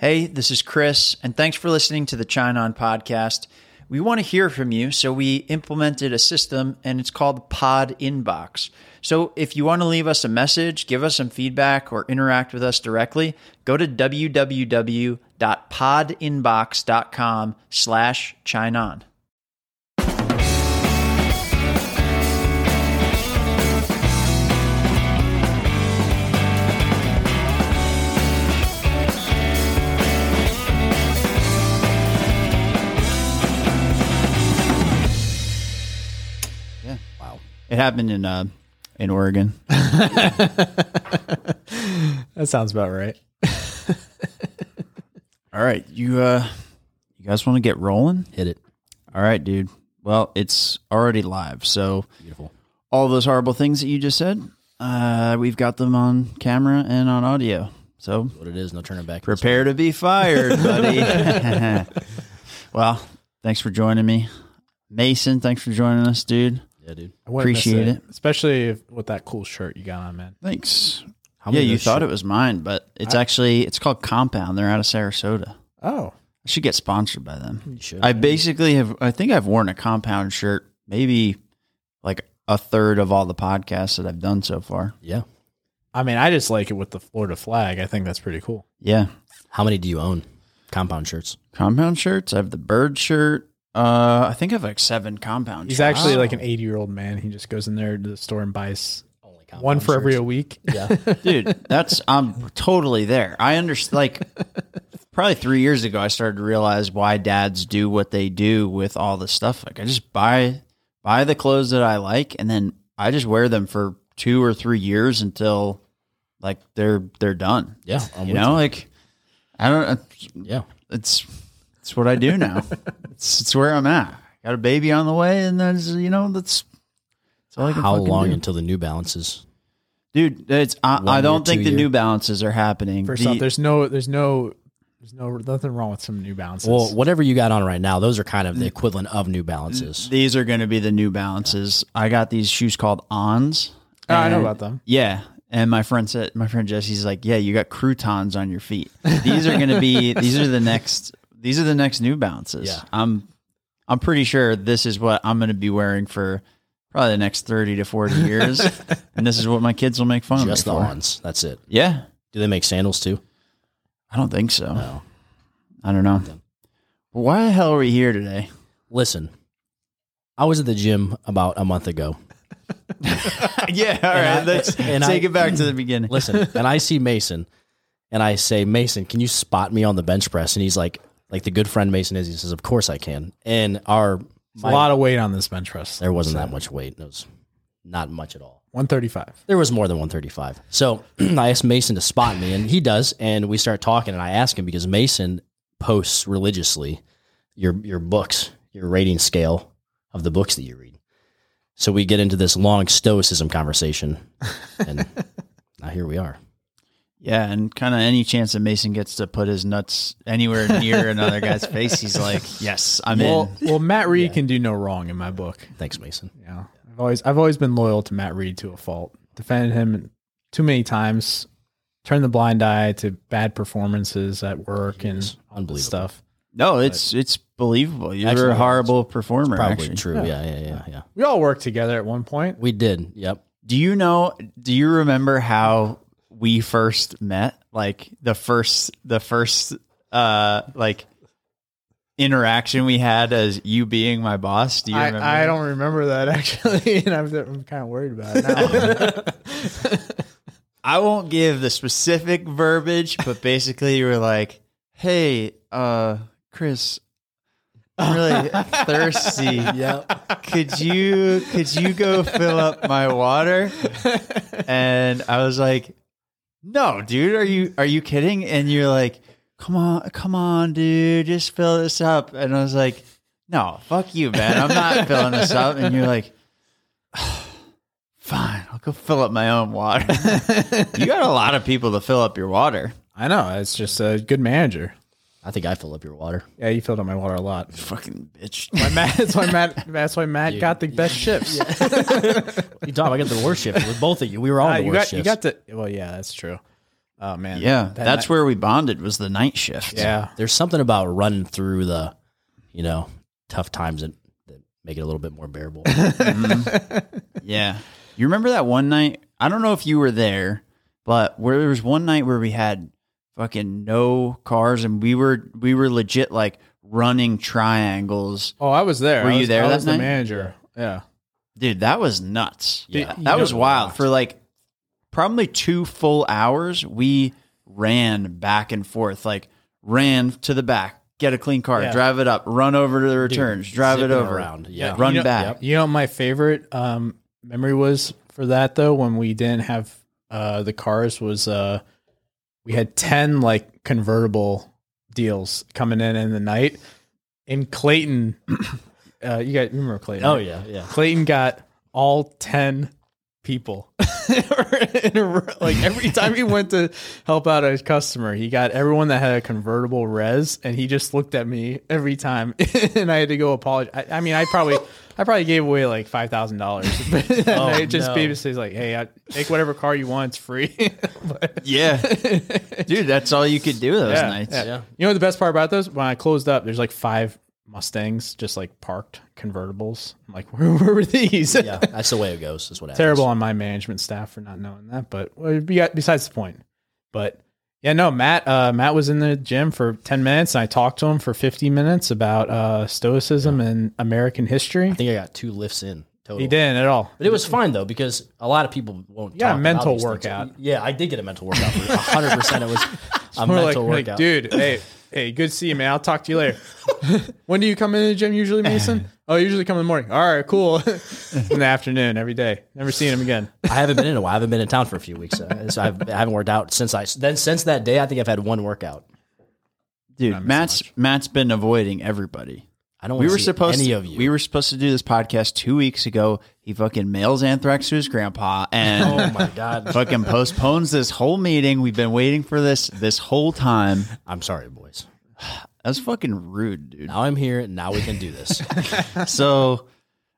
Hey, this is Chris, and thanks for listening to the Chinon Podcast. We want to hear from you, so we implemented a system, and it's called Pod Inbox. So if you want to leave us a message, give us some feedback, or interact with us directly, go to www.podinbox.com/Chinon. It happened in Oregon. That sounds about right. All right, you guys want to get rolling? Hit it. All right, dude. Well, it's already live, so beautiful. All those horrible things that you just said, we've got them on camera and on audio. So that's what it is, no turning back. Prepare to be fired, buddy. Well, thanks for joining me, Mason. Thanks for joining us, dude. Yeah, dude. Appreciate it. Especially with that cool shirt you got on, man. Thanks. Yeah, you thought it was mine, but it's called Compound. They're out of Sarasota. Oh. I should get sponsored by them. You should. I think I've worn a Compound shirt maybe like a third of all the podcasts that I've done so far. Yeah. I mean, I just like it with the Florida flag. I think that's pretty cool. Yeah. How many do you own? Compound shirts. Compound shirts? I have the bird shirt. I think I have like 7 compound shirts. He's actually like an 80-year-old man. He just goes in there to the store and buys only one for every week. Yeah. Dude, I'm totally there. I understand. Like probably 3 years ago, I started to realize why dads do what they do with all the stuff. Like I just buy the clothes that I like, and then I just wear them for 2 or 3 years until like they're done. Yeah. It's what I do now. It's where I'm at. Got a baby on the way, and that's all I can do. How long until the New Balances? Dude, I don't think the New Balances are happening. First off, there's nothing wrong with some New Balances. Well, whatever you got on right now, those are kind of the equivalent of New Balances. These are going to be the New Balances. Yeah. I got these shoes called Ons. Oh, I know about them. Yeah. And my friend Jesse's like, yeah, you got croutons on your feet. These are the next New Balances. Yeah. I'm pretty sure this is what I'm going to be wearing for probably the next 30 to 40 years. And this is what my kids will make fun of. Just the Ons. That's it. Yeah. Do they make sandals too? I don't think so. No. I don't know. Why the hell are we here today? Listen, I was at the gym about a month ago. Yeah. All right. Let's take it back to the beginning. Listen, and I see Mason and I say, Mason, can you spot me on the bench press? And he's like the good friend Mason is, he says, of course I can. And a lot of weight on this bench press. There wasn't that much weight. It was not much at all. 135. There was more than 135. So I asked Mason to spot me, and he does. And we start talking, and I ask him because Mason posts religiously your books, your rating scale of the books that you read. So we get into this long stoicism conversation, and now here we are. Yeah, and kind of any chance that Mason gets to put his nuts anywhere near another guy's face, he's like, yes, I'm in. Well, Matt Reed can do no wrong in my book. Thanks, Mason. Yeah, I've always been loyal to Matt Reed to a fault. Defended him too many times, turned the blind eye to bad performance at work and all this stuff. No, it's believable. You're a horrible performer. It's probably true. Yeah. We all worked together at one point. We did, yep. Do you remember how we first met, like the first interaction we had as you being my boss? Do you remember? I don't remember that actually. And I'm kind of worried about it now. I won't give the specific verbiage, but basically you were like, hey, Chris, I'm really thirsty. Yep. Could you go fill up my water? And I was like, no, dude, are you kidding? And you're like, come on, dude, just fill this up. And I was like, no, fuck you, man. I'm not filling this up. And you're like, fine, I'll go fill up my own water. You got a lot of people to fill up your water. I know. It's just a good manager. I think I fill up your water. Yeah, you filled up my water a lot. Fucking bitch. That's why Matt dude, got the best shifts. Yeah. What are you talking about? I got the worst shift with both of you. We were all on the worst shifts. That's true. Oh man. Yeah. That's where we bonded, was the night shift. Yeah. There's something about running through the, you know, tough times that make it a little bit more bearable. Mm-hmm. Yeah. You remember that one night? I don't know if you were there, but where there was one night where we had fucking no cars and we were legit like running triangles. Oh, I was there. Were you there that night? I was the manager. Yeah. Dude, that was nuts. Yeah. That was wild. For like probably 2 full hours, we ran back and forth, like ran to the back, get a clean car, drive it up, run over to the returns, drive it over, around. Yeah. Run back. Yep. You know, my favorite memory was for that though, when we didn't have the cars, was we had 10 like convertible deals coming in the night, and Clayton, you guys remember Clayton? Oh right? Yeah. Clayton got all 10 people. Like every time he went to help out a customer, he got everyone that had a convertible res, and he just looked at me every time, and I had to go apologize. I mean, I probably gave away like $5,000, but I just basically was like, "Hey, take whatever car you want; it's free." But, yeah, dude, that's all you could do those nights. Yeah. Yeah. You know the best part about those? When I closed up, there's like 5 Mustangs just like parked, convertibles. I'm like, where were these? Yeah, that's the way it goes. Is what happens. Terrible on my management staff for not knowing that, but besides the point. But yeah, no, Matt was in the gym for 10 minutes, and I talked to him for 50 minutes about Stoicism and American history. I think I got 2 lifts in total. He didn't at all, but it was fine though, because a lot of people won't. Yeah, mental workout. Yeah, I did get a mental workout. 100%, it was a mental workout, dude. Hey, good to see you, man. I'll talk to you later. When do you come into the gym usually, Mason? Oh, I usually come in the morning. All right, cool. In the afternoon, every day. Never seen him again. I haven't been in a while. I haven't been in town for a few weeks. So I haven't worked out since that day. I think I've had 1 workout. Dude, Matt's been avoiding everybody. I don't want to see any of you. We were supposed to do this podcast 2 weeks ago. He fucking mails anthrax to his grandpa and oh my God. Fucking postpones this whole meeting. We've been waiting for this whole time. I'm sorry, boys. That's fucking rude, dude. Now I'm here and now we can do this. So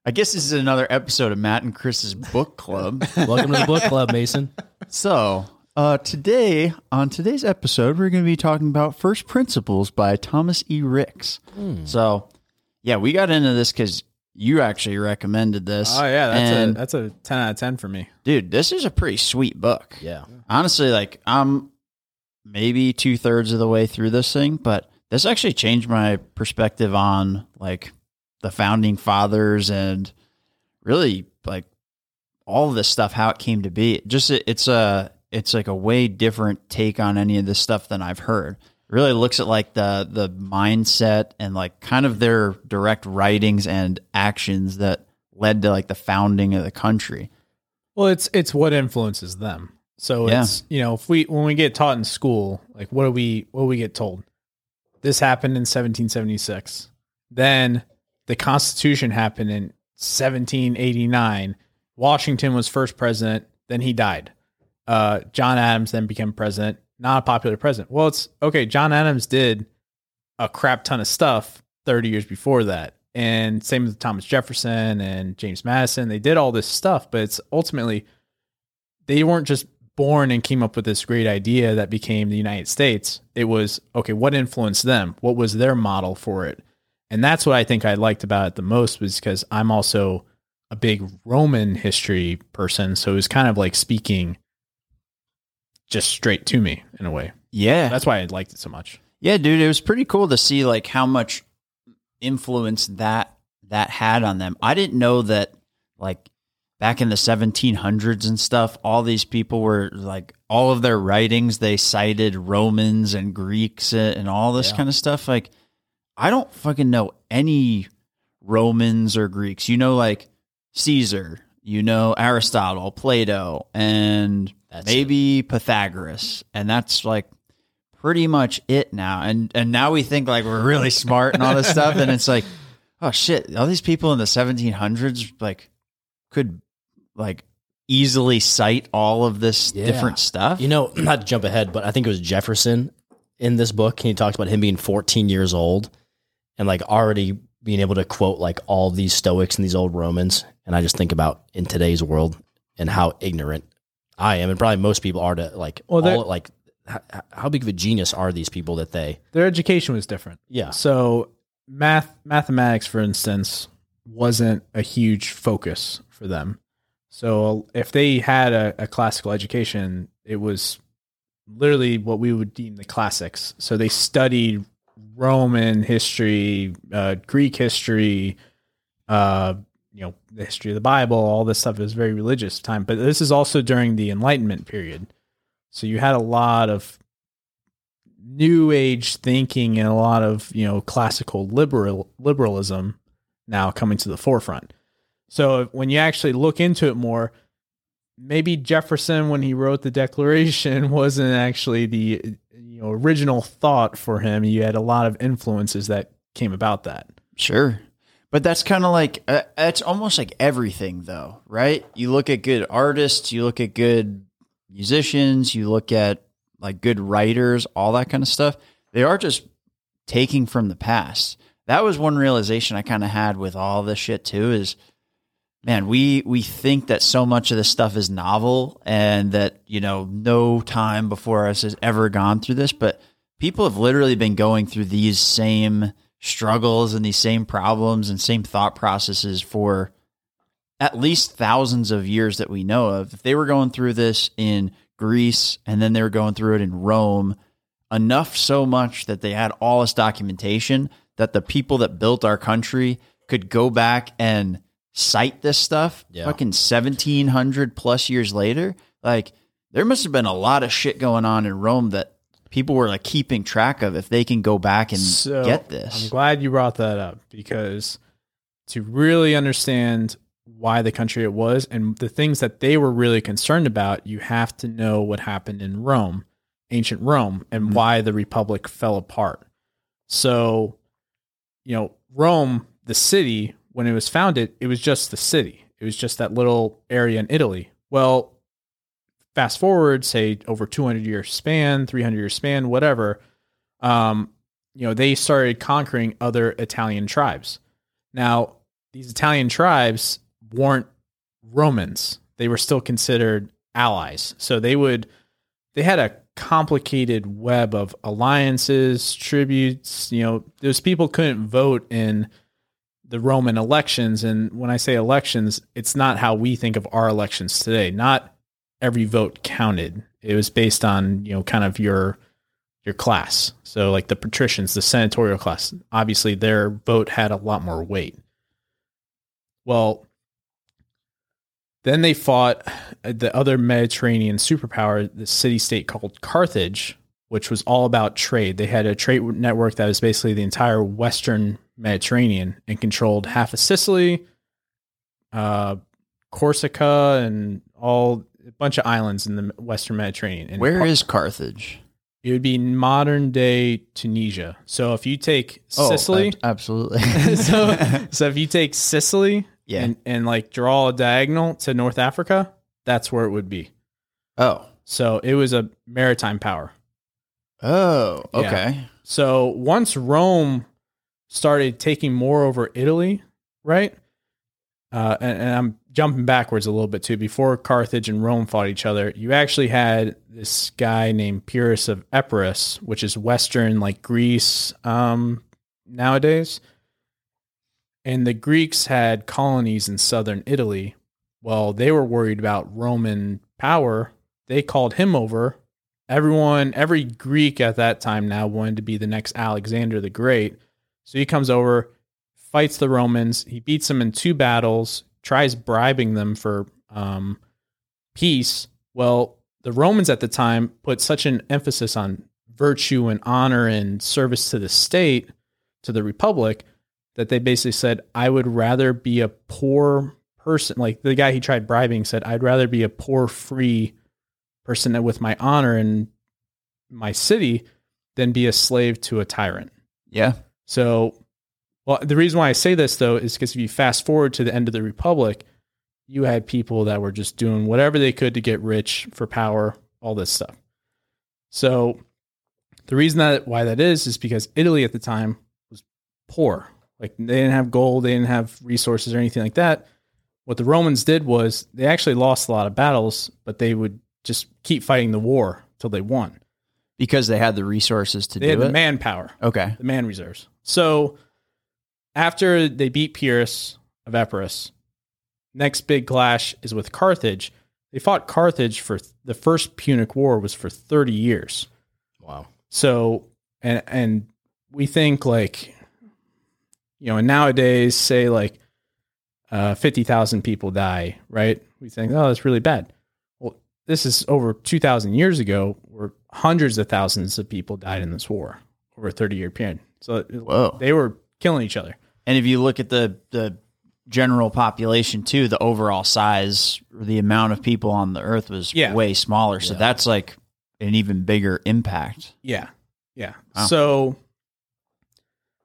I guess this is another episode of Matt and Chris's book club. Welcome to the book club, Mason. So on today's episode, we're going to be talking about First Principles by Thomas E. Ricks. So yeah, we got into this because you actually recommended this. Oh yeah, that's a 10 out of 10 for me. Dude, this is a pretty sweet book. Yeah. Honestly, like I'm maybe 2/3 of the way through this thing, but this actually changed my perspective on like the founding fathers and really like all this stuff, how it came to be. Just it's like a way different take on any of this stuff than I've heard. Really looks at like the mindset and like kind of their direct writings and actions that led to like the founding of the country. Well, it's what influences them. So it's, you know, when we get taught in school, like what do we get told? This happened in 1776. Then the Constitution happened in 1789. Washington was first president. Then he died. John Adams then became president. Not a popular president. Well, it's okay. John Adams did a crap ton of stuff 30 years before that. And same with Thomas Jefferson and James Madison. They did all this stuff, but it's ultimately, they weren't just born and came up with this great idea that became the United States. It was, okay, what influenced them? What was their model for it? And that's what I think I liked about it the most, was because I'm also a big Roman history person. So it was kind of like speaking just straight to me in a way. Yeah. That's why I liked it so much. Yeah, dude, it was pretty cool to see like how much influence that had on them. I didn't know that like back in the 1700s and stuff, all these people were like, all of their writings, they cited Romans and Greeks and all this kind of stuff. Like, I don't fucking know any Romans or Greeks, you know, like Caesar, you know, Aristotle, Plato, and Pythagoras, and that's like pretty much it now. And now we think like we're really smart and all this stuff, and it's like, oh shit, all these people in the 1700s like could like easily cite all of this different stuff. You know, not to jump ahead, but I think it was Jefferson in this book. He talks about him being 14 years old and like already being able to quote like all these Stoics and these old Romans. And I just think about in today's world and how ignorant I am, and probably most people are to like, well, all, like how big of a genius are these people that their education was different. Yeah. So mathematics, for instance, wasn't a huge focus for them. So if they had a classical education, it was literally what we would deem the classics. So they studied Roman history, Greek history, the history of the Bible, all this stuff is very religious time, but this is also during the Enlightenment period. So you had a lot of new age thinking and a lot of, classical liberalism now coming to the forefront. So when you actually look into it more, maybe Jefferson, when he wrote the Declaration, wasn't actually the original thought for him. You had a lot of influences that came about that. Sure. But that's kind of like, it's almost like everything though, right? You look at good artists, you look at good musicians, you look at like good writers, all that kind of stuff. They are just taking from the past. That was one realization I kind of had with all this shit too is, man, we think that so much of this stuff is novel and that, no time before us has ever gone through this, but people have literally been going through these same struggles and these same problems and same thought processes for at least thousands of years that we know of. If they were going through this in Greece and then they were going through it in Rome, enough so much that they had all this documentation that the people that built our country could go back and cite this stuff fucking 1700 plus years later. Like there must have been a lot of shit going on in Rome that people were like keeping track of if they can go back and get this. I'm glad you brought that up because to really understand why the country it was and the things that they were really concerned about, you have to know what happened in Rome, ancient Rome, and why the Republic fell apart. So, Rome, the city, when it was founded, it was just the city. It was just that little area in Italy. Well, fast forward, say over 200-year span, 300-year span, whatever, they started conquering other Italian tribes. Now, these Italian tribes weren't Romans. They were still considered allies. So they had a complicated web of alliances, tributes. Those people couldn't vote in the Roman elections. And when I say elections, it's not how we think of our elections today. Not every vote counted. It was based on, kind of your class. So like the patricians, the senatorial class, obviously their vote had a lot more weight. Well, then they fought the other Mediterranean superpower, the city-state called Carthage, which was all about trade. They had a trade network that was basically the entire Western Mediterranean and controlled half of Sicily, Corsica, and a bunch of islands in the Western Mediterranean. And where is Carthage? It would be modern day Tunisia. So if you take Sicily, absolutely. so if you take Sicily and like draw a diagonal to North Africa, that's where it would be. Oh, so it was a maritime power. Oh, okay. Yeah. So once Rome started taking more over Italy, right? And I'm jumping backwards a little bit too. Before Carthage and Rome fought each other, you actually had this guy named Pyrrhus of Epirus, which is Western, like Greece nowadays. And the Greeks had colonies in southern Italy. Well, they were worried about Roman power. They called him over. Every Greek at that time now wanted to be the next Alexander the Great. So he comes over, fights the Romans. He beats them in two battles, tries bribing them for peace. Well, the Romans at the time put such an emphasis on virtue and honor and service to the state, to the Republic, that they basically said, I would rather be a poor person. Like the guy he tried bribing said, I'd rather be a poor, free person with my honor and my city than be a slave to a tyrant. Yeah. So, well, the reason why I say this, though, is because if you fast forward to the end of the Republic, you had people that were just doing whatever they could to get rich for power, all this stuff. So the reason why that is because Italy at the time was poor. Like they didn't have gold, they didn't have resources or anything like that. What the Romans did was they actually lost a lot of battles, but they would just keep fighting the war till they won. Because they had the resources to do it? They had the manpower. Okay. The man reserves. So after they beat Pyrrhus of Epirus, next big clash is with Carthage. They fought Carthage for the First Punic War was for 30 years. Wow. So, and we think like, you know, and nowadays say like 50,000 people die, right? We think, oh, that's really bad. Well, this is over 2,000 years ago where hundreds of thousands of people died in this war over a 30-year period. So they were killing each other. And if you look at the general population too, the overall size, the amount of people on the earth was way smaller. So that's like an even bigger impact. Yeah. Yeah. Wow.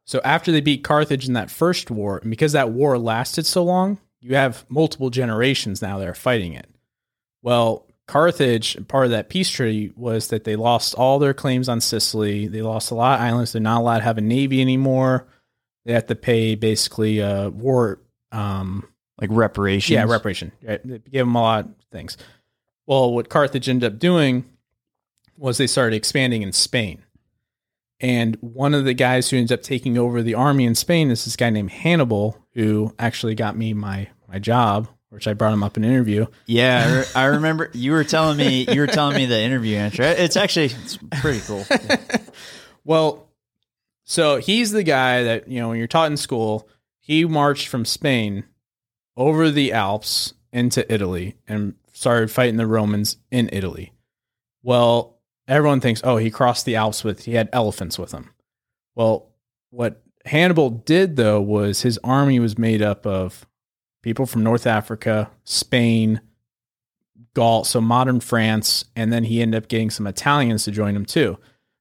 So after they beat Carthage in that first war, and because that war lasted so long, you have multiple generations now that are fighting it. Well, Carthage, part of that peace treaty was that they lost all their claims on Sicily. They lost a lot of islands. They're not allowed to have a navy anymore. They have to pay basically a war, like reparations. Yeah, reparation. Right? They gave them a lot of things. Well, what Carthage ended up doing was they started expanding in Spain. And one of the guys who ends up taking over the army in Spain is this guy named Hannibal, who actually got me my job, which I brought him up in an interview. Yeah, I remember you were telling me the interview answer. It's pretty cool. Well, so he's the guy that, you know, when you're taught in school, he marched from Spain over the Alps into Italy and started fighting the Romans in Italy. Well, everyone thinks, oh, he crossed the Alps he had elephants with him. Well, what Hannibal did though, was his army was made up of people from North Africa, Spain, Gaul, so modern France. And then he ended up getting some Italians to join him too.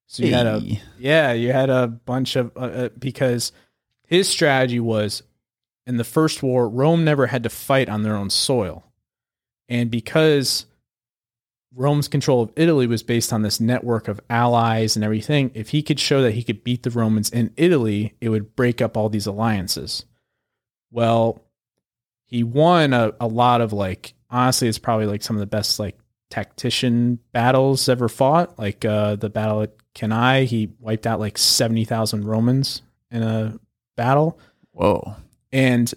So you had a bunch of, because his strategy was in the first war, Rome never had to fight on their own soil. And because Rome's control of Italy was based on this network of allies and everything, if he could show that he could beat the Romans in Italy, it would break up all these alliances. Well, he won a lot of, like, honestly, it's probably like some of the best, like, tactician battles ever fought. Like the battle at Cannae, he wiped out like 70,000 Romans in a battle. Whoa. And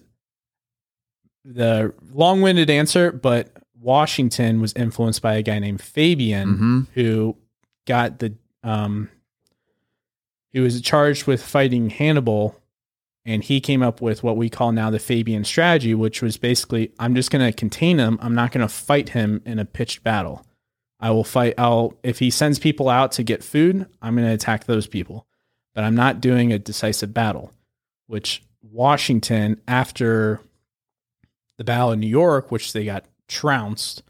the long-winded answer, but Washington was influenced by a guy named Fabian, who got the, he was charged with fighting Hannibal, and he came up with what we call now the Fabian strategy, which was basically, I'm just going to contain him. I'm not going to fight him in a pitched battle. I will fight. If he sends people out to get food, I'm going to attack those people, but I'm not doing a decisive battle, which Washington, after the Battle of New York, which they got trounced,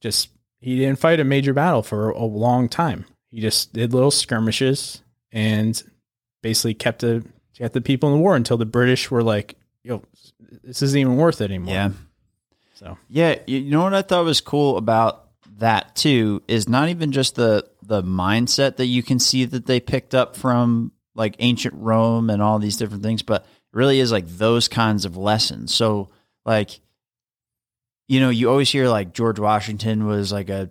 he didn't fight a major battle for a long time. He just did little skirmishes and basically kept the people in the war until the British were like, yo, this isn't even worth it anymore. Yeah. So yeah, you know what I thought was cool about that too is not even just the mindset that you can see that they picked up from like ancient Rome and all these different things, but really is like those kinds of lessons. So like, you know, you always hear like George Washington was like a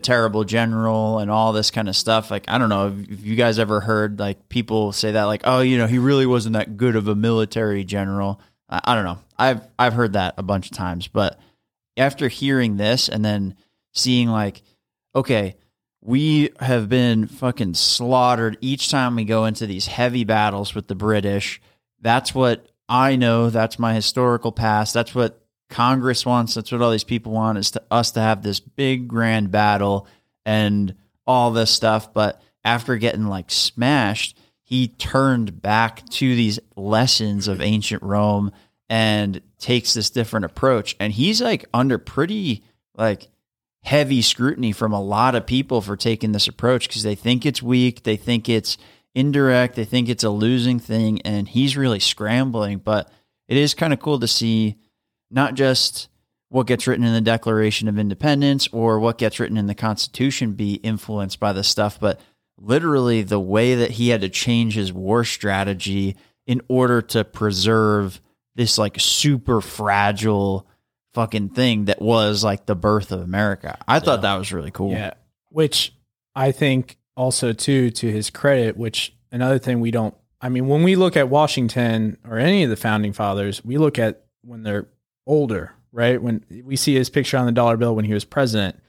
terrible general and all this kind of stuff. Like, I don't know if you guys ever heard like people say that, like, oh, you know, he really wasn't that good of a military general. I don't know. I've heard that a bunch of times, but after hearing this and then seeing like, okay, we have been fucking slaughtered each time we go into these heavy battles with the British. That's what I know. That's my historical past. That's what Congress wants, that's what all these people want, is to us to have this big grand battle and all this stuff. But after getting like smashed, he turned back to these lessons of ancient Rome and takes this different approach. And he's like under pretty like heavy scrutiny from a lot of people for taking this approach, because they think it's weak, they think it's indirect, they think it's a losing thing, and he's really scrambling. But it is kind of cool to see not just what gets written in the Declaration of Independence or what gets written in the Constitution be influenced by this stuff, but literally the way that he had to change his war strategy in order to preserve this like super fragile fucking thing that was like the birth of America. I thought that was really cool. Yeah, which I think also too, to his credit, which another thing we don't, I mean, when we look at Washington or any of the founding fathers, we look at when they're older, right? When we see his picture on the dollar bill when he was president.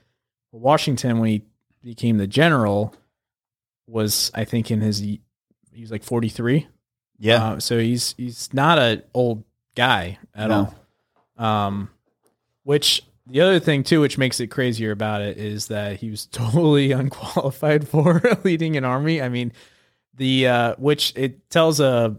Washington, when he became the general, was, I think, in his, he was like 43. Yeah. So he's not an old guy at all. Which the other thing too, which makes it crazier about it, is that he was totally unqualified for leading an army. I mean, the which it tells a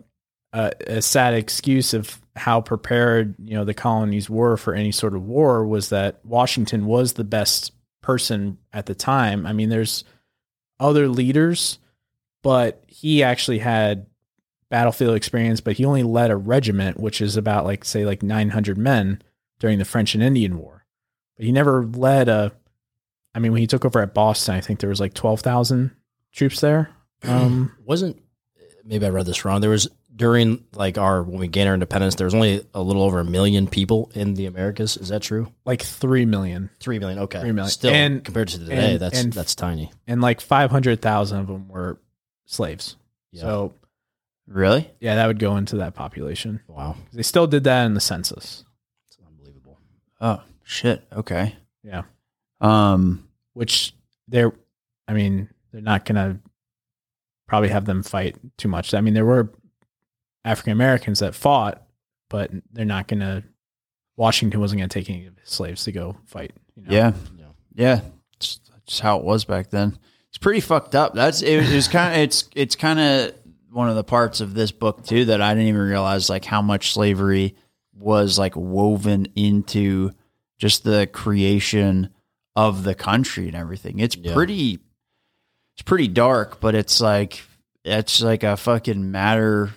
sad excuse of how prepared, you know, the colonies were for any sort of war, was that Washington was the best person at the time. I mean, there's other leaders, but he actually had battlefield experience, but he only led a regiment, which is about like, say, like 900 men during the French and Indian War. But he never led a, I mean, when he took over at Boston, I think there was like 12,000 troops there. Wasn't, maybe I read this wrong. There was during like our, when we gained our independence, there was only a little over 1 million people in the Americas. Is that true? Like 3 million. 3 million. Okay. 3 million. Still, and compared to today, that's tiny. And like 500,000 of them were slaves. Yeah. So really? Yeah. That would go into that population. Wow. They still did that in the census. It's unbelievable. Oh shit. Okay. Yeah. Which they're, I mean, they're not going to probably have them fight too much. I mean, there were African Americans that fought, but they're not going to, Washington wasn't going to take any of his slaves to go fight. You know? Yeah. Yeah. It's just how it was back then. It's pretty fucked up. That's, it was kind of, it's kind of one of the parts of this book too, that I didn't even realize like how much slavery was like woven into just the creation of the country and everything. It's pretty dark, but it's like a fucking matter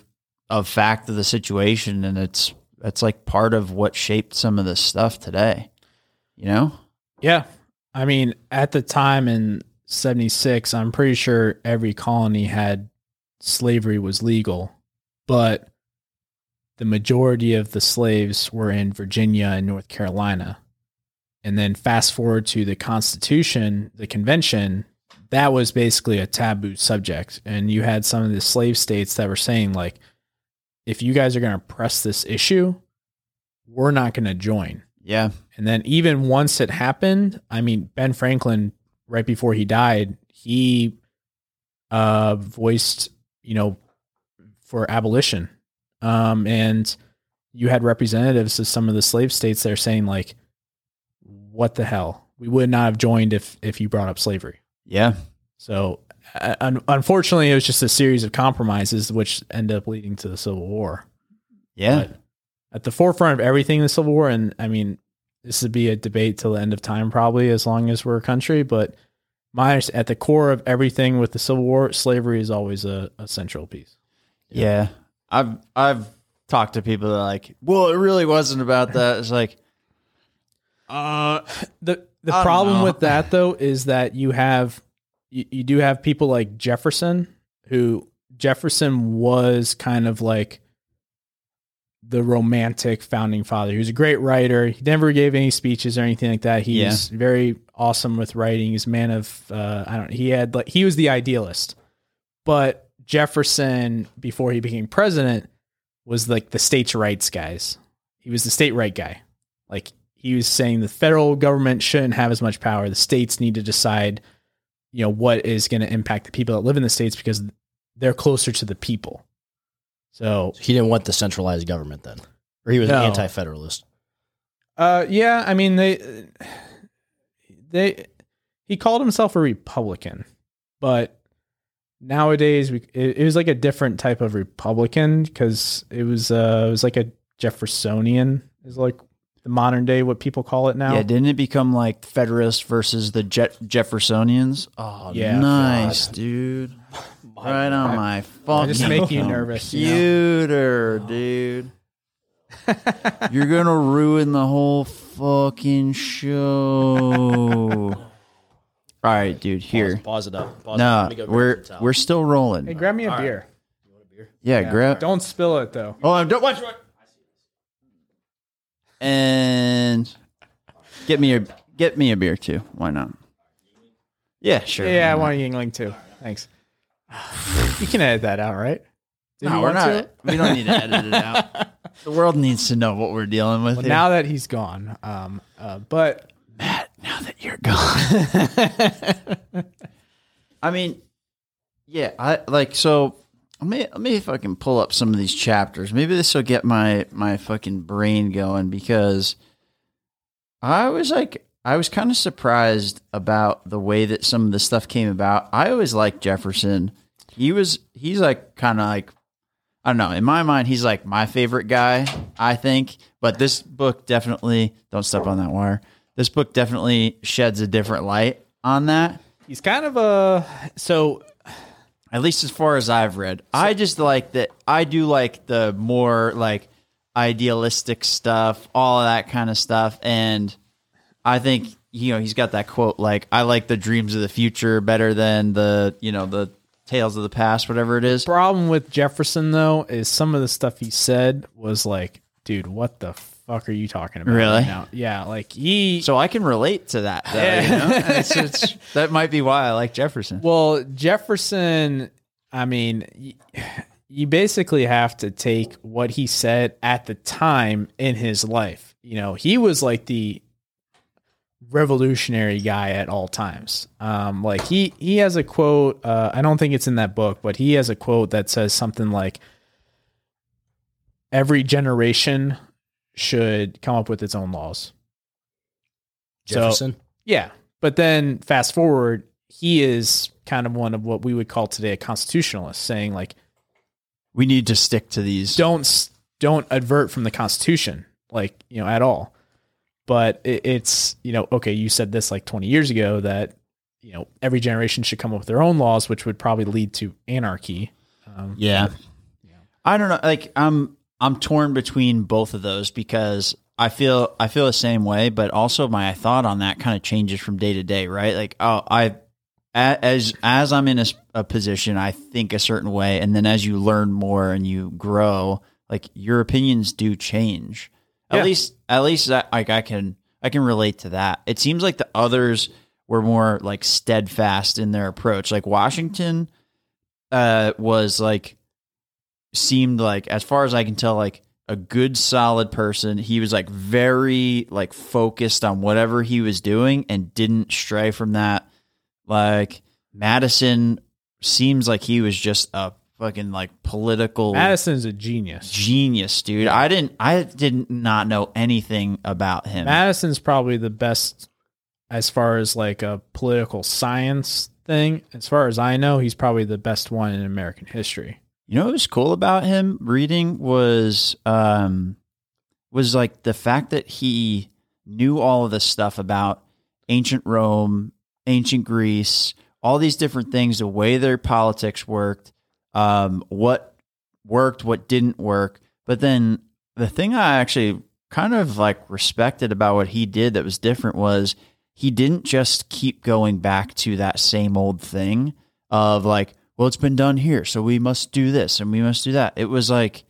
of fact of the situation, and it's like part of what shaped some of this stuff today, you know? Yeah. I mean, at the time in 76, I'm pretty sure every colony had slavery was legal, but the majority of the slaves were in Virginia and North Carolina. And then fast forward to the Constitution, the convention, that was basically a taboo subject. And you had some of the slave states that were saying like, if you guys are going to press this issue, we're not going to join. Yeah. And then even once it happened, I mean, Ben Franklin, right before he died, he voiced, you know, for abolition. And you had representatives of some of the slave states that are saying like, what the hell? We would not have joined if you brought up slavery. Yeah. So unfortunately, it was just a series of compromises which end up leading to the Civil War. Yeah. But at the forefront of everything, the Civil War, and I mean, this would be a debate till the end of time, probably, as long as we're a country, but at the core of everything with the Civil War, slavery is always a central piece. Yeah. I've talked to people that are like, well, it really wasn't about that. It's like, the problem with that though, is that you do have people like Jefferson was kind of like the romantic founding father. He was a great writer. He never gave any speeches or anything like that. He's very awesome with writing. He's a man of, he was the idealist, but Jefferson, before he became president, was like the states' rights guys. He was the state right guy. Like he was saying the federal government shouldn't have as much power. The states need to decide, you know, what is going to impact the people that live in the states because they're closer to the people. So he didn't want the centralized government then, or he was an anti-federalist. Yeah. I mean, he called himself a Republican, but nowadays it was like a different type of Republican because it was like a Jeffersonian is like the modern day, what people call it now. Yeah, didn't it become like Federalists versus the Jeffersonians? Oh, yeah, nice, dude. Right on my fucking just make you nervous, computer, dude. You're going to ruin the whole fucking show. All right, dude, here. Pause it up. No, we're still rolling. Hey, grab me a beer. Right. You want a beer? Yeah, grab. Don't spill it, though. Oh, don't watch it. And get me a beer too. Why not? Yeah, sure. Yeah, I want a Yuengling too. Thanks. You can edit that out, right? No, we're not. We don't need to edit it out. The world needs to know what we're dealing with. Well, now that he's gone, but Matt, now that you're gone, I mean, yeah, I like so. Let me fucking pull up some of these chapters. Maybe this will get my fucking brain going, because I was kind of surprised about the way that some of the stuff came about. I always liked Jefferson. He's like kind of like, I don't know. In my mind, he's like my favorite guy, I think. But this book definitely, don't step on that wire. This book definitely sheds a different light on that. He's kind of at least as far as I've read. So, I just like that. I do like the more like idealistic stuff, all of that kind of stuff. And I think, you know, he's got that quote, like, I like the dreams of the future better than the tales of the past, whatever it is. The problem with Jefferson, though, is some of the stuff he said was like, dude, what the fuck are you talking about? Really? Right now? Yeah, like he... So I can relate to that, though, yeah. You know? That might be why I like Jefferson. Well, Jefferson, I mean, you basically have to take what he said at the time in his life. You know, he was like the revolutionary guy at all times. Like he has a quote, I don't think it's in that book, but he has a quote that says something like, every generation should come up with its own laws. Jefferson. So, yeah. But then fast forward, he is kind of one of what we would call today a constitutionalist, saying like, we need to stick to these. Don't advert from the Constitution, like, you know, at all. But it's, you know, okay, you said this like 20 years ago that, you know, every generation should come up with their own laws, which would probably lead to anarchy. Yeah. But, you know. I don't know. Like I'm torn between both of those, because I feel the same way, but also my thought on that kind of changes from day to day, right? Like, oh, as I'm in a position, I think a certain way. And then as you learn more and you grow, like your opinions do change. Yeah. At least I can relate to that. It seems like the others were more like steadfast in their approach. Like Washington was like, seemed like, as far as I can tell, like a good, solid person. He was like very like focused on whatever he was doing and didn't stray from that. Like Madison seems like he was just a fucking like political. Madison's a genius, dude. I did not know anything about him. Madison's probably the best as far as like a political science thing. As far as I know, he's probably the best one in American history. You know what was cool about him reading was like the fact that he knew all of this stuff about ancient Rome, ancient Greece, all these different things, the way their politics worked. What worked, what didn't work. But then the thing I actually kind of like respected about what he did that was different was he didn't just keep going back to that same old thing of like, well, it's been done here, so we must do this and we must do that. It was like,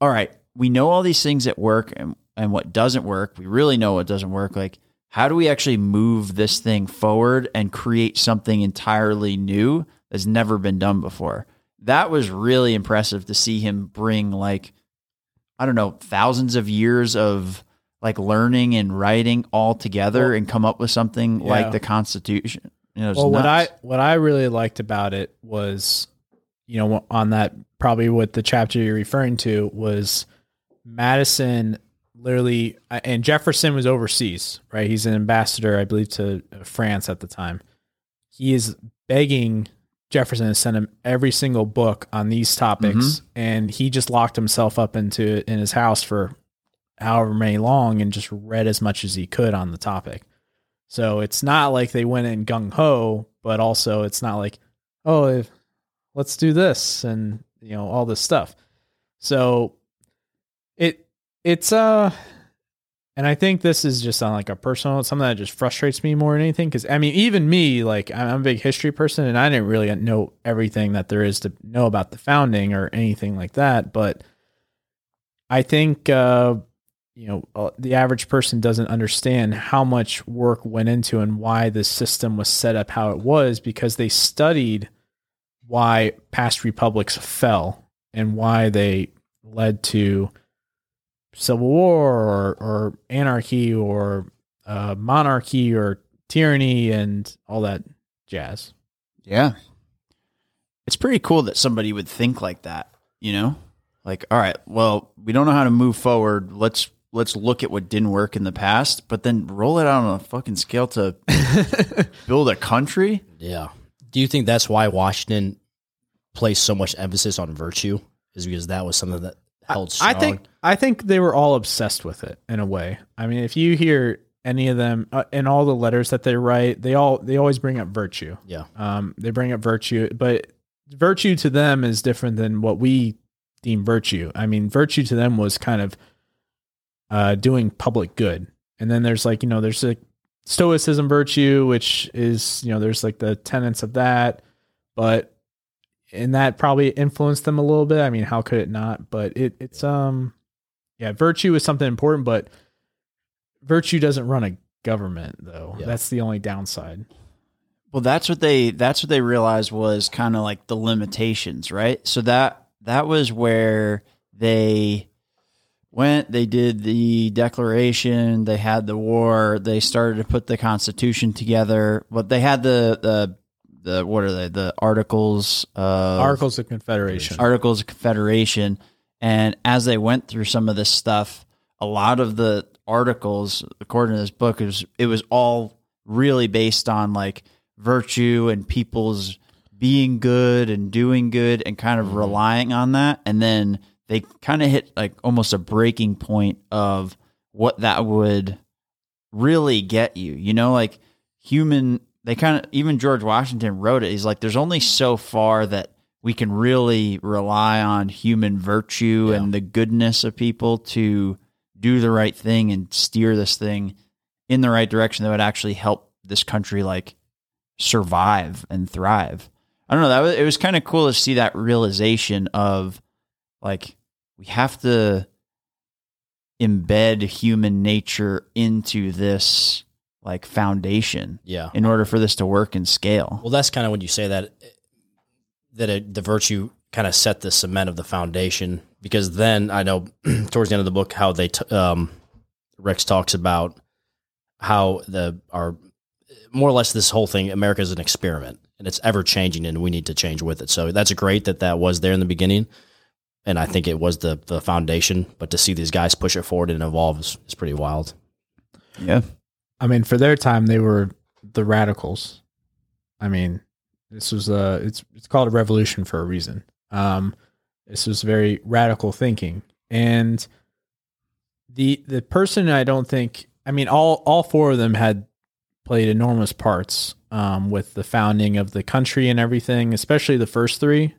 all right, we know all these things that work and what doesn't work. We really know what doesn't work. Like, how do we actually move this thing forward and create something entirely new that's never been done before? That was really impressive to see him bring like, I don't know, thousands of years of like learning and writing all together and come up with something like the Constitution. You know, well, what I really liked about it was, you know, on that, probably what the chapter you're referring to was Madison literally, and Jefferson was overseas, right? He's an ambassador, I believe, to France at the time. He is begging Jefferson to send him every single book on these topics. Mm-hmm. And he just locked himself up in his house for however many long and just read as much as he could on the topic. So it's not like they went in gung ho, but also it's not like, let's do this and, you know, all this stuff. So it's and I think this is just on like a personal, something that just frustrates me more than anything. Cause I mean, even me, like I'm a big history person and I didn't really know everything that there is to know about the founding or anything like that. But I think, the average person doesn't understand how much work went into and why the system was set up how it was, because they studied why past republics fell and why they led to civil war or anarchy or monarchy or tyranny and all that jazz. Yeah. It's pretty cool that somebody would think like that, you know? Like, all right, well, we don't know how to move forward. Let's look at what didn't work in the past, but then roll it out on a fucking scale to build a country. Yeah. Do you think that's why Washington placed so much emphasis on virtue? Is because that was something that held strong? I think they were all obsessed with it in a way. I mean, if you hear any of them in all the letters that they write, they always bring up virtue. Yeah. They bring up virtue, but virtue to them is different than what we deem virtue. I mean, virtue to them was kind of doing public good. And then there's like, there's a Stoicism virtue, which is, there's like the tenets of that, and that probably influenced them a little bit. I mean, how could it not? But it's virtue is something important, but virtue doesn't run a government though. Yeah. That's the only downside. Well, that's what they realized was kind of like the limitations, right? So that was where they went, they did the Declaration, they had the war, they started to put the Constitution together, but they had the Articles of Confederation. And as they went through some of this stuff, a lot of the articles, according to this book, it was all really based on like virtue and people's being good and doing good and kind of relying on that. And then they kind of hit like almost a breaking point of what that would really get you, like even George Washington wrote it. He's like, there's only so far that we can really rely on human virtue and the goodness of people to do the right thing and steer this thing in the right direction that would actually help this country like survive and thrive. I don't know. It was kind of cool to see that realization of like, we have to embed human nature into this like foundation in order for this to work and scale. Well, that's kind of when you say that the virtue kind of set the cement of the foundation, because then I know towards the end of the book, how they, Rex talks about how our more or less this whole thing, America is an experiment and it's ever changing and we need to change with it. So that's great that was there in the beginning. And I think it was the foundation, but to see these guys push it forward and evolve is pretty wild. Yeah. I mean, for their time, they were the radicals. I mean, this was it's called a revolution for a reason. This was very radical thinking. And the person all four of them had played enormous parts with the founding of the country and everything, especially the first three.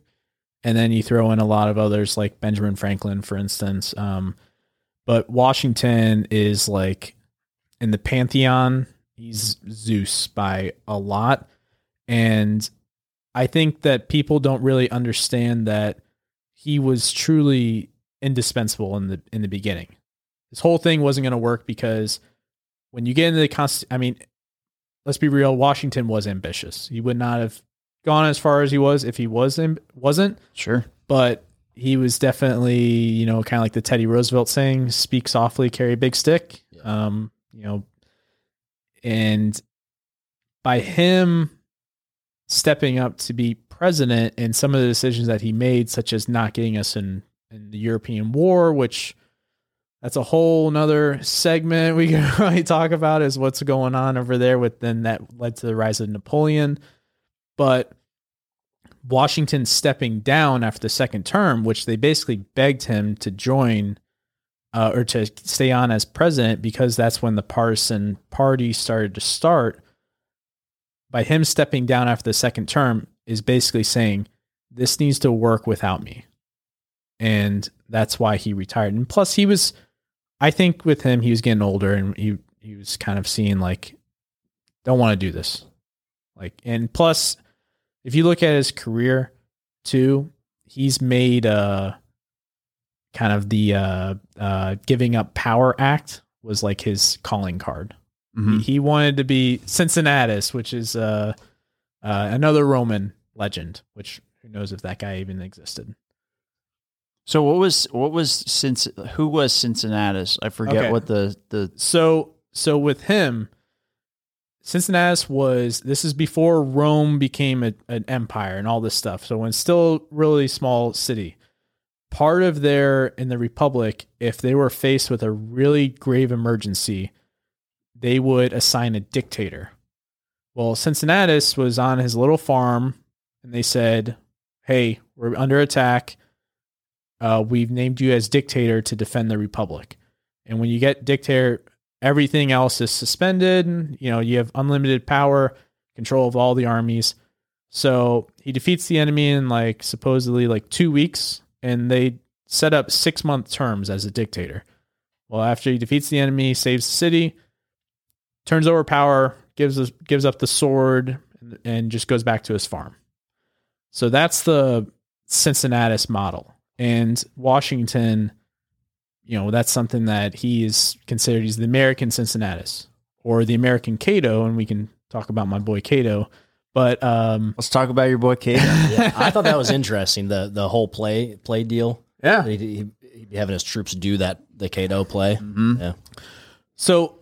And then you throw in a lot of others like Benjamin Franklin, for instance. But Washington is like in the pantheon, he's Zeus by a lot. And I think that people don't really understand that he was truly indispensable in the beginning. This whole thing wasn't going to work because when you get into the Constitution, I mean, let's be real. Washington was ambitious. He would not have gone as far as he was if he wasn't. Sure. But he was definitely, kind of like the Teddy Roosevelt saying, speak softly, carry a big stick. Yeah. And by him stepping up to be president and some of the decisions that he made, such as not getting us in the European War, which that's a whole nother segment we can really talk about, is what's going on over there that led to the rise of Napoleon. But Washington stepping down after the second term, which they basically begged him to join or to stay on as president, because that's when the partisan party started to start. By him stepping down after the second term is basically saying, this needs to work without me. And that's why he retired. And plus he was, I think with him, he was getting older and he was kind of seeing like, don't want to do this. Like, and plus if you look at his career too, he's made kind of the giving up power act was like his calling card. Mm-hmm. He wanted to be Cincinnatus, which is another Roman legend, which who knows if that guy even existed. So who was Cincinnatus? I forget what the so with him, Cincinnatus was, this is before Rome became an empire and all this stuff. So when it's still really small city, part of their, in the Republic, if they were faced with a really grave emergency, they would assign a dictator. Well, Cincinnatus was on his little farm and they said, "Hey, we're under attack. We've named you as dictator to defend the Republic." And when you get dictator, everything else is suspended. You know, you have unlimited power, control of all the armies. So he defeats the enemy in supposedly 2 weeks, and they set up 6-month terms as a dictator. Well, after he defeats the enemy, saves the city, turns over power, gives up the sword, and just goes back to his farm. So that's the Cincinnatus model. And Washington, that's something that he is considered. He's the American Cincinnatus or the American Cato. And we can talk about my boy Cato, but let's talk about your boy Cato. Yeah, I thought that was interesting. The whole play deal. Yeah. He'd be having his troops do that, the Cato play. Mm-hmm. Yeah. So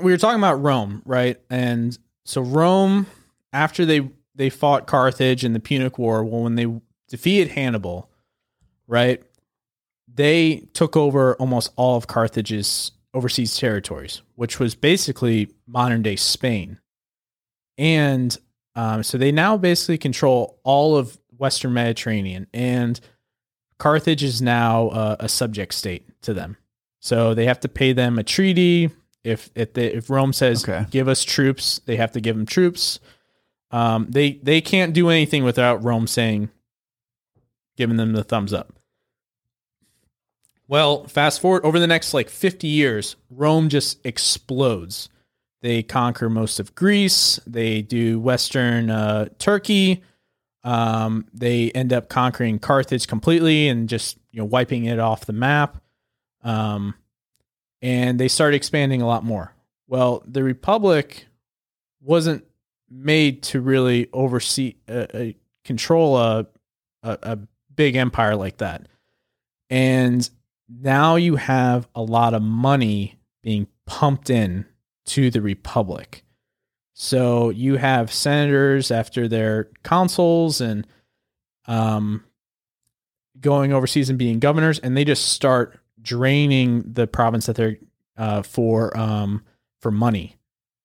we were talking about Rome, right? And so Rome, after they fought Carthage in the Punic War, well, when they defeated Hannibal, right, they took over almost all of Carthage's overseas territories, which was basically modern day Spain. And so they now basically control all of Western Mediterranean, and Carthage is now a subject state to them. So they have to pay them a treaty. If Rome says, give us troops, they have to give them troops. They can't do anything without Rome saying, giving them the thumbs up. Well, fast forward over the next 50 years, Rome just explodes. They conquer most of Greece. They do Western Turkey. They end up conquering Carthage completely and just wiping it off the map. And they start expanding a lot more. Well, the Republic wasn't made to really oversee, control a big empire like that. And now you have a lot of money being pumped in to the Republic. So you have senators after their consuls and going overseas and being governors, and they just start draining the province that they're for money.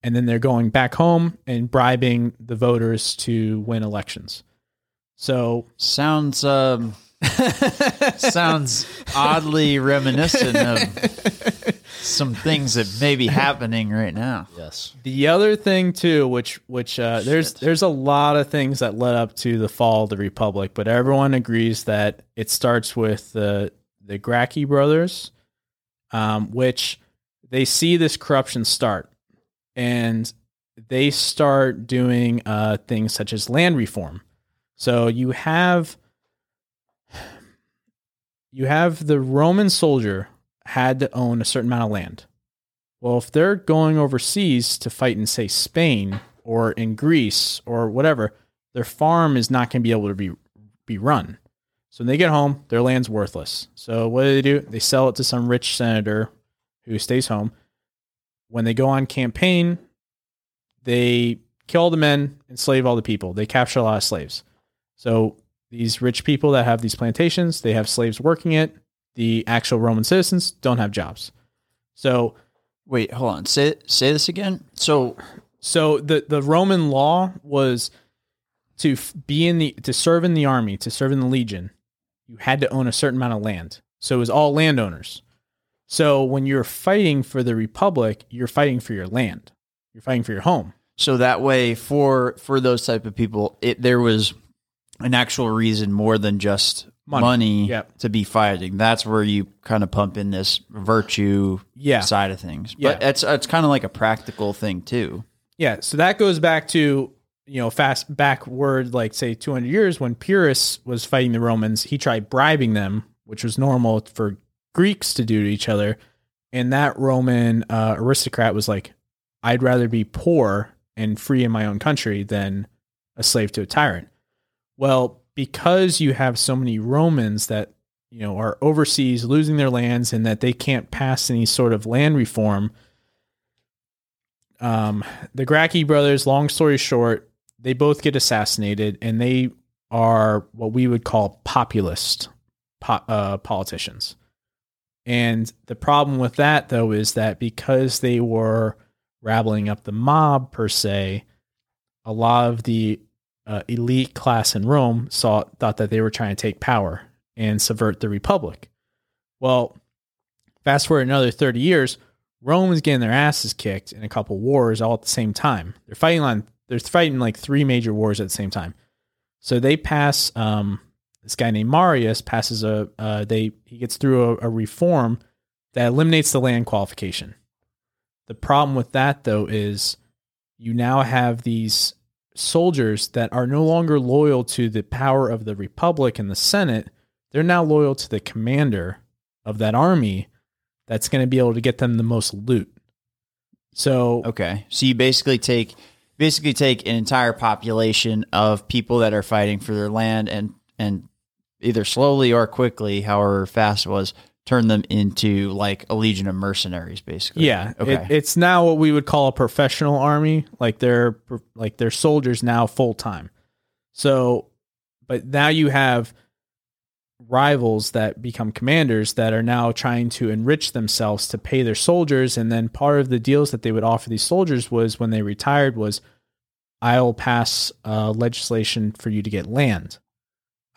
And then they're going back home and bribing the voters to win elections. So sounds sounds oddly reminiscent of some things that may be happening right now. Yes. The other thing too, which there's a lot of things that led up to the fall of the Republic, but everyone agrees that it starts with the Gracchi brothers, which they see this corruption start, and they start doing things such as land reform. So you have the Roman soldier had to own a certain amount of land. Well, if they're going overseas to fight in, say, Spain or in Greece or whatever, their farm is not going to be able to be run. So when they get home, their land's worthless. So what do? They sell it to some rich senator who stays home. When they go on campaign, they kill all the men, enslave all the people. They capture a lot of slaves. So these rich people that have these plantations, they have slaves working it. The actual Roman citizens don't have jobs. So wait, hold on. Say this again. So the Roman law was to be to serve in the army, to serve in the legion, you had to own a certain amount of land. So it was all landowners. So when you're fighting for the Republic, you're fighting for your land. You're fighting for your home. So that way for those type of people, there was an actual reason more than just money to be fighting. That's where you kind of pump in this virtue side of things. Yeah. But it's kind of like a practical thing too. Yeah. So that goes back to, fast backward, say 200 years when Pyrrhus was fighting the Romans, he tried bribing them which was normal for Greeks to do to each other. And that Roman aristocrat was like, I'd rather be poor and free in my own country than a slave to a tyrant. Well, because you have so many Romans that, you know, are overseas losing their lands and that they can't pass any sort of land reform, the Gracchi brothers, long story short, they both get assassinated, and they are what we would call populist politicians. And the problem with that, though, is that because they were rabbling up the mob, per se, a lot of the elite class in Rome thought that they were trying to take power and subvert the Republic. Well, fast forward another 30 years, Rome is getting their asses kicked in a couple wars all at the same time. They're fighting like three major wars at the same time. So they pass, this guy named Marius passes he gets through a reform that eliminates the land qualification. The problem with that, though, is you now have these soldiers that are no longer loyal to the power of the Republic and the Senate. They're now loyal to the commander of that army that's going to be able to get them the most loot. So, okay. So you basically take an entire population of people that are fighting for their land and either slowly or quickly, however fast it was, turn them into like a legion of mercenaries, basically. Yeah. Okay. It's now what we would call a professional army. Like they're soldiers now full time. So, but now you have rivals that become commanders that are now trying to enrich themselves to pay their soldiers. And then part of the deals that they would offer these soldiers was when they retired was, I'll pass legislation for you to get land.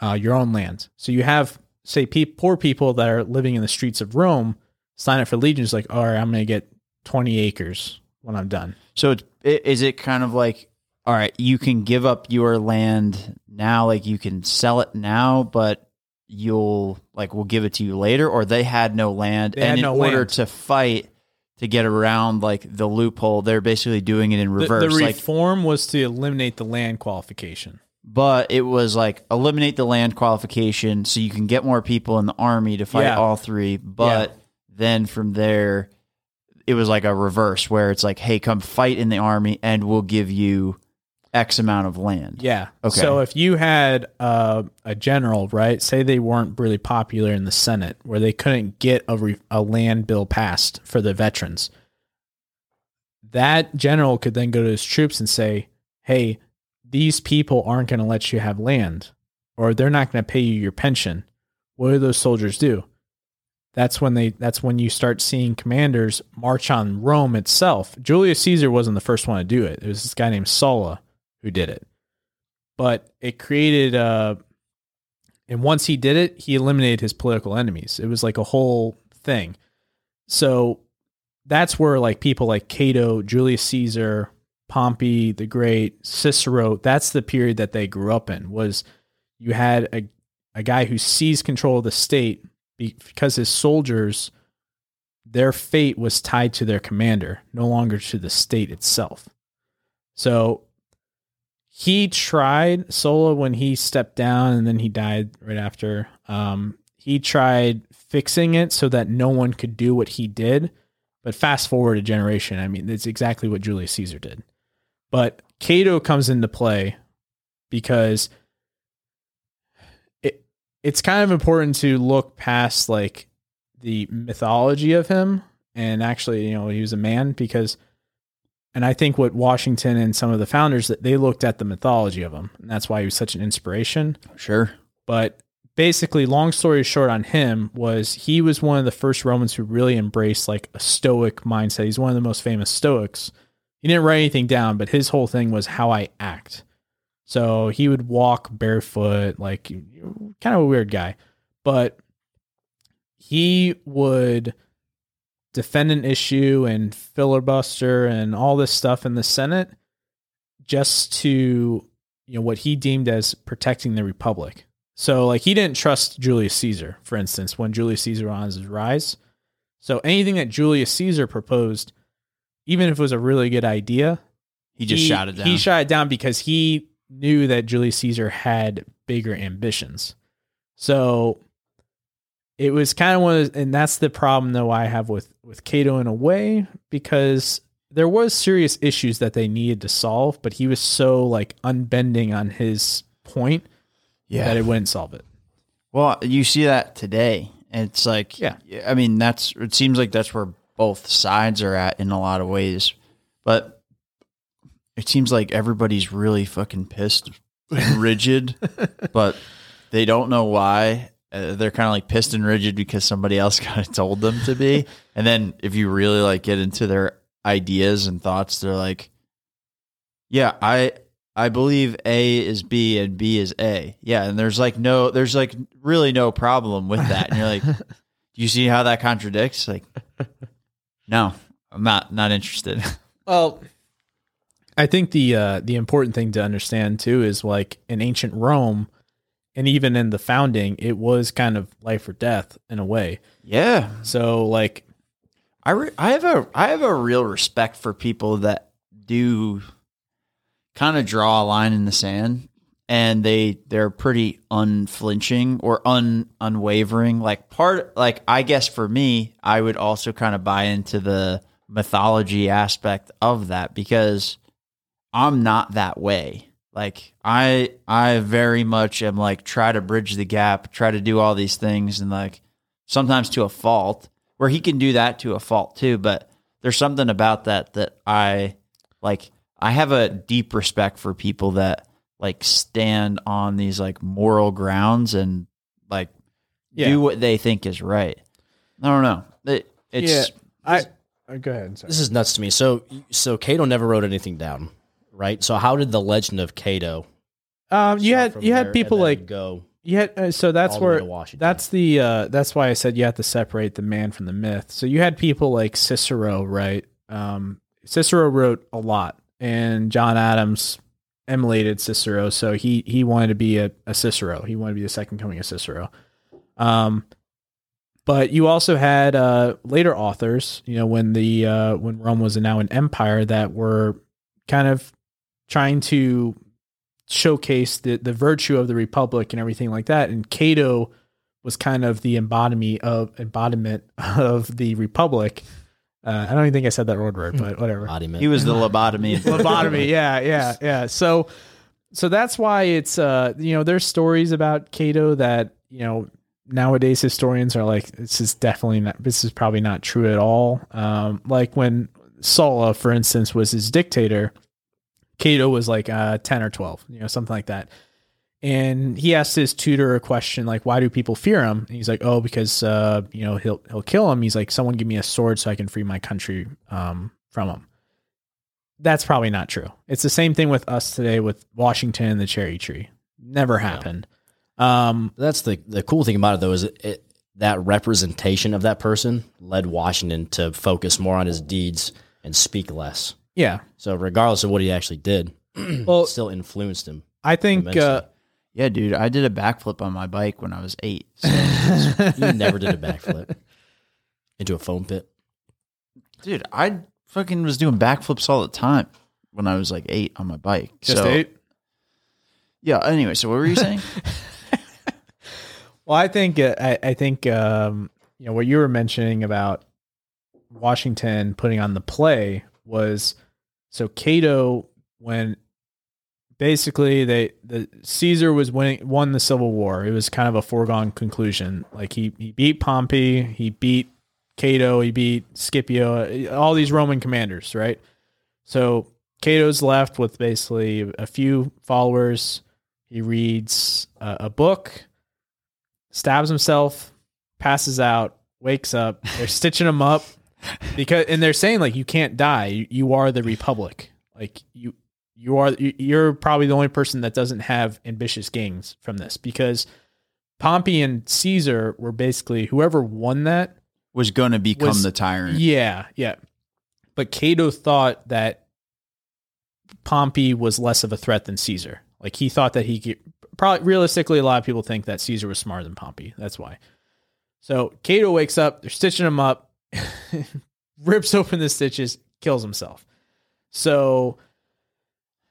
Your own land. So you have, say, poor people that are living in the streets of Rome sign up for legions, like, all right, I'm going to get 20 acres when I'm done. So is it kind of like, all right, you can give up your land now, like you can sell it now, but we'll give it to you later, or they had no land. And in order to fight to get around like the loophole, they're basically doing it in reverse. The reform was to eliminate the land qualification. But it was like eliminate the land qualification so you can get more people in the army to fight all three. But then from there, it was like a reverse where it's like, hey, come fight in the army and we'll give you X amount of land. Yeah. Okay. So if you had a general, right, say they weren't really popular in the Senate where they couldn't get a land bill passed for the veterans, that general could then go to his troops and say, hey, these people aren't going to let you have land, or they're not going to pay you your pension. What do those soldiers do? That's when you start seeing commanders march on Rome itself. Julius Caesar wasn't the first one to do it. It was this guy named Sulla who did it, but it created and once he did it, he eliminated his political enemies. It was like a whole thing. So that's where like people like Cato, Julius Caesar, Pompey the Great, Cicero, that's the period that they grew up in, was you had a guy who seized control of the state because his soldiers, their fate was tied to their commander, no longer to the state itself. So he tried, Sulla, when he stepped down and then he died right after, he tried fixing it so that no one could do what he did. But fast forward a generation, I mean, that's exactly what Julius Caesar did. But Cato comes into play because it's kind of important to look past like the mythology of him. And actually, you know, he was a man and I think what Washington and some of the founders, that they looked at the mythology of him. And that's why he was such an inspiration. Sure. But basically, long story short on him was he was one of the first Romans who really embraced like a Stoic mindset. He's one of the most famous Stoics. He didn't write anything down, but his whole thing was how I act. So he would walk barefoot, like kind of a weird guy, but he would defend an issue and filibuster and all this stuff in the Senate just to, you know, what he deemed as protecting the Republic. So like he didn't trust Julius Caesar, for instance, when Julius Caesar was on his rise. So anything that Julius Caesar proposed, even if it was a really good idea, he shot it down. He shot it down because he knew that Julius Caesar had bigger ambitions. So It was kind of one of those, and that's the problem though I have with Cato in a way, because there was serious issues that they needed to solve, but he was so like unbending on his point that it wouldn't solve it. Well, you see that today. And it's like, I mean, it seems like that's where both sides are at in a lot of ways, but it seems like everybody's really fucking pissed and rigid, but they don't know why. They're kind of like pissed and rigid because somebody else kind of told them to be. And then if you really like get into their ideas and thoughts, they're like, yeah, I believe A is B and B is A. Yeah. And there's really no problem with that. And you're like, do you see how that contradicts? Like, no, I'm not interested. Well, I think the important thing to understand too, is like in ancient Rome, and even in the founding, it was kind of life or death in a way. Yeah. So like, I have a real respect for people that do kind of draw a line in the sand, and they're pretty unflinching or unwavering. Like I guess for me, I would also kind of buy into the mythology aspect of that, because I'm not that way. Like I very much am like, try to bridge the gap, try to do all these things. And like sometimes to a fault, where he can do that to a fault too. But there's something about that I like. I have a deep respect for people that like stand on these like moral grounds and like do what they think is right. I don't know. Go ahead. Sorry. This is nuts to me. So Cato never wrote anything down, right? So how did the legend of Cato? You had people like go. Yeah, so that's where that's why I said you have to separate the man from the myth. So you had people like Cicero, right? Cicero wrote a lot, and John Adams emulated Cicero, so he wanted to be a Cicero. He wanted to be the second coming of Cicero. But you also had later authors, you know, when Rome was now an empire, that were kind of trying to showcase the virtue of the Republic and everything like that. And Cato was kind of the embodiment of the Republic. I don't even think I said that word, but whatever. He was the lobotomy. Yeah. So that's why it's, you know, there's stories about Cato that, you know, nowadays historians are like, this is probably not true at all. Like when Sulla, for instance, was his dictator, Cato was like 10 or 12, you know, something like that. And he asked his tutor a question like, why do people fear him? And he's like, oh, because, you know, he'll kill him. He's like, someone give me a sword so I can free my country from him. That's probably not true. It's the same thing with us today with Washington and the cherry tree. Never happened. Yeah. That's the cool thing about it, though, is that representation of that person led Washington to focus more on his deeds and speak less. Yeah. So regardless of what he actually did, it still influenced him. I think, yeah, dude, I did a backflip on my bike when I was 8. So you never did a backflip into a foam pit. Dude, I fucking was doing backflips all the time when I was like 8 on my bike. Just 8? Yeah. Anyway, so what were you saying? Well, I think, you know, what you were mentioning about Washington putting on the play was, so Cato, when basically Caesar was won the Civil War, it was kind of a foregone conclusion. Like he beat Pompey, he beat Cato, he beat Scipio, all these Roman commanders, right? So Cato's left with basically a few followers. He reads a book, stabs himself, passes out, wakes up. They're stitching him up. And they're saying like, you can't die. You are the Republic. Like you're probably the only person that doesn't have ambitious gains from this, because Pompey and Caesar were basically, whoever won that was going to become the tyrant. Yeah. Yeah. But Cato thought that Pompey was less of a threat than Caesar. Like he thought that probably realistically, a lot of people think that Caesar was smarter than Pompey. That's why. So Cato wakes up, they're stitching him up, rips open the stitches, kills himself. So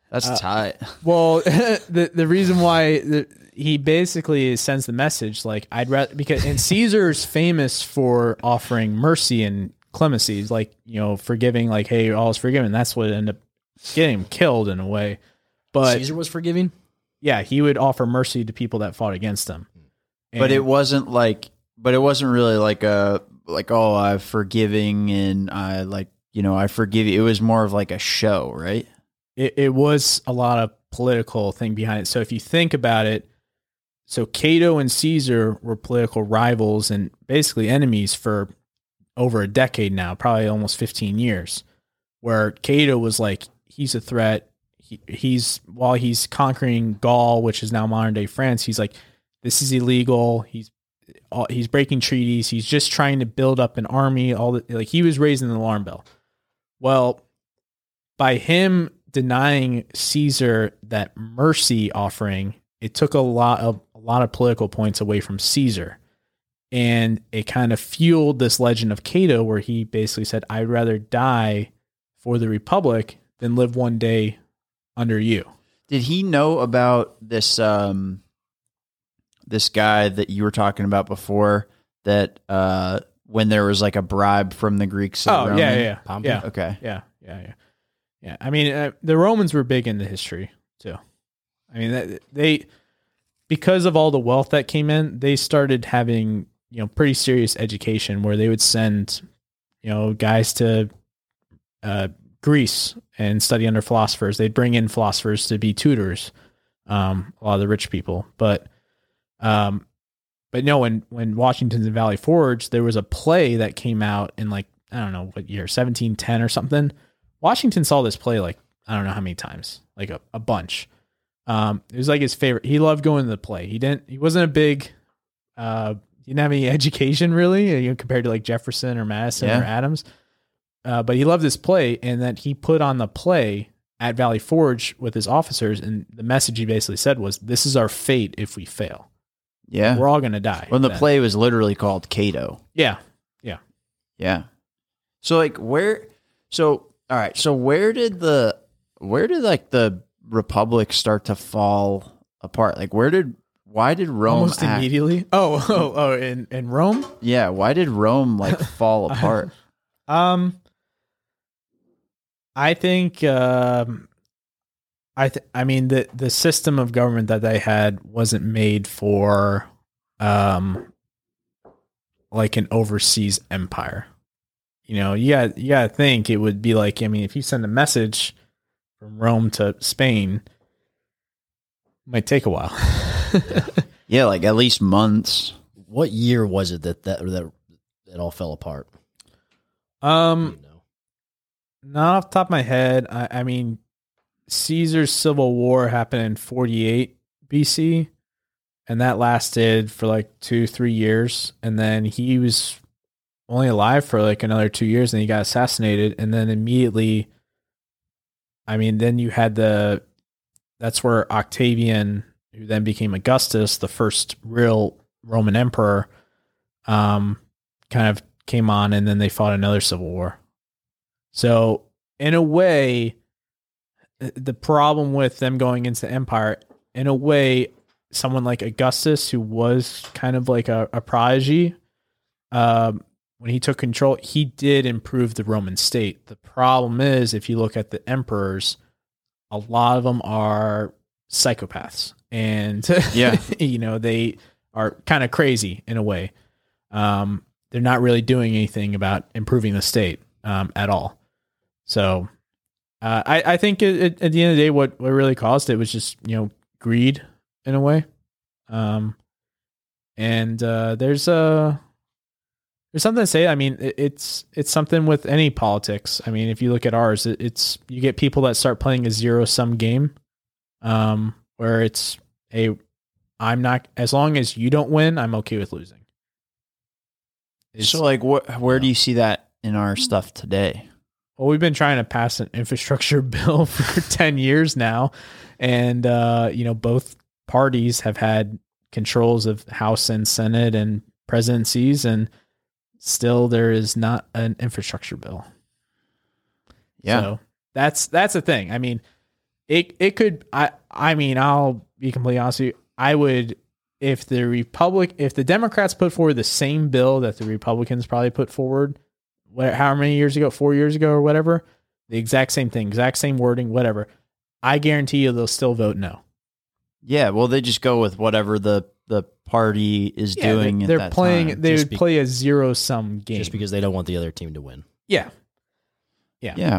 that's tight. Well, the reason why he basically sends the message like, I'd rather, because, and Caesar's famous for offering mercy and clemency, like, you know, forgiving, like, hey, all is forgiven. That's what ended up getting him killed in a way. But Caesar was forgiving? Yeah, he would offer mercy to people that fought against him. But it wasn't like, but it wasn't really like a, like, oh, I'm forgiving and I like, you know, I forgive you. It was more of like a show, right? It was a lot of political thing behind it. So if you think about it, so Cato and Caesar were political rivals and basically enemies for over a decade now, probably almost 15 years, where Cato was like, he's a threat. He's while he's conquering Gaul, which is now modern day France, he's like, this is illegal. He's breaking treaties. He's just trying to build up an army. All the, like, he was raising the alarm bell. Well, by him denying Caesar that mercy offering, it took a lot of political points away from Caesar, and it kind of fueled this legend of Cato, where he basically said, "I'd rather die for the Republic than live one day under you." Did he know about this? This guy that you were talking about before, that when there was like a bribe from the Greeks. Oh, yeah. Okay. Yeah. I mean, the Romans were big into history too. I mean, they, because of all the wealth that came in, they started having, you know, pretty serious education where they would send, you know, guys to Greece and study under philosophers. They'd bring in philosophers to be tutors, a lot of the rich people. But no, when Washington's in Valley Forge, there was a play that came out in, like, I don't know what year, 1710 or something. Washington saw this play, like, I don't know how many times, like a bunch. It was like his favorite. He loved going to the play. He wasn't a big, he didn't have any education really, you know, compared to like Jefferson or Madison or Adams. But he loved this play, and that he put on the play at Valley Forge with his officers. And the message he basically said was, this is our fate if we fail. Yeah. We're all going to die. Well, the play was literally called Cato. Yeah. So like where did the Republic start to fall apart? Like why did Rome almost immediately? Oh, in Rome? Yeah. Why did Rome like fall apart? I think, I mean the system of government that they had wasn't made for like an overseas empire. You know, you gotta think it would be like, I mean, if you send a message from Rome to Spain, it might take a while. Yeah, like at least months. What year was it that it all fell apart? You know. Not off the top of my head. I mean, Caesar's civil war happened in 48 BC, and that lasted for like 2-3 years. And then he was only alive for like another 2 years, and he got assassinated. And then immediately, I mean, then you had that's where Octavian, who then became Augustus, the first real Roman emperor, kind of came on, and then they fought another civil war. So in a way, the problem with them going into empire, in a way, someone like Augustus, who was kind of like a prodigy, when he took control, he did improve the Roman state. The problem is, if you look at the emperors, a lot of them are psychopaths, and you know, they are kind of crazy in a way. They're not really doing anything about improving the state at all. So. I think it, at the end of the day, what really caused it was just, you know, greed in a way. There's something to say. I mean, it's something with any politics. I mean, if you look at ours, it's you get people that start playing a zero-sum game, where it's I'm not, as long as you don't win, I'm okay with losing. So like where do you see that in our stuff today? Well, we've been trying to pass an infrastructure bill for 10 years now. And, you know, both parties have had controls of House and Senate and presidencies, and still there is not an infrastructure bill. Yeah. So that's the thing. I mean, I'll be completely honest with you. I would, if the Democrats put forward the same bill that the Republicans probably put forward, however many years ago, 4 years ago or whatever, the exact same thing, exact same wording, whatever, I guarantee you they'll still vote no. Yeah, well, they just go with whatever the party is doing. They're playing. They would play a zero-sum game just because they don't want the other team to win. Yeah.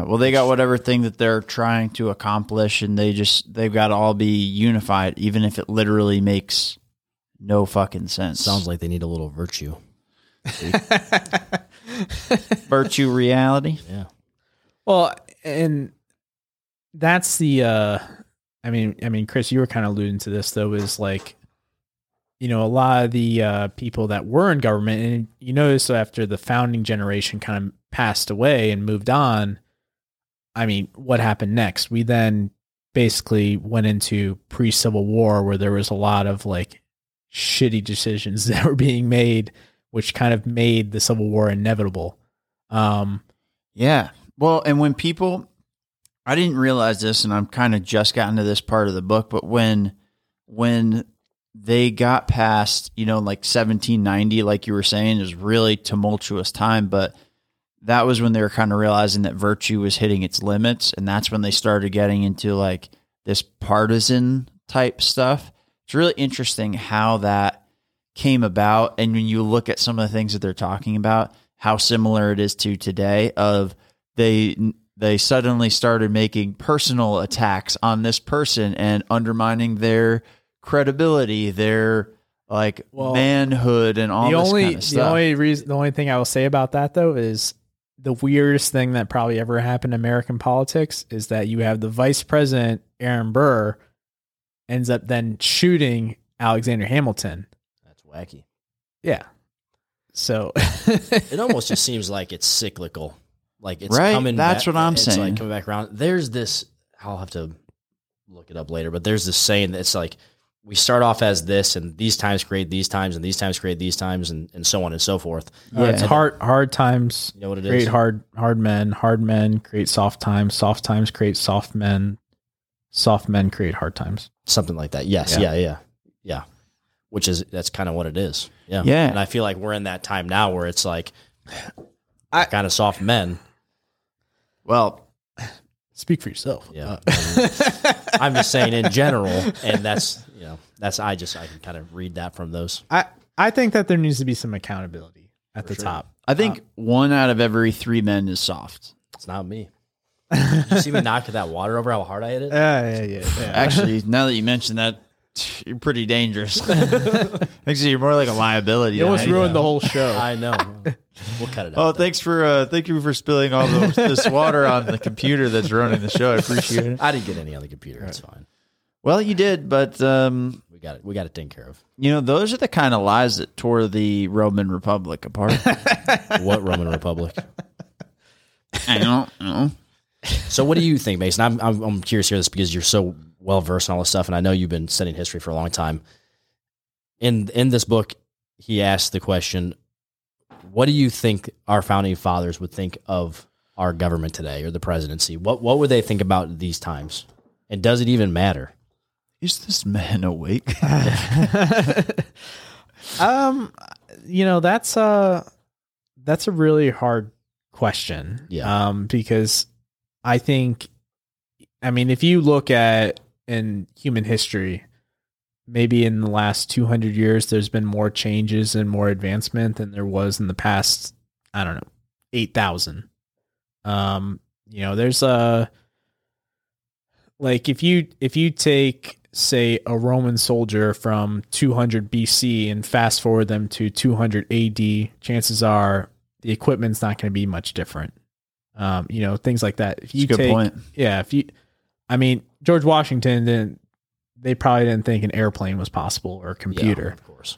Well, they got whatever thing that they're trying to accomplish, and they've got to all be unified, even if it literally makes no fucking sense. Sounds like they need a little virtue. Virtue reality. Yeah. Well, and that's the. I mean, Chris, you were kind of alluding to this though. Is like, you know, a lot of the people that were in government, and you notice after the founding generation kind of passed away and moved on, I mean, what happened next? We then basically went into pre-Civil War where there was a lot of like shitty decisions that were being made, which kind of made the Civil War inevitable. Yeah. Well, and when people, I didn't realize this, and I'm kind of just gotten to this part of the book, but when they got past, you know, like 1790, like you were saying, is really tumultuous time. But that was when they were kind of realizing that virtue was hitting its limits. And that's when they started getting into like this partisan type stuff. It's really interesting how that came about. And when you look at some of the things that they're talking about, how similar it is to today of they suddenly started making personal attacks on this person and undermining their credibility, their like manhood, and all this kind of stuff. The only thing I will say about that though is the weirdest thing that probably ever happened in American politics is that you have the vice president, Aaron Burr, ends up then shooting Alexander Hamilton. That's wacky. Yeah. So it almost just seems like it's cyclical. Like it's right? coming That's back, what I'm it's saying. It's like coming back around. There's this, I'll have to look it up later, but there's this saying that it's like, we start off as this, and these times create these times, and these times create these times, and so on and so forth. Yeah, it's hard times. You know what it is? Create hard men. Hard men create soft times. Soft times create soft men. Soft men create hard times. Something like that. Yes. Yeah. Which is that's kind of what it is. Yeah. And I feel like we're in that time now where it's like, kind of soft men. Well. Speak for yourself. Yeah, I'm just saying in general, and I can kind of read that from those. I think that there needs to be some accountability at the top. I think one out of every three men is soft. It's not me. Did you see me knock that water over? How hard I hit it? Yeah. Actually, now that you mentioned that, you're pretty dangerous. Actually, you're more like a liability. You almost ruined the whole show. I know. We'll cut it out. Oh, thanks for thank you for spilling all this water on the computer that's running the show. I appreciate it. I didn't get any on the computer. Right. It's fine. Well, you did, but we got it taken care of. You know, those are the kind of lies that tore the Roman Republic apart. What Roman Republic? I don't know. So, what do you think, Mason? I'm curious to hear this because you're so well versed in all this stuff, and I know you've been studying history for a long time. In this book, he asked the question, what do you think our founding fathers would think of our government today or the presidency? What would they think about these times? And does it even matter? Is this man awake? You know, that's a really hard question. Yeah. Because I think, I mean, if you look at in human history, maybe in the last 200 years, there's been more changes and more advancement than there was in the past, I don't know, 8,000. You know, there's a, like if you take, say, a Roman soldier from 200 BC and fast forward them to 200 AD, chances are the equipment's not going to be much different. You know, things like that. If you That's a good point. Yeah. George Washington didn't, they probably didn't think an airplane was possible or a computer. Yeah, of course.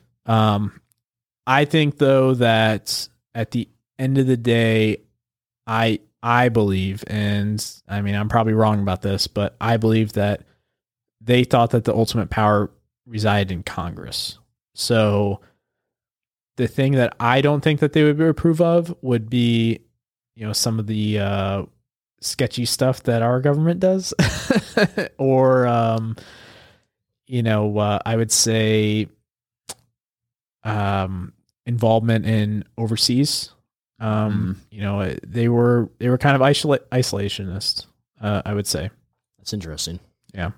I think though that at the end of the day, I believe, and I mean, I'm probably wrong about this, but I believe that they thought that the ultimate power resided in Congress. So the thing that I don't think that they would approve of would be, you know, some of the, sketchy stuff that our government does or, you know, I would say involvement in overseas. You know, they were kind of isolationist, I would say. That's interesting. Yeah.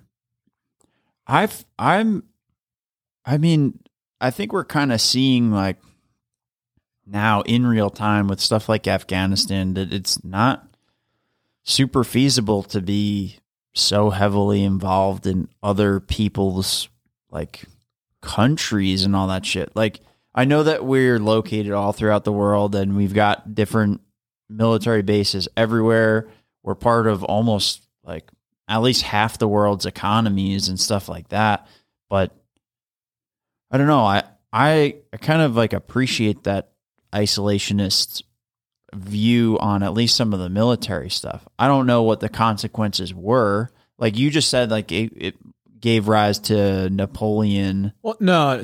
I think we're kind of seeing, like, now in real time with stuff like Afghanistan, that it's not super feasible to be so heavily involved in other people's, like, countries and all that shit. Like, I know that we're located all throughout the world and we've got different military bases everywhere. We're part of almost, like, at least half the world's economies and stuff like that. But I don't know. I kind of, like, appreciate that isolationist view on at least some of the military stuff. I don't know what the consequences were. Like you just said, like it gave rise to Napoleon. Well, no,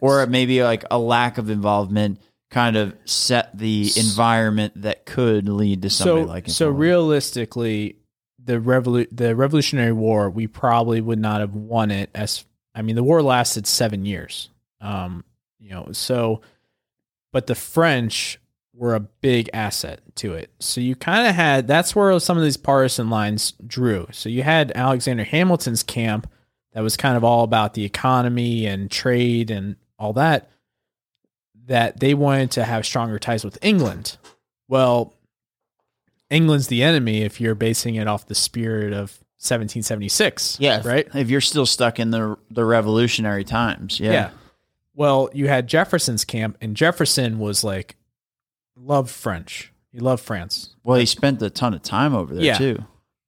or maybe like a lack of involvement kind of set the environment that could lead to something like Napoleon. So realistically, the Revolutionary War, we probably would not have won it. The war lasted 7 years. But the French were a big asset to it. So you kind of had, that's where some of these partisan lines drew. So you had Alexander Hamilton's camp that was kind of all about the economy and trade and all that, that they wanted to have stronger ties with England. Well, England's the enemy if you're basing it off the spirit of 1776. Yeah. Right? If you're still stuck in the revolutionary times. Yeah. Yeah. Well, you had Jefferson's camp, and Jefferson was like, loved French. He loved France. Well, he spent a ton of time over there too.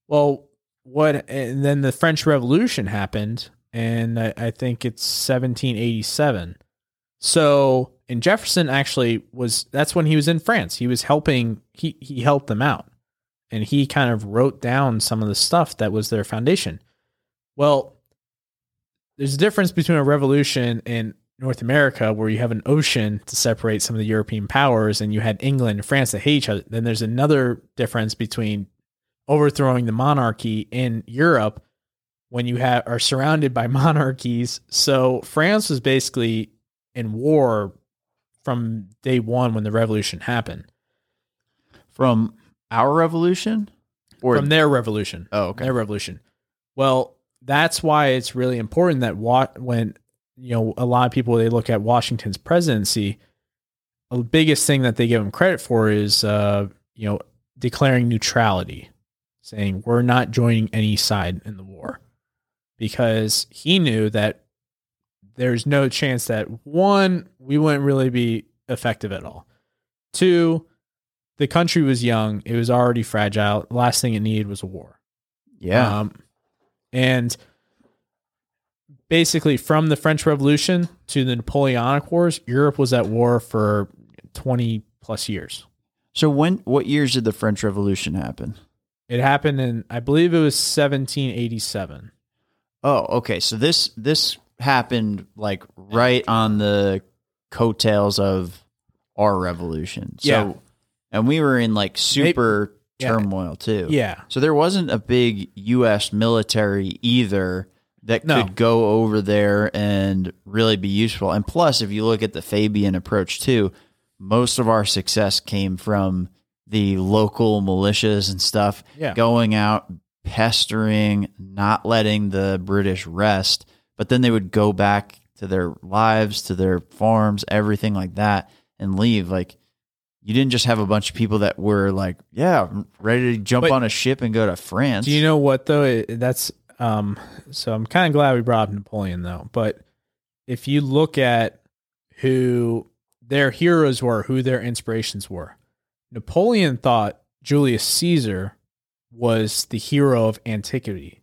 Well, and then the French Revolution happened, and I think it's 1787. So, and Jefferson actually that's when he was in France. He was helping, he helped them out, and he kind of wrote down some of the stuff that was their foundation. Well, there's a difference between a revolution and North America, where you have an ocean to separate some of the European powers, and you had England and France that hate each other. Then there's another difference between overthrowing the monarchy in Europe when you are surrounded by monarchies. So France was basically in war from day one when the revolution happened. From our revolution? Or from their revolution. Oh, okay. Their revolution. Well, that's why it's really important that when you know, a lot of people, they look at Washington's presidency. The biggest thing that they give him credit for is, declaring neutrality, saying we're not joining any side in the war, because he knew that there's no chance that, one, we wouldn't really be effective at all. Two, the country was young. It was already fragile. The last thing it needed was a war. Yeah. And basically, from the French Revolution to the Napoleonic Wars, Europe was at war for 20 plus years. So what years did the French Revolution happen? It happened in, I believe it was 1787. Oh, okay. So this happened like right on the coattails of our revolution. So, yeah. And we were in like super turmoil too. Yeah. So there wasn't a big U.S. military either that could go over there and really be useful. And plus, if you look at the Fabian approach too, most of our success came from the local militias and stuff going out, pestering, not letting the British rest. But then they would go back to their lives, to their farms, everything like that, and leave. Like, you didn't just have a bunch of people that were like, ready to jump on a ship and go to France. Do you know what, though? So I'm kind of glad we brought up Napoleon, though. But if you look at who their heroes were, who their inspirations were, Napoleon thought Julius Caesar was the hero of antiquity.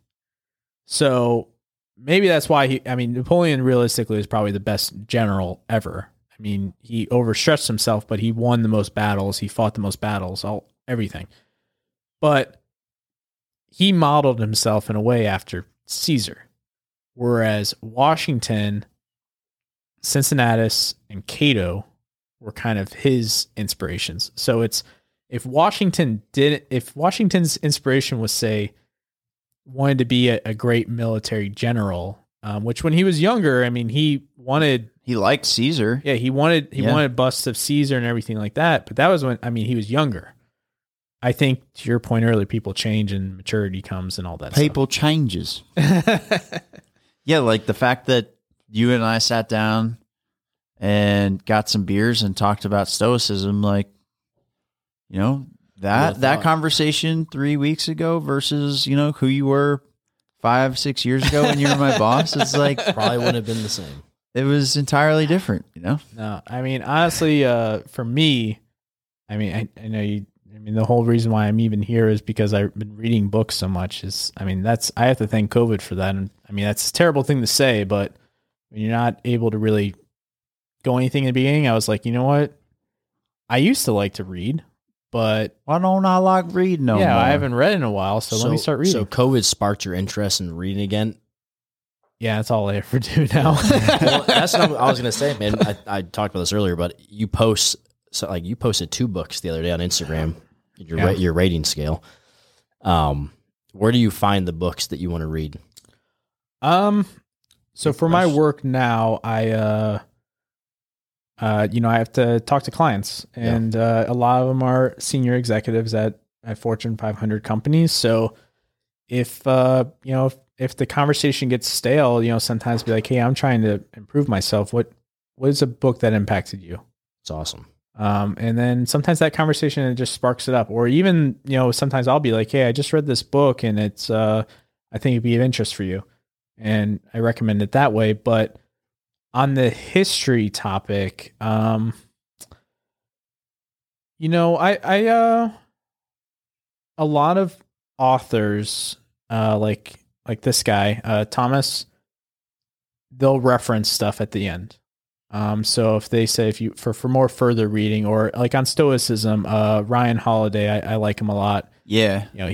So maybe that's why Napoleon realistically is probably the best general ever. I mean, he overstretched himself, but he won the most battles. He fought the most battles, everything. But he modeled himself in a way after Caesar, whereas Washington, Cincinnatus, and Cato were kind of his inspirations. So it's, if Washington's inspiration was, say, wanted to be a great military general, which when he was younger, I mean, he liked Caesar. Yeah. He wanted busts of Caesar and everything like that. But that was when, I mean, he was younger. I think to your point earlier, people change and maturity comes and all that. People stuff. Changes. Yeah. Like the fact that you and I sat down and got some beers and talked about Stoicism, like, you know, that conversation 3 weeks ago versus, you know, who you were 5-6 years ago when you were my boss, it's like probably wouldn't have been the same. It was entirely different, you know? No, I mean, honestly, for me, I mean, I know you, I mean, the whole reason why I'm even here is because I've been reading books so much is, I mean, I have to thank COVID for that. And I mean, that's a terrible thing to say, but when you're not able to really go anything in the beginning, I was like, you know what? I used to like to read, but why don't I like reading no more? Yeah, I haven't read in a while, so let me start reading. So COVID sparked your interest in reading again? Yeah, that's all I ever do now. Well, that's not what I was going to say, man. I talked about this earlier, but you posted 2 books the other day on Instagram, your rating scale. Where do you find the books that you want to read? So for my work now, I have to talk to clients, and a lot of them are senior executives at Fortune 500 companies. So if the conversation gets stale, you know, sometimes be like, hey, I'm trying to improve myself. What is a book that impacted you? It's awesome. And then sometimes that conversation, it just sparks it up. Or even, you know, sometimes I'll be like, hey, I just read this book and it's, I think it'd be of interest for you. And I recommend it that way. But on the history topic, you know, I a lot of authors, like this guy, Thomas, they'll reference stuff at the end. So if they say, for more further reading, or like on Stoicism, Ryan Holiday, I like him a lot. Yeah. You know,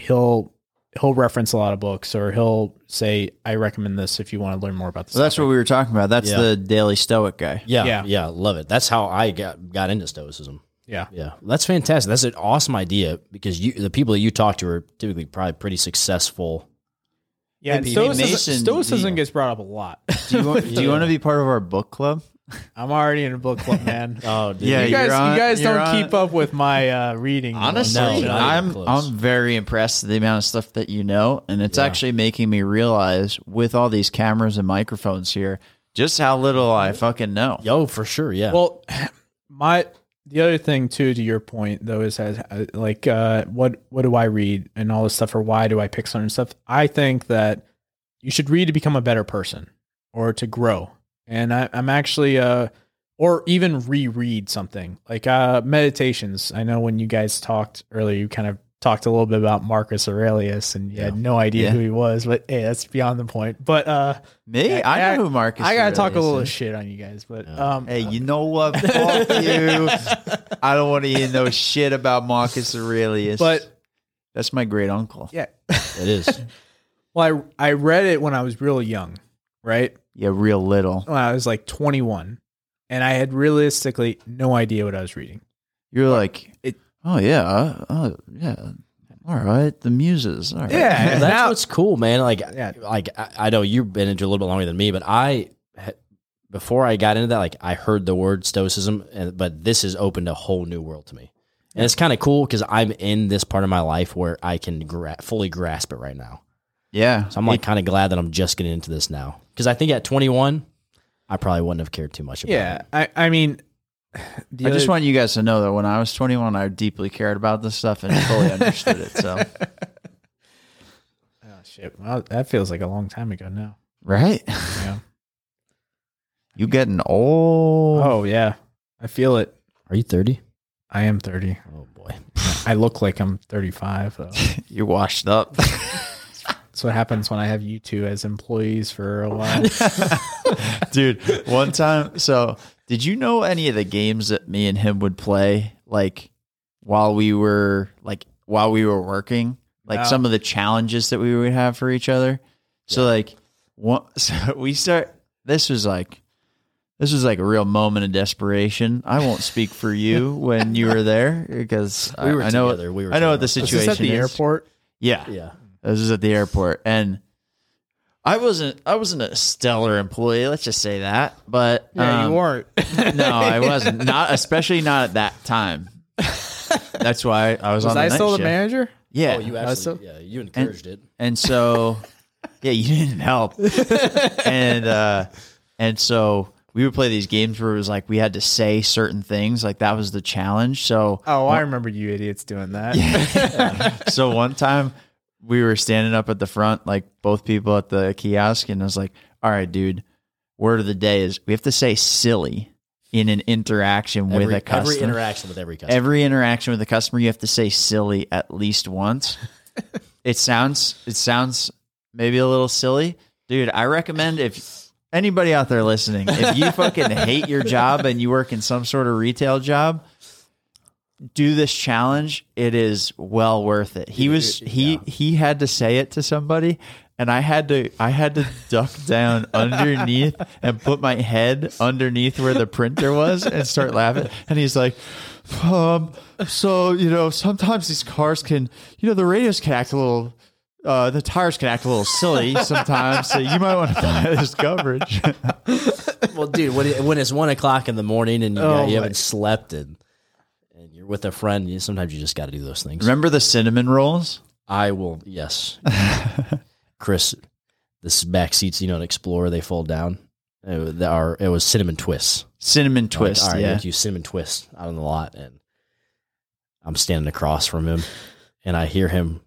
he'll reference a lot of books, or he'll say, I recommend this if you want to learn more about this. Well, that's what we were talking about. That's the Daily Stoic guy. Yeah. Yeah. Yeah. Love it. That's how I got into Stoicism. Yeah. Yeah. That's fantastic. That's an awesome idea, because the people that you talk to are typically probably pretty successful. Yeah, and Stoicism gets brought up a lot. Do you want to be part of our book club? I'm already in a book club, man. Oh, dude. Yeah, you guys don't keep up with my reading. Honestly, I'm very impressed with the amount of stuff that you know, and it's actually making me realize with all these cameras and microphones here just how little I fucking know. Yo, for sure, yeah. Well, the other thing too, to your point though, is like what do I read and all this stuff, or why do I pick certain stuff? I think that you should read to become a better person or to grow. And I'm actually or even reread something like Meditations. I know when you guys talked earlier, you kind of talked a little bit about Marcus Aurelius, and you had no idea who he was, but hey, that's beyond the point. But I know who Marcus is. I gotta talk a little shit on you guys, but hey, you know what? Fuck you. I don't want to hear no shit about Marcus Aurelius. But that's my great uncle. Yeah. It is. Well, I read it when I was real young, right? Yeah, real little. Well, I was like 21, and I had realistically no idea what I was reading. You're like it. Oh yeah, all right. The muses. All right. Yeah, well, that's what's cool, man. Like, I know you've been into a little bit longer than me, but before I got into that, like, I heard the word Stoicism, but this has opened a whole new world to me, and it's kind of cool because I'm in this part of my life where I can fully grasp it right now. Yeah, so I'm like kind of glad that I'm just getting into this now, because I think at 21, I probably wouldn't have cared too much about it. Yeah, I mean. I just want you guys to know that when I was 21, I deeply cared about this stuff and fully understood it. So, oh shit! Well, that feels like a long time ago now, right? Yeah, you getting old? Oh yeah, I feel it. Are you 30? I am 30. Oh boy, I look like I'm 35 though. You're washed up. That's what happens when I have you two as employees for a while. Dude, one time, so did you know any of the games that me and him would play, like while we were working, like some of the challenges that we would have for each other? Yeah. So like this was like a real moment of desperation. I won't speak for you when you were there, because I know what the situation is. Was this at the airport? Yeah. Yeah. This is at the airport, and I wasn't a stellar employee. Let's just say that. But yeah, you weren't. No, I wasn't. Not especially not at that time. That's why I was on the night shift. Was I still the manager? Yeah. Oh, you actually, yeah, you encouraged it. And so, yeah, you didn't help. And so we would play these games where it was like we had to say certain things. Like that was the challenge. So I remember you idiots doing that. Yeah. So one time we were standing up at the front, like both people at the kiosk, and I was like, all right, dude, word of the day is we have to say silly in an interaction with a customer. Every interaction with a customer, you have to say silly at least once. It sounds maybe a little silly. Dude, I recommend if anybody out there listening, if you fucking hate your job and you work in some sort of retail job, do this challenge. It is well worth it. He had to say it to somebody, and I had to duck down underneath and put my head underneath where the printer was and start laughing. And he's like, so, you know, sometimes these cars can, you know, the tires can act a little silly sometimes, so you might want to buy this coverage. Well, dude, when it's 1 o'clock in the morning and you haven't slept and you're with a friend, sometimes you just got to do those things. Remember the cinnamon rolls? I will, yes. Chris, this back seats, you know, an Explorer, they fold down. It was cinnamon twists. Cinnamon twists, like, all right, yeah. Thank you, cinnamon twists out on the lot. And I'm standing across from him, and I hear him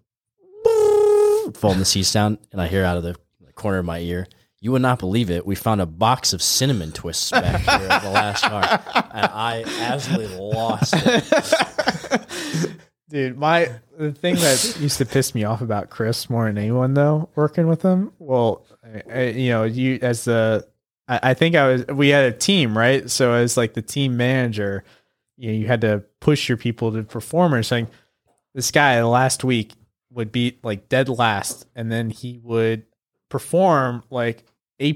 folding the seats down, and I hear out of the corner of my ear, you would not believe it, we found a box of cinnamon twists back here at the last car. And I absolutely lost it. Dude, the thing that used to piss me off about Chris more than anyone, though, working with him, well, we had a team, right? So as like the team manager, you know, you had to push your people to perform or something. This guy last week would be like dead last, and then he would perform like A+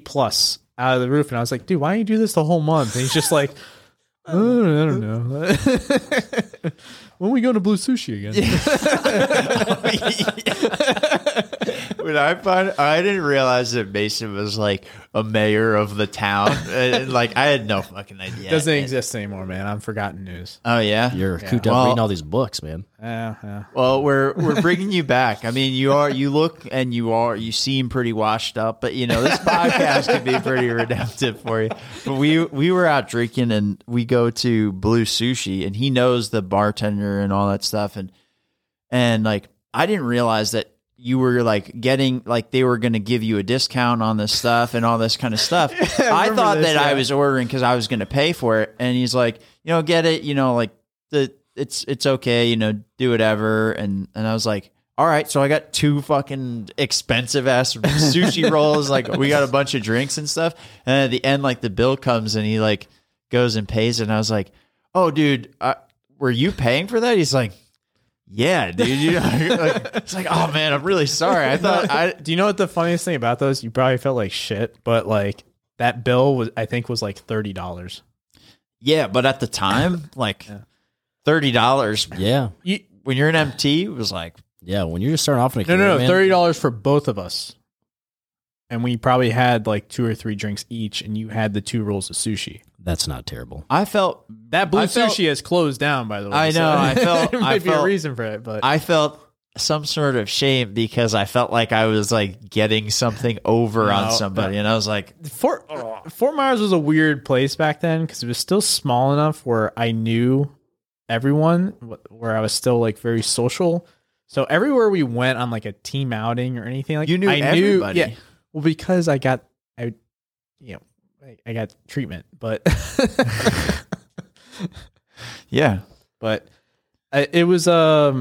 out of the roof. And I was like, dude, why don't you do this the whole month? And he's just like, oh, I don't know. When we go to Blue Sushi again? Yeah. When I didn't realize that Mason was like a mayor of the town. Like I had no fucking idea. Doesn't exist anymore, man. I'm forgotten news. Oh yeah, you're cooped up reading all these books, man. Yeah. Well, we're bringing you back. I mean, you seem pretty washed up, but you know this podcast could be pretty redemptive for you. But we were out drinking and we go to Blue Sushi, and he knows the bartender and all that stuff, and like I didn't realize that you were like getting like they were going to give you a discount on this stuff and all this kind of stuff. Yeah, I thought that I was ordering because I was going to pay for it, and he's like, you know, get it, you know, like it's okay, you know, do whatever. And I was like, all right, so I got 2 fucking expensive ass sushi rolls. Like we got a bunch of drinks and stuff, and at the end, like the bill comes and he like goes and pays it, and I was like, oh, dude. Were you paying for that? He's like, yeah, dude. You know, like, it's like, oh man, I'm really sorry. I thought do you know what the funniest thing about those? You probably felt like shit, but like that bill was like $30. Yeah. But at the time, like $30. Yeah. When you're an MT, it was like, yeah. When you're just starting off in a career, man. $30 for both of us. And we probably had like 2 or 3 drinks each, and you had the 2 rolls of sushi. That's not terrible. I felt that Blue Sushi has closed down, by the way. I know. So I felt there might be a reason for it, but I felt some sort of shame because I felt like I was like getting something over on somebody, and I was like, Fort Myers was a weird place back then because it was still small enough where I knew everyone, where I was still like very social. So everywhere we went on like a team outing or anything, like I knew everybody. Yeah. Well, because I got treatment, but yeah, but it was, I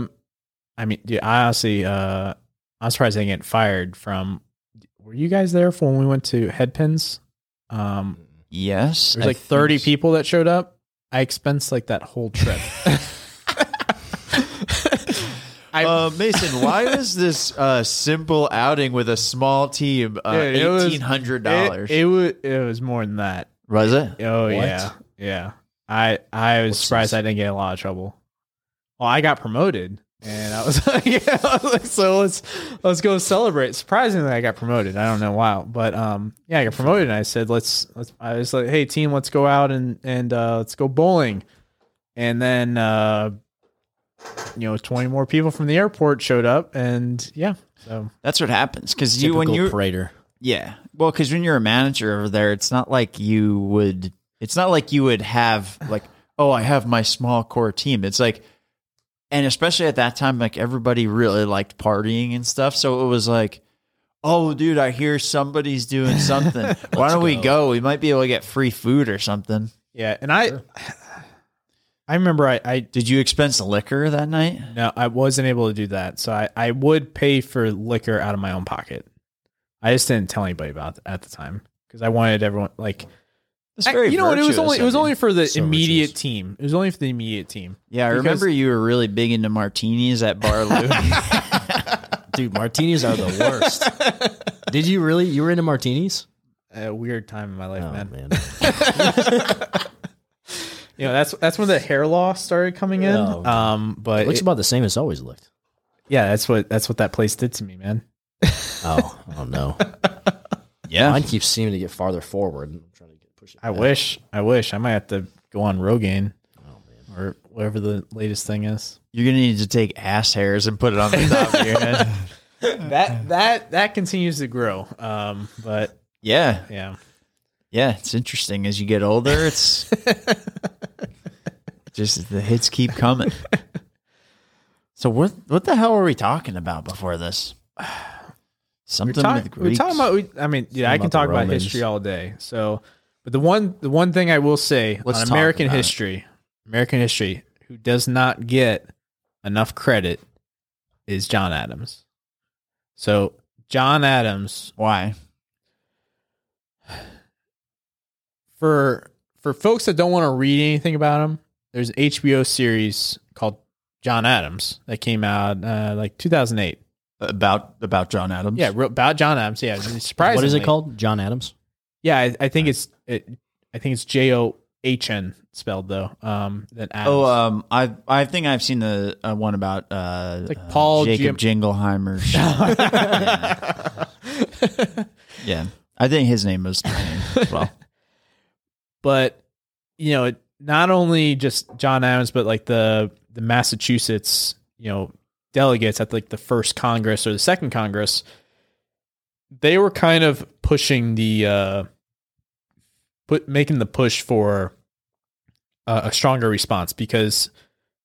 mean, dude, I honestly, I'm surprised I didn't get fired from, were you guys there for when we went to Headpins? Yes. There's like 30 people that showed up. I expensed like that whole trip. Mason, why was this simple outing with a small team $1,800? It was more than that. Was it? Oh, what? Yeah. I was surprised I didn't get in a lot of trouble. Well, I got promoted, And I was like, yeah, I was like, so let's go celebrate. Surprisingly, I got promoted. I don't know why, but yeah, I got promoted. And I said, I was like, hey team, let's go out and let's go bowling. And then, 20 more people from the airport showed up, and yeah, so that's what happens. Cause when you're a manager over there, it's not like you would have like, oh, I have my small core team. It's like, and especially at that time, like everybody really liked partying and stuff. So it was like, oh, dude, I hear somebody's doing something. Why don't we go? We might be able to get free food or something. Yeah. And I remember did you expense the liquor that night? No, I wasn't able to do that. So I would pay for liquor out of my own pocket. I just didn't tell anybody about it at the time because I wanted everyone like... It was only for the immediate team. It was only for the immediate team. Yeah, I remember you were really big into martinis at Bar Lou. Dude, martinis are the worst. Did you really? You were into martinis? A weird time in my life, man. That's when the hair loss started coming in. Oh, okay. But it looks about the same as always looked. Yeah, that's what that place did to me, man. Oh no. Yeah, mine keeps seeming to get farther forward. I'm trying to push it. I wish. I might have to go on Rogaine or whatever the latest thing is. You're going to need to take ass hairs and put it on the top of your head. That continues to grow. But yeah. Yeah. Yeah. It's interesting. As you get older, it's just the hits keep coming. So what the hell were we talking about before this? Something I can talk about history all day. So, but the one thing I will say on American history, who does not get enough credit is John Adams. So John Adams, why? For folks that don't want to read anything about him, there's an HBO series called John Adams that came out like 2008. About John Adams. Yeah, about John Adams. Yeah, surprisingly. What is it called? John Adams. Yeah, I think it's John spelled though. Than Adams. I think I've seen the one about like Paul Jacob Jingleheimer. Yeah, I think his name was as well. But not only just John Adams, but like the Massachusetts, delegates at like the first Congress or the second Congress, they were kind of pushing making the push for a stronger response, because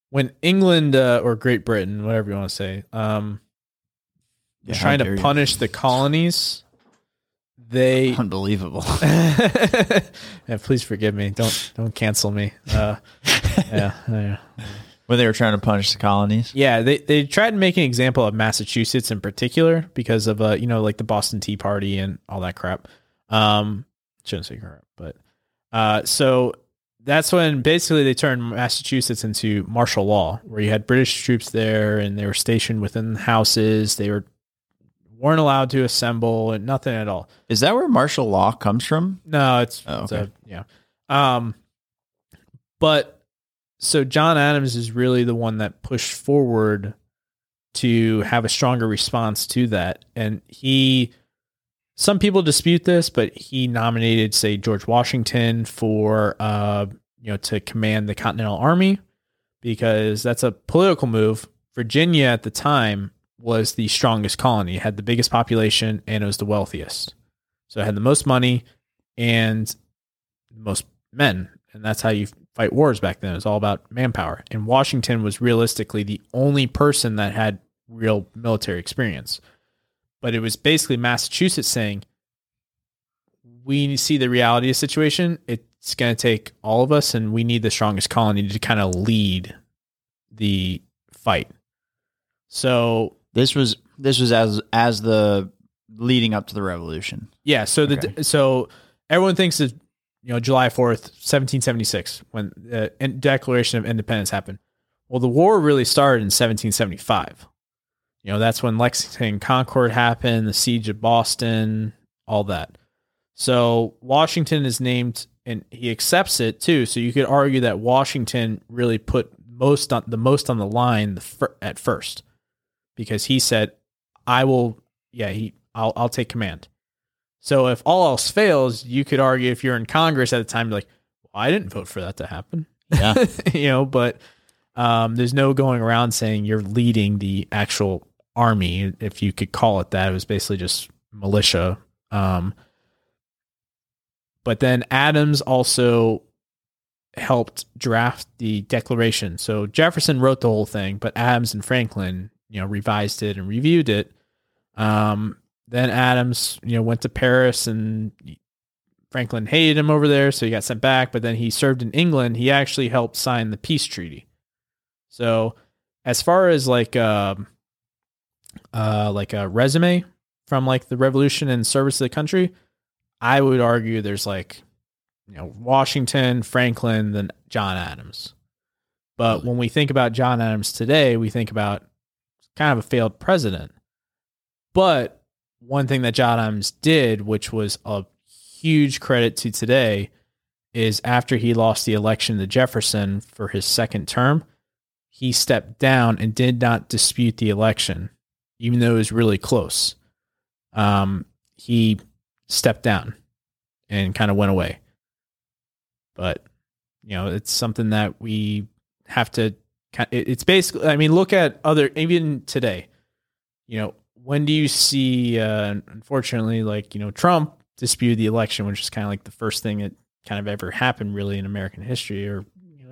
when England or Great Britain, whatever you want to say, was trying to punish the colonies, they unbelievable. And please forgive me. Don't cancel me. Yeah. When they were trying to punish the colonies. Yeah, they tried to make an example of Massachusetts in particular because of like the Boston Tea Party and all that crap. Shouldn't say crap, but so that's when basically they turned Massachusetts into martial law, where you had British troops there and they were stationed within houses. They weren't allowed to assemble and nothing at all. Is that where martial law comes from? No, it's but. So John Adams is really the one that pushed forward to have a stronger response to that. And some people dispute this, but he nominated, say, George Washington for, to command the Continental Army, because that's a political move. Virginia at the time was the strongest colony. It had the biggest population and it was the wealthiest. So it had the most money and most men. And that's how you fight wars back then. It was all about manpower. And Washington was realistically the only person that had real military experience. But it was basically Massachusetts saying, we see the reality of the situation. It's going to take all of us, and we need the strongest colony to kind of lead the fight. So this was as the leading up to the revolution. Yeah. So so everyone thinks that, July 4th, 1776, when the Declaration of Independence happened. Well, the war really started in 1775. That's when Lexington Concord happened, the siege of Boston, all that. So Washington is named, and he accepts it too. So you could argue that Washington really put the most on the line at first, because he said, I'll take command. So if all else fails, you could argue, if you're in Congress at the time, you're like, well, I didn't vote for that to happen. Yeah. But there's no going around saying you're leading the actual army, if you could call it that. It was basically just militia. But then Adams also helped draft the Declaration. So Jefferson wrote the whole thing, but Adams and Franklin, revised it and reviewed it. Then Adams, went to Paris, and Franklin hated him over there, so he got sent back. But then he served in England. He actually helped sign the peace treaty. So as far as like a resume from like the revolution and service to the country, I would argue there's Washington, Franklin, then John Adams. But when we think about John Adams today, we think about kind of a failed president. But one thing that John Adams did, which was a huge credit to today, is after he lost the election to Jefferson for his second term, he stepped down and did not dispute the election, even though it was really close. He stepped down and kind of went away. But, it's something that we have to, it's basically, look at other, even today, when do you see, unfortunately, Trump dispute the election, which is kind of like the first thing that kind of ever happened really in American history, or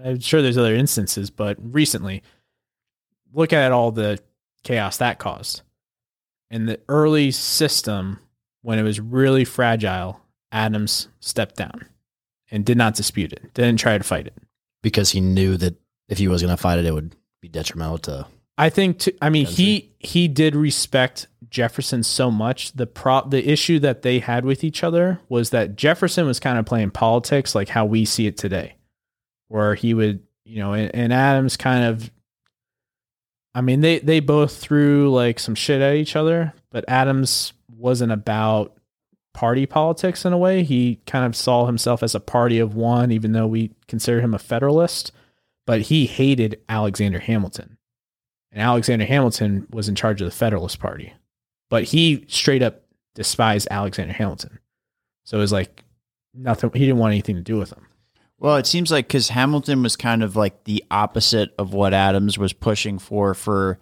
I'm sure there's other instances, but recently look at all the chaos that caused. In the early system, when it was really fragile, Adams stepped down and did not dispute it. Didn't try to fight it. Because he knew that if he was going to fight it, it would be detrimental to... he did respect Jefferson so much. The issue that they had with each other was that Jefferson was kind of playing politics like how we see it today, where he would, and Adams kind of... they both threw some shit at each other, but Adams wasn't about party politics in a way. He kind of saw himself as a party of one, even though we consider him a Federalist, but he hated Alexander Hamilton, and Alexander Hamilton was in charge of the Federalist Party, but he straight up despised Alexander Hamilton. So it was nothing. He didn't want anything to do with him. Well, it seems like because Hamilton was kind of the opposite of what Adams was pushing for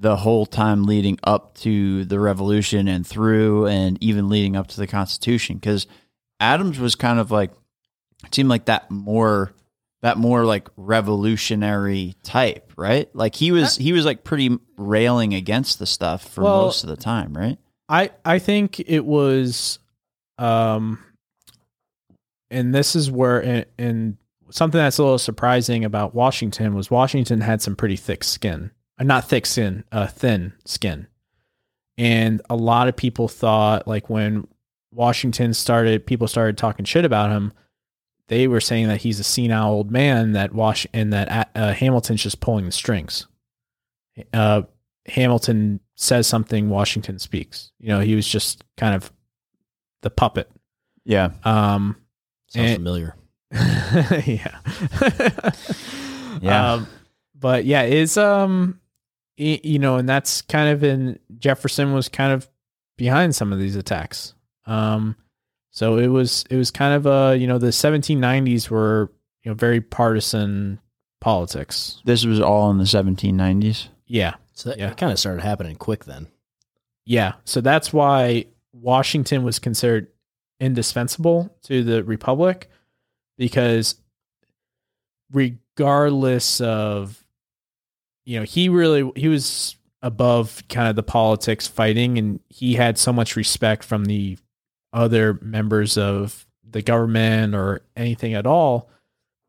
the whole time leading up to the Revolution and through, and even leading up to the Constitution, because Adams was kind of it seemed like that more revolutionary type, right? He was pretty railing against the stuff for most of the time, right? I think it was... And this is where, and something that's a little surprising about Washington was Washington had some pretty thick skin, thin skin. And a lot of people thought when Washington started, people started talking shit about him. They were saying that he's a senile old man that Hamilton's just pulling the strings. Hamilton says something, Washington speaks, he was just kind of the puppet. Yeah. Sounds familiar. Yeah. Yeah. But yeah, it's, and that's kind of Jefferson was kind of behind some of these attacks. So it was kind of, the 1790s were, very partisan politics. This was all in the 1790s. Yeah. So that kind of started happening quick then. Yeah. So that's why Washington was considered indispensable to the Republic, because regardless of, he was above kind of the politics fighting, and he had so much respect from the other members of the government or anything at all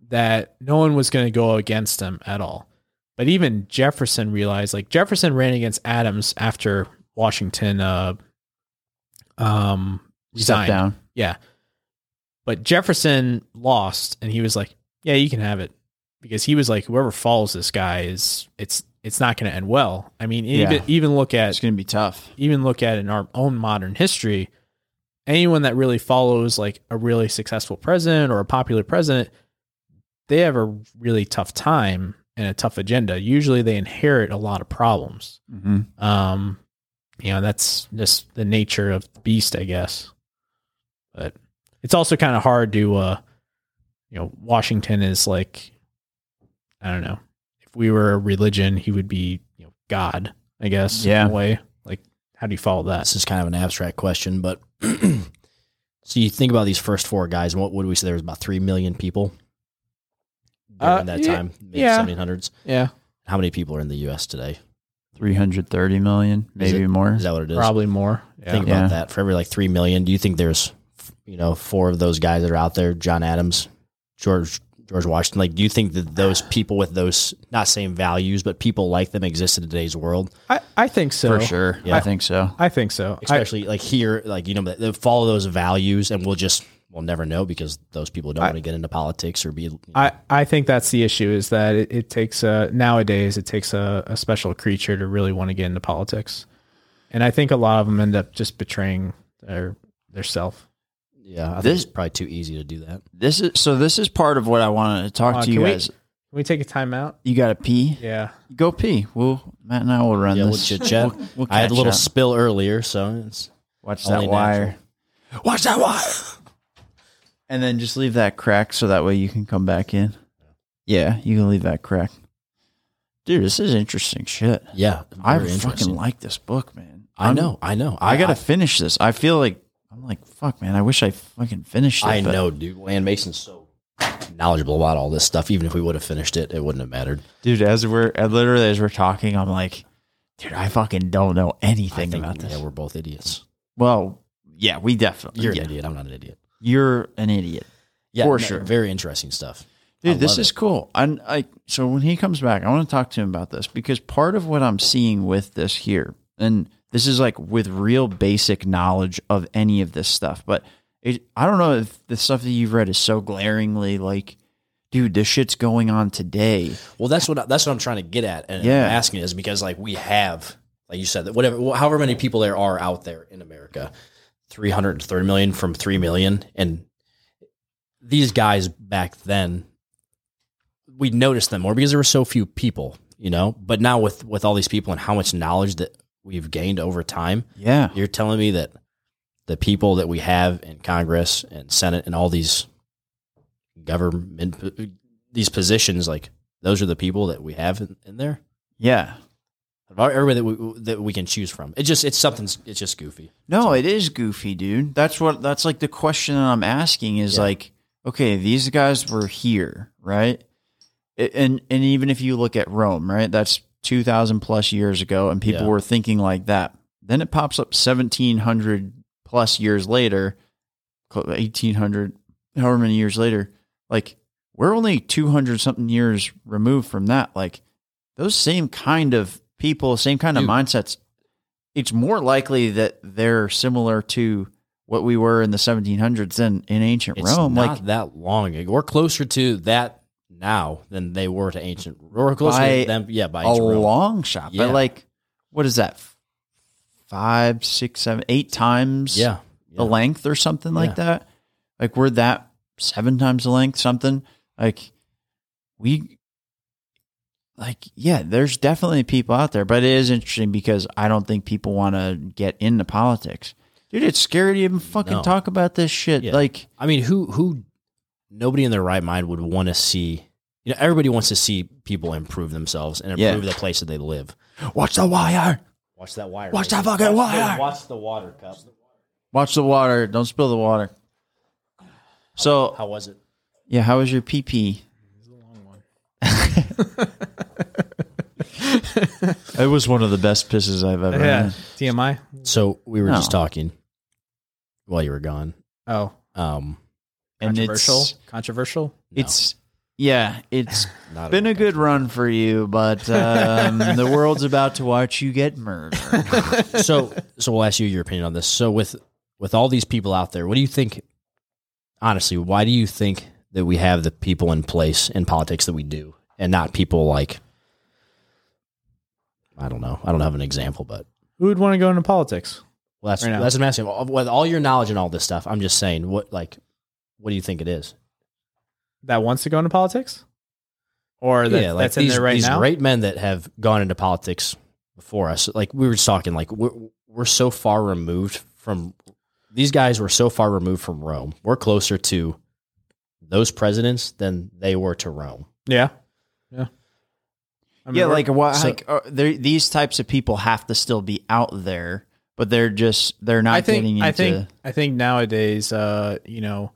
that no one was going to go against him at all. But even Jefferson realized, Jefferson ran against Adams after Washington, resigned. Step down. Yeah. But Jefferson lost, and he was like, yeah, you can have it, because he was like, whoever follows this guy it's not going to end well. Even look at, it's going to be tough. Even look at in our own modern history, anyone that really follows a really successful president or a popular president, they have a really tough time. and a tough agenda, usually they inherit a lot of problems. Mm-hmm. You know, that's just the nature of the beast, I guess. But it's also kind of hard to, you know, Washington is like, I don't know, if we were a religion, he would be, you know, God, I guess, in a way. Like, how do you follow that? This is kind of an abstract question, but so you think about these first four guys, and what would we say? There was about 3 million people during that time, mid 1700s. Yeah. How many people are in the U.S. today? 330 million, maybe more. Is that what it is? Probably more. Yeah. Think about that. For every like 3 million, do you think there's, you know, four of those guys that are out there, John Adams, George Washington, like, do you think that those people with those, not same values, but people like them exist in today's world? I think so. For sure. Yeah. I think so. Especially like here, like, you know, they follow those values, and we'll never know because those people don't want to get into politics or be. You know. I think that's the issue, is that it takes nowadays it takes a special creature to really want to get into politics. And I think a lot of them end up just betraying their self. Yeah, I think it's probably too easy to do that. This is part of what I wanted to talk to you guys. Can we take a timeout? You got to pee? Yeah. Go pee. Matt and I will run this. We'll chit-chat. I had a little spill earlier, so it's watch that wire. Natural. Watch that wire! And then just leave that crack so that way you can come back in. Yeah, you can leave that crack. Dude, this is interesting shit. Yeah. I fucking like this book, man. I know. I got to finish this. I feel like I'm like, fuck, man, I wish I fucking finished it. I know, dude. Land Mason's so knowledgeable about all this stuff. Even if we would have finished it, it wouldn't have mattered. Dude, as we're talking, I'm like, dude, I fucking don't know anything about this. Yeah, we're both idiots. Well, yeah, we definitely. You're an idiot. I'm not an idiot. You're an idiot. Yeah, for sure. Very interesting stuff. Dude, this is cool. So when he comes back, I want to talk to him about this, because part of what I'm seeing with this here, and this is like with real basic knowledge of any of this stuff. But I don't know if the stuff that you've read is so glaringly like, dude, this shit's going on today. Well, that's what I'm trying to get at. And I'm asking is because like we have, like you said, that however many people there are out there in America, 330 million from 3 million. And these guys back then, we noticed them more because there were so few people, you know, but now with all these people and how much knowledge that we've gained over time. Yeah. You're telling me that the people that we have in Congress and Senate and all these government, these positions, like those are the people that we have in there. Yeah. Everybody that we can choose from. It's just goofy. No, it is goofy, dude. That's like the question that I'm asking is like, okay, these guys were here, right? And even if you look at Rome, right? That's 2,000 plus years ago, and people were thinking like that. Then it pops up 1,700 plus years later, 1,800, however many years later. Like, we're only 200 something years removed from that. Like, those same kind of people, same kind of mindsets, it's more likely that they're similar to what we were in the 1700s than in ancient Rome. It's not like that long ago. We're closer to that now than they were to ancient or close to them, by a long shot. Yeah. But like, what is that? 5, 6, 7, 8 times the length or something like that. Like we're that 7 times the length, something like there's definitely people out there, but it is interesting because I don't think people want to get into politics. Dude, it's scary to even fucking talk about this shit. Yeah. Like, I mean, who nobody in their right mind would want to see, you know, everybody wants to see people improve themselves and improve the place that they live. Watch the wire. Watch that wire. Watch that fucking wire. Watch the water cup. Watch the water. Don't spill the water. So how was it? Yeah. How was your pee pee? It was a long one. It was one of the best pisses I've ever had. TMI. So we were just talking while you were gone. Oh, Controversial? No. It's been a good run for you, but the world's about to watch you get murdered. So we'll ask you your opinion on this. So with all these people out there, what do you think, honestly, why do you think that we have the people in place in politics that we do and not people like, I don't know. I don't have an example, but. Who would want to go into politics? Well, that's what I'm asking. With all your knowledge and all this stuff, I'm just saying what do you think it is? That wants to go into politics? or that, yeah, like that's in there right these now? These great men that have gone into politics before us, like we were just talking, like we're so far removed from, these guys were so far removed from Rome. We're closer to those presidents than they were to Rome. Yeah. Yeah. I mean, yeah, like, what, so, like these types of people have to still be out there, but they're just, they're not getting into... I think nowadays, you know,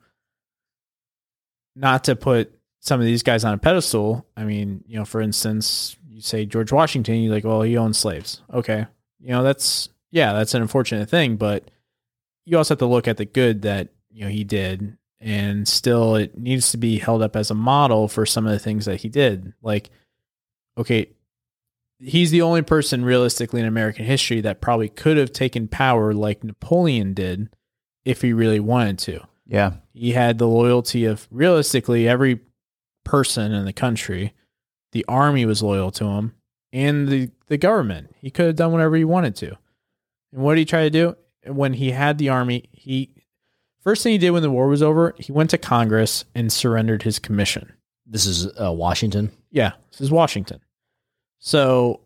not to put some of these guys on a pedestal. I mean, you know, for instance, you say George Washington, you're like, well, he owned slaves. Okay. You know, that's an unfortunate thing, but you also have to look at the good that, you know, he did, and still it needs to be held up as a model for some of the things that he did. Like, okay, he's the only person realistically in American history that probably could have taken power like Napoleon did if he really wanted to. Yeah. He had the loyalty of realistically every person in the country. The army was loyal to him, and the government. He could have done whatever he wanted to. And what did he try to do? When he had the army, first thing he did when the war was over, he went to Congress and surrendered his commission. This is Washington? Yeah, this is Washington. So,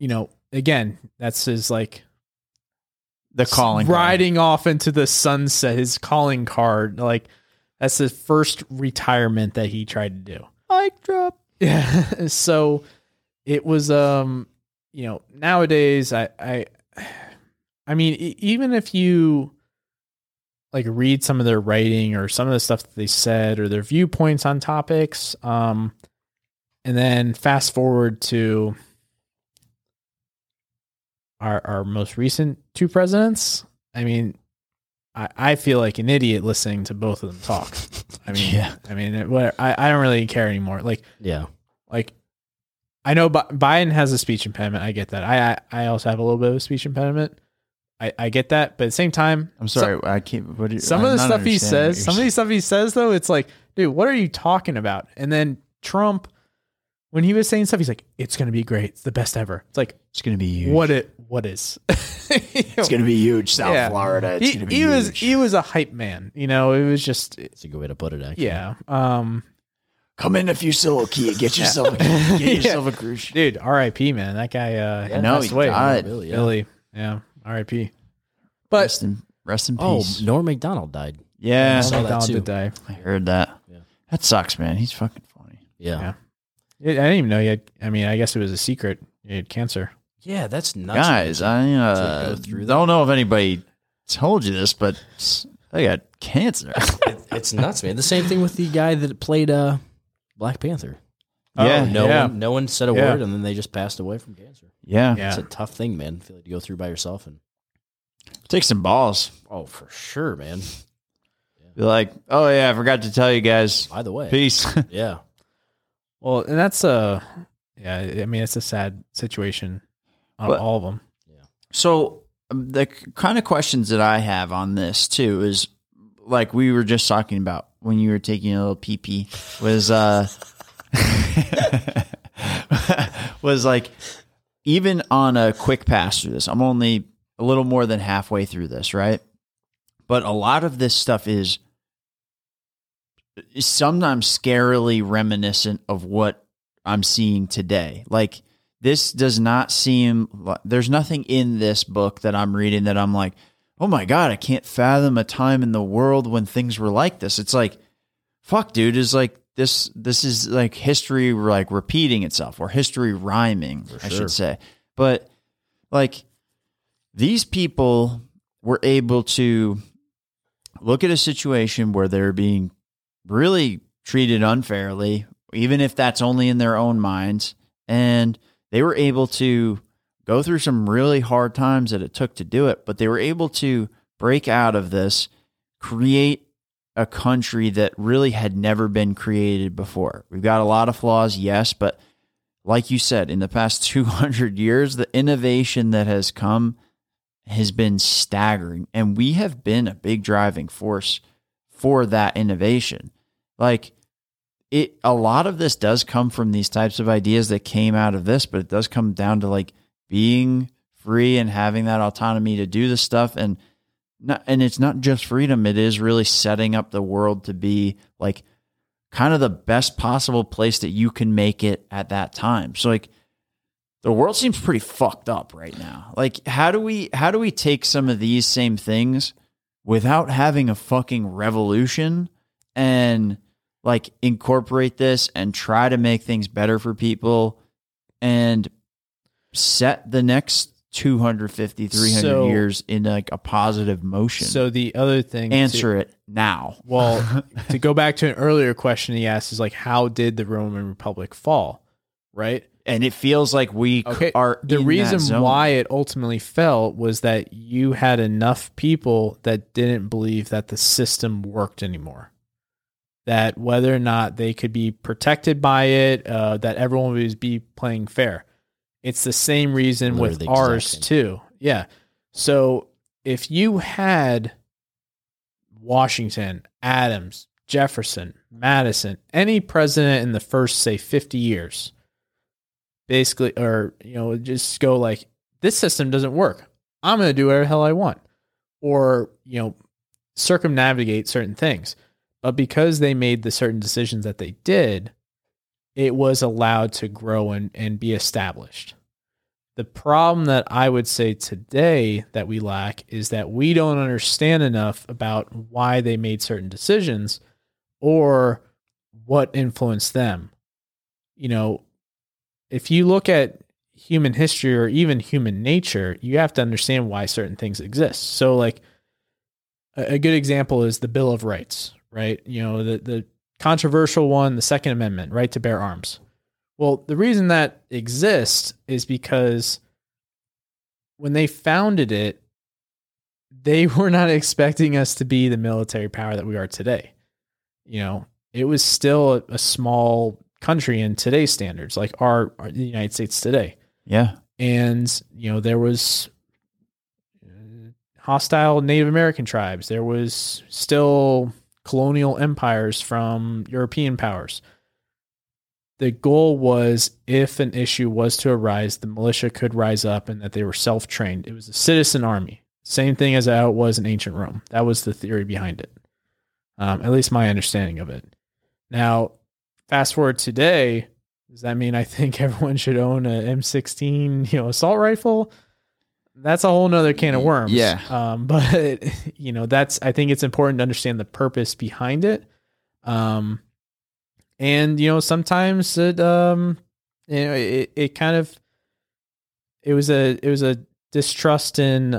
you know, again, that's his, like, the calling riding card off into the sunset, his calling card. Like, that's his first retirement that he tried to do. Mic drop. Yeah. So it was, you know, nowadays, I mean, even if you like read some of their writing or some of the stuff that they said or their viewpoints on topics, and then fast forward to our most recent two presidents. I mean, I feel like an idiot listening to both of them talk. I mean, yeah. I mean, I don't really care anymore. Like, yeah, like I know Biden has a speech impediment. I get that. I also have a little bit of a speech impediment. I get that, but at the same time, I'm sorry. Some of the stuff he says, though, it's like, dude, what are you talking about? And then Trump, when he was saying stuff, he's like, it's going to be great. It's the best ever. It's like, it's going to be huge. What is? It's going to be huge. South Florida. It's going to be huge. He was a hype man. You know, it was just, it's a good way to put it. Actually. Yeah. Come in a fusillo key. Get yourself a cruise ship. Dude, RIP, man. That guy, he died. Billy. Yeah. R.I.P. But rest in peace. Oh, Norm Macdonald died. Yeah, Macdonald did die. I heard that. Yeah. That sucks, man. He's fucking funny. Yeah. I didn't even know he had. I mean, I guess it was a secret. He had cancer. Yeah, that's nuts. Guys, I don't know if anybody told you this, but I got cancer. It's nuts, man. The same thing with the guy that played Black Panther. Yeah, no one said a word, and then they just passed away from cancer. Yeah, it's a tough thing, man. I feel like to go through by yourself and take some balls. Oh, for sure, man. Yeah. Be like, oh yeah, I forgot to tell you guys. By the way, peace. Yeah. Well, and that's I mean, it's a sad situation on all of them. Yeah. So the kind of questions that I have on this too is like we were just talking about when you were taking a little pee pee was. Was like, even on a quick pass through this, I'm only a little more than halfway through this, right? But a lot of this stuff is sometimes scarily reminiscent of what I'm seeing today. Like, this does not seem, there's nothing in this book that I'm reading that I'm like, oh my God, I can't fathom a time in the world when things were like this. It's like, fuck, dude, is like, This is like history, like repeating itself, or history rhyming, I should say. But like these people were able to look at a situation where they're being really treated unfairly, even if that's only in their own minds. And they were able to go through some really hard times that it took to do it, but they were able to break out of this, create a country that really had never been created before. We've got a lot of flaws, yes, but like you said, in the past 200 years, the innovation that has come has been staggering, and we have been a big driving force for that innovation. Like, it, a lot of this does come from these types of ideas that came out of this, but it does come down to like being free and having that autonomy to do this stuff. And it's not just freedom. It is really setting up the world to be like kind of the best possible place that you can make it at that time. So like the world seems pretty fucked up right now. Like how do we take some of these same things without having a fucking revolution and like incorporate this and try to make things better for people and set the next 250, 300 years in like a positive motion. So the other thing, it now. Well, to go back to an earlier question he asked is like, how did the Roman Republic fall? Right. And it feels like the reason why it ultimately fell was that you had enough people that didn't believe that the system worked anymore, that whether or not they could be protected by it, that everyone would be playing fair. It's the same reason with ours too. Yeah. So if you had Washington, Adams, Jefferson, Madison, any president in the first, say 50 years, basically, or, you know, just go like, this system doesn't work. I'm going to do whatever the hell I want, or, you know, circumnavigate certain things. But because they made the certain decisions that they did, it was allowed to grow and be established. The problem that I would say today that we lack is that we don't understand enough about why they made certain decisions or what influenced them. You know, if you look at human history or even human nature, you have to understand why certain things exist. So like a good example is the Bill of Rights, right? You know, the controversial one, the Second Amendment, right to bear arms. Well, the reason that exists is because when they founded it, they were not expecting us to be the military power that we are today. You know, it was still a small country in today's standards, like our the United States today. Yeah. And, you know, there was hostile Native American tribes. There was still colonial empires from European powers. The goal was, if an issue was to arise, the militia could rise up and that they were self-trained. It was a citizen army. Same thing as how it was in ancient Rome. That was the theory behind it. At least my understanding of it. Now, fast forward today, does that mean I think everyone should own an M16, you know, assault rifle? That's a whole nother can of worms. Yeah. But you know, I think it's important to understand the purpose behind it. And you know, sometimes it was a distrust in,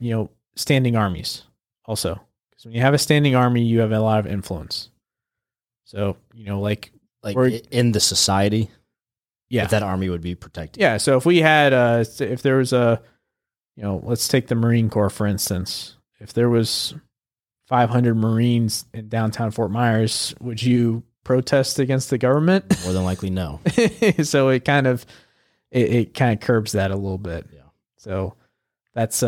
you know, standing armies also, because when you have a standing army, you have a lot of influence. So, you know, like in the society, yeah, that army would be protected. Yeah. So if we had, if there was a, you know, let's take the Marine Corps, for instance. If there was 500 Marines in downtown Fort Myers, would you protest against the government? More than likely, no. So it kind of curbs that a little bit. Yeah. So that's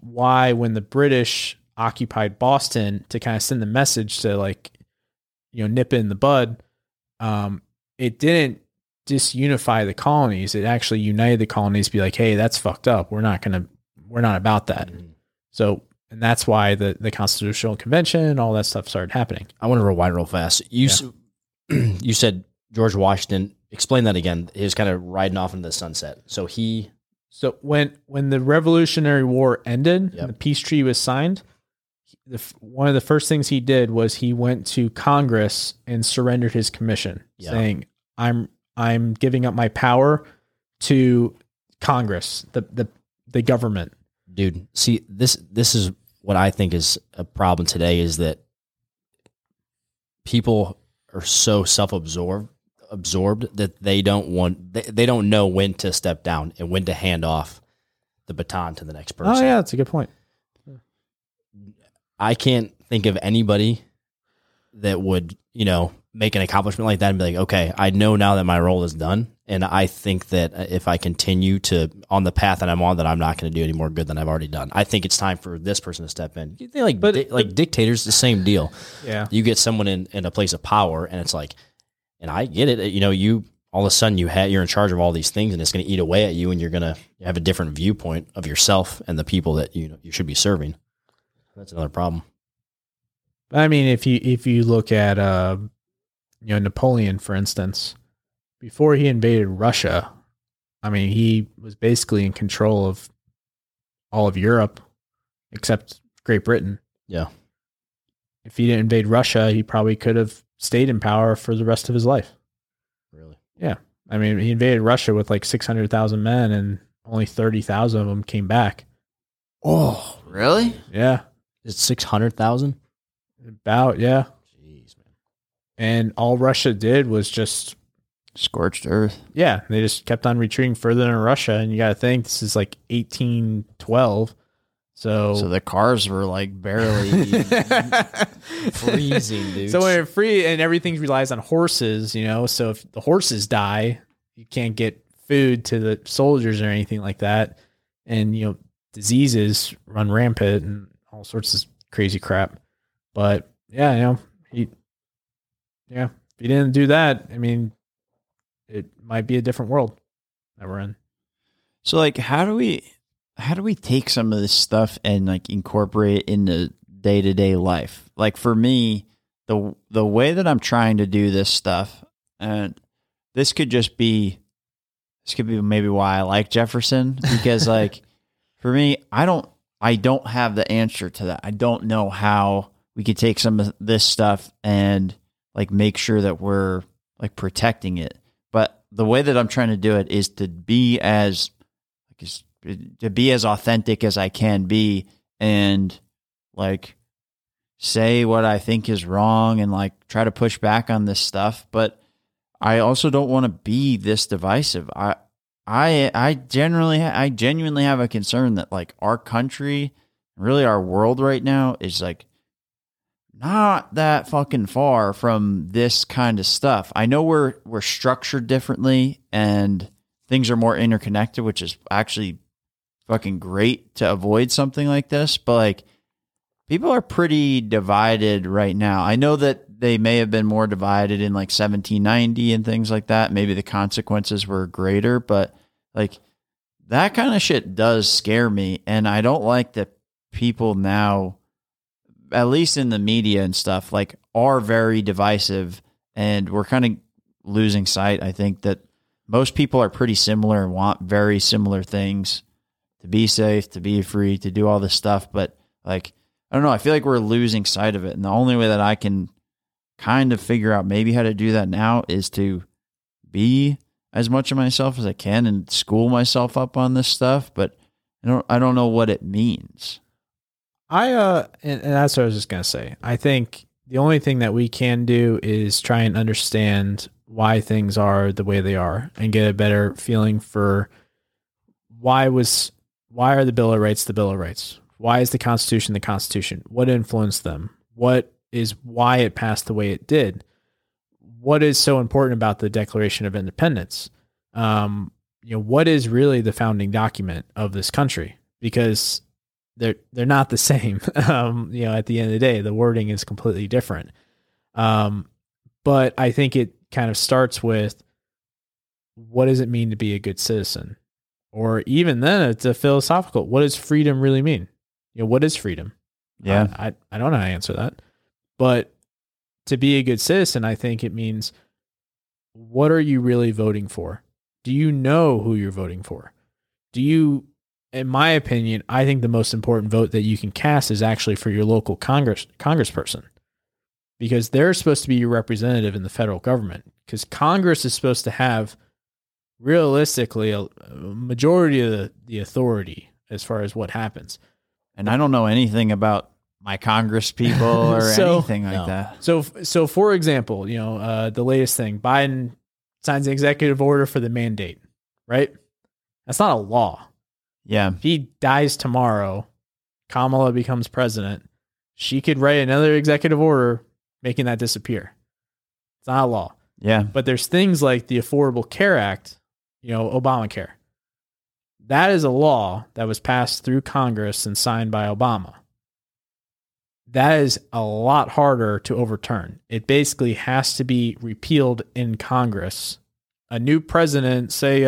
why when the British occupied Boston to kind of send the message to, like, you know, nip it in the bud, it didn't disunify the colonies. It actually united the colonies to be like, hey, that's fucked up. We're not about that. Mm-hmm. So, and that's why the Constitutional Convention and all that stuff started happening. I want to rewind real fast. You said George Washington. Explain that again. He was kind of riding off into the sunset. So when the Revolutionary War ended, yep, and the peace treaty was signed, one of the first things he did was he went to Congress and surrendered his commission, yep, saying, I'm giving up my power to Congress, the government. Dude, see, this is what I think is a problem today, is that people are so self-absorbed that they don't know when to step down and when to hand off the baton to the next person. Oh yeah, that's a good point. I can't think of anybody that would, you know, make an accomplishment like that and be like, okay, I know now that my role is done. And I think that if I continue on the path that I'm on, that I'm not going to do any more good than I've already done. I think it's time for this person to step in. You think like dictators, the same deal. Yeah. You get someone in a place of power and it's like, and I get it. You know, you, all of a sudden you're in charge of all these things and it's going to eat away at you and you're going to have a different viewpoint of yourself and the people that, you know, you should be serving. That's another problem. I mean, if you look at Napoleon, for instance, before he invaded Russia, I mean, he was basically in control of all of Europe except Great Britain. Yeah. If he didn't invade Russia, he probably could have stayed in power for the rest of his life. Really? Yeah. I mean, he invaded Russia with like 600,000 men and only 30,000 of them came back. Oh, really? Yeah. It's 600,000? About, yeah. Jeez, man. And all Russia did was just... scorched earth. Yeah. They just kept on retreating further than Russia. And you got to think, this is like 1812. So the cars were like barely freezing, dude. So when you're free and everything relies on horses, you know, so if the horses die, you can't get food to the soldiers or anything like that. And, you know, diseases run rampant and all sorts of crazy crap. But yeah, you know, if he didn't do that, I mean, it might be a different world that we're in. So like, how do we take some of this stuff and like incorporate it into day-to-day life? Like for me, the way that I'm trying to do this stuff, and this could be maybe why I like Jefferson, because like for me, I don't have the answer to that. I don't know how we could take some of this stuff and like make sure that we're like protecting it. But the way that I'm trying to do it is to be as like authentic as I can be, and like say what I think is wrong and like try to push back on this stuff. But I also don't want to be this divisive. I genuinely have a concern that like our country, really our world right now, is like not that fucking far from this kind of stuff. I know we're structured differently and things are more interconnected, which is actually fucking great to avoid something like this, but like people are pretty divided right now. I know that they may have been more divided in like 1790 and things like that. Maybe the consequences were greater, but like that kind of shit does scare me. And I don't like that people now, at least in the media and stuff, like are very divisive, and we're kind of losing sight. I think that most people are pretty similar and want very similar things, to be safe, to be free, to do all this stuff. But like, I don't know. I feel like we're losing sight of it. And the only way that I can kind of figure out maybe how to do that now is to be as much of myself as I can and school myself up on this stuff. But I don't know what it means. And that's what I was just going to say. I think the only thing that we can do is try and understand why things are the way they are and get a better feeling for why are the Bill of Rights the Bill of Rights? Why is the Constitution the Constitution? What influenced them? What is why it passed the way it did? What is so important about the Declaration of Independence? What is really the founding document of this country? Because they're not the same. At the end of the day, the wording is completely different. But I think it kind of starts with, what does it mean to be a good citizen? Or even then, it's a philosophical, what does freedom really mean? You know, what is freedom? Yeah. I don't know how to answer that. But to be a good citizen, I think it means, what are you really voting for? Do you know who you're voting for? In my opinion, I think the most important vote that you can cast is actually for your local congressperson, because they're supposed to be your representative in the federal government, because Congress is supposed to have realistically a majority of the authority as far as what happens. And I don't know anything about my Congress people or anything like that. So for example, the latest thing, Biden signs an executive order for the mandate, right? That's not a law. Yeah. If he dies tomorrow, Kamala becomes president, she could write another executive order making that disappear. It's not a law. Yeah. But there's things like the Affordable Care Act, Obamacare. That is a law that was passed through Congress and signed by Obama. That is a lot harder to overturn. It basically has to be repealed in Congress. A new president, say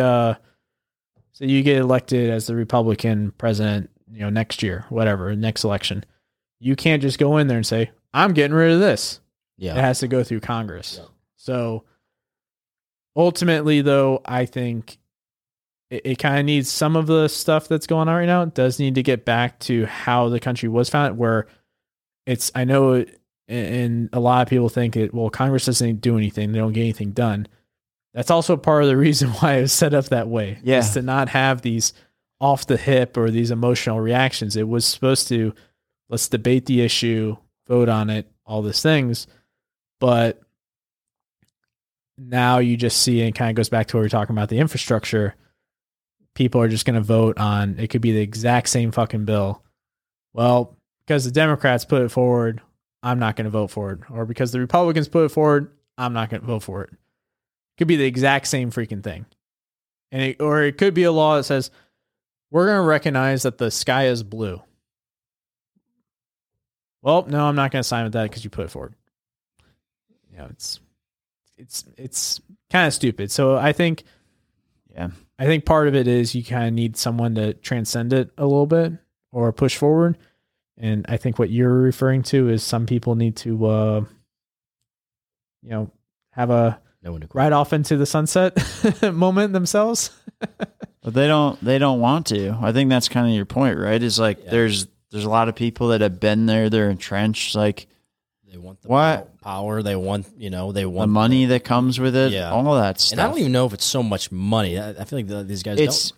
you get elected as the Republican president, next year, whatever, next election. You can't just go in there and say, I'm getting rid of this. Yeah. It has to go through Congress. Yeah. So ultimately, though, I think it kind of needs some of the stuff that's going on right now. It does need to get back to how the country was founded, where it's, I know, and a lot of people think it, well, Congress doesn't do anything. They don't get anything done. That's also part of the reason why it was set up that way. Yeah. Is to not have these off the hip or these emotional reactions. It was supposed to, let's debate the issue, vote on it, all these things. But now you just see, and it kind of goes back to what we were talking about, the infrastructure. People are just going to vote on, it could be the exact same fucking bill. Well, because the Democrats put it forward, I'm not going to vote for it. Or because the Republicans put it forward, I'm not going to vote for it. Could be the exact same freaking thing. And it could be a law that says, we're going to recognize that the sky is blue. Well, no, I'm not going to sign with that because you put it forward. You know, it's kind of stupid. So I think, yeah, I think part of it is you kind of need someone to transcend it a little bit or push forward. And I think what you're referring to is some people need to, you know, have a ride off into the sunset moment themselves. But they don't want to. I think that's kind of your point, right? Is like, yeah, there's a lot of people that have been there, they're entrenched. Like, they want the power, they want, you know, they want the money that comes with it, yeah, all that stuff. And I don't even know if it's so much money. I feel like these guys it's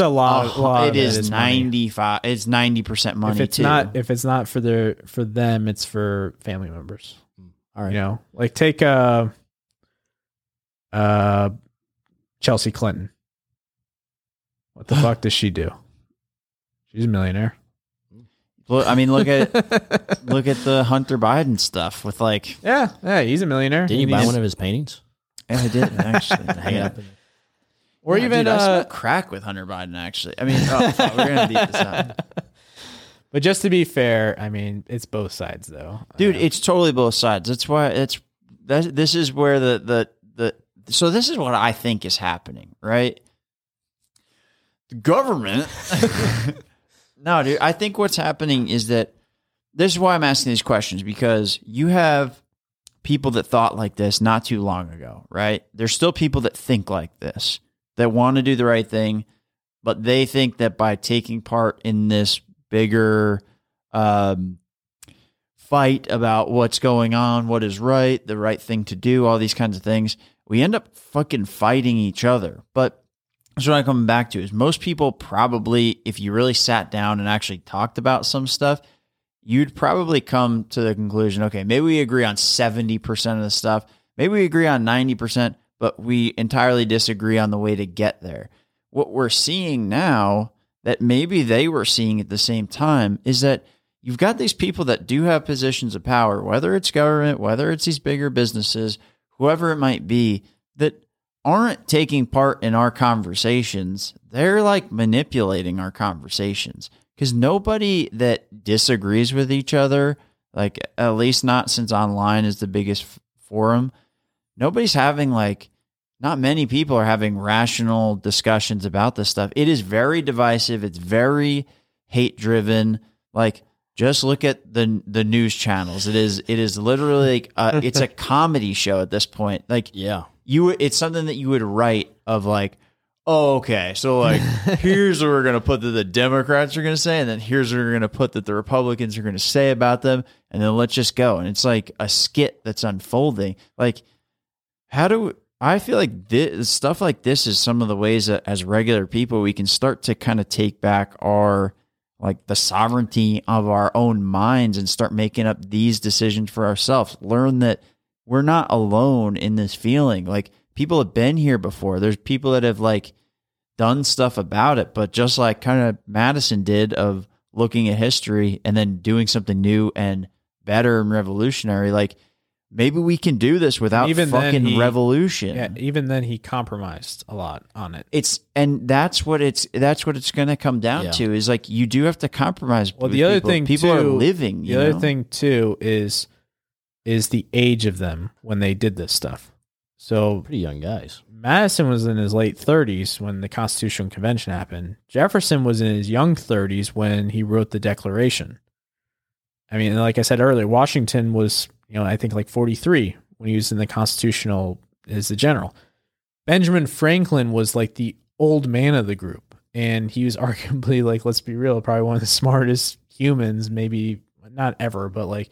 a lot. It is 95. It's 90% money. If it's too. If it's not for for them, it's for family members. All right, you know, like take Chelsea Clinton. What the fuck does she do? She's a millionaire. Well, I mean, look at the Hunter Biden stuff with like, yeah, he's a millionaire. Did you buy one of his paintings? Yeah, I did actually. Hang it up. Or even I smell crack with Hunter Biden. Actually, I mean, we're gonna beat this up. But just to be fair, I mean, it's both sides though, dude. It's totally both sides. That's why this is where so this is what I think is happening, right? The government. No, dude, I think what's happening is that this is why I'm asking these questions, because you have people that thought like this not too long ago, right? There's still people that think like this, that want to do the right thing, but they think that by taking part in this bigger fight about what's going on, what is right, the right thing to do, all these kinds of things, we end up fucking fighting each other. But that's what I come back to is most people probably, if you really sat down and actually talked about some stuff, you'd probably come to the conclusion, okay, maybe we agree on 70% of the stuff. Maybe we agree on 90%, but we entirely disagree on the way to get there. What we're seeing now that maybe they were seeing at the same time is that you've got these people that do have positions of power, whether it's government, whether it's these bigger businesses, whoever it might be, that aren't taking part in our conversations. They're like manipulating our conversations, because nobody that disagrees with each other, like at least not since online is the biggest forum, nobody's having not many people are having rational discussions about this stuff. It is very divisive. It's very hate driven. Like, just look at the news channels. It is literally like it's a comedy show at this point. Like, yeah. It's something that you would write of like, oh, okay, so like, here's what we're going to put that the Democrats are going to say, and then here's what we're going to put that the Republicans are going to say about them, and then let's just go. And it's like a skit that's unfolding. Like, I feel like this stuff like this is some of the ways that as regular people, we can start to kind of take back our, like, the sovereignty of our own minds and start making up these decisions for ourselves. Learn that we're not alone in this feeling. Like, people have been here before. There's people that have like done stuff about it, but just like kind of Madison did of looking at history and then doing something new and better and revolutionary. Like, maybe we can do this without revolution. Yeah, even then he compromised a lot on it. That's what it's going to come down to is like, you do have to compromise. Well, the other thing people are living. The other thing too is the age of them when they did this stuff. So pretty young guys. Madison was in his late 30s when the Constitutional Convention happened. Jefferson was in his young 30s when he wrote the Declaration. I mean, like I said earlier, Washington was, I think like 43 when he was in the Constitutional as the general. Benjamin Franklin was like the old man of the group. And he was arguably, like, let's be real, probably one of the smartest humans, maybe not ever, but like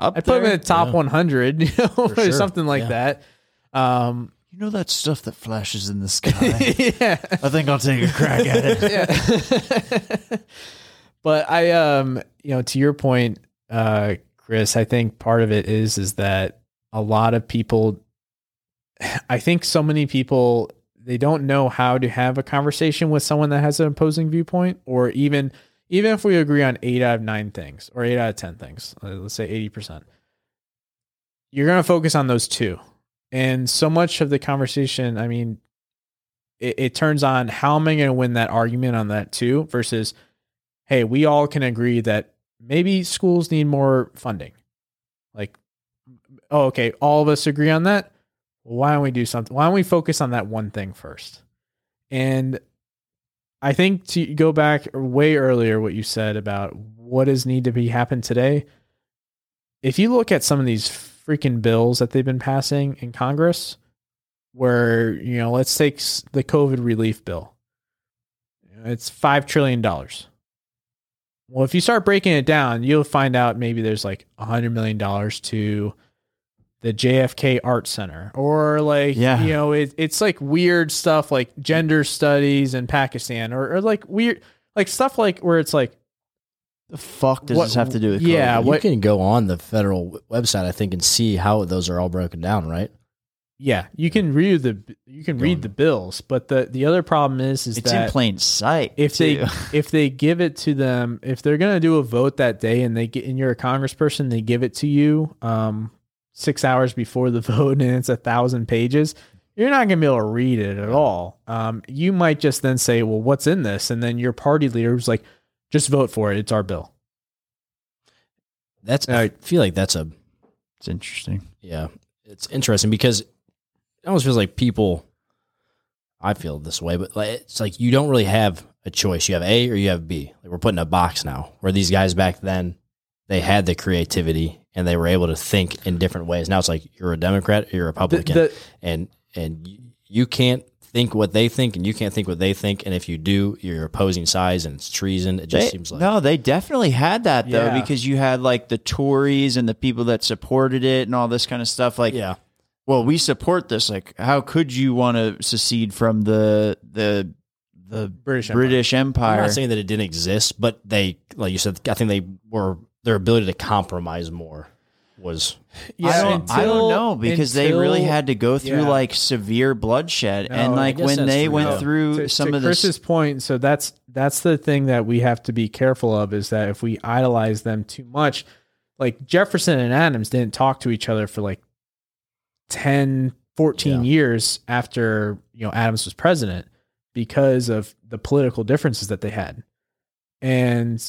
I put him in the top 100, or sure. something like that. That stuff that flashes in the sky. Yeah. I think I'll take a crack at it. Yeah. But I, to your point, Chris, I think part of it is that a lot of people, I think so many people, they don't know how to have a conversation with someone that has an opposing viewpoint, or even if we agree on 8 out of 9 things or 8 out of 10 things, let's say 80%, you're going to focus on those two. And so much of the conversation, I mean, it turns on how am I going to win that argument on that two versus, hey, we all can agree that maybe schools need more funding. Like, oh, okay. All of us agree on that. Why don't we do something? Why don't we focus on that one thing first? And I think to go back way earlier, what you said about what does need to be happened today. If you look at some of these freaking bills that they've been passing in Congress, where, let's take the COVID relief bill. It's $5 trillion. Well, if you start breaking it down, you'll find out maybe there's like $100 million to the JFK Art Center, or like, it's like weird stuff like gender studies in Pakistan, or like weird, like stuff like where it's like, the fuck does this have to do with COVID? Yeah. You can go on the federal website, I think, and see how those are all broken down, right? Yeah. You can read the bills, but the other problem is it's that in plain sight. If they give it to them, if they're going to do a vote that day and you're a congressperson, they give it to you, 6 hours before the vote, and it's 1,000 pages, you're not going to be able to read it at all. You might just then say, well, what's in this? And then your party leader was like, just vote for it. It's our bill. I feel like it's interesting. Yeah. It's interesting because it almost feels like I feel this way, but it's like, you don't really have a choice. You have A or you have B. Like, we're put in a box now, where these guys back then, they had the creativity and they were able to think in different ways. Now it's like, you're a Democrat, you're a Republican, and you can't think what they think, and you can't think what they think. And if you do, you're opposing sides, and it's treason. It just seems like. No, they definitely had that though, because you had like the Tories and the people that supported it and all this kind of stuff. Like, well, we support this. Like, how could you want to secede from the British Empire? I'm not saying that it didn't exist, but they, like you said, I think they were, their ability to compromise more was. Yeah, I don't know, because they really had to go through like severe bloodshed, and like when they went through some of this. Chris's point. So that's the thing that we have to be careful of, is that if we idolize them too much, like Jefferson and Adams didn't talk to each other for like 10, 14 years after, Adams was president, because of the political differences that they had. And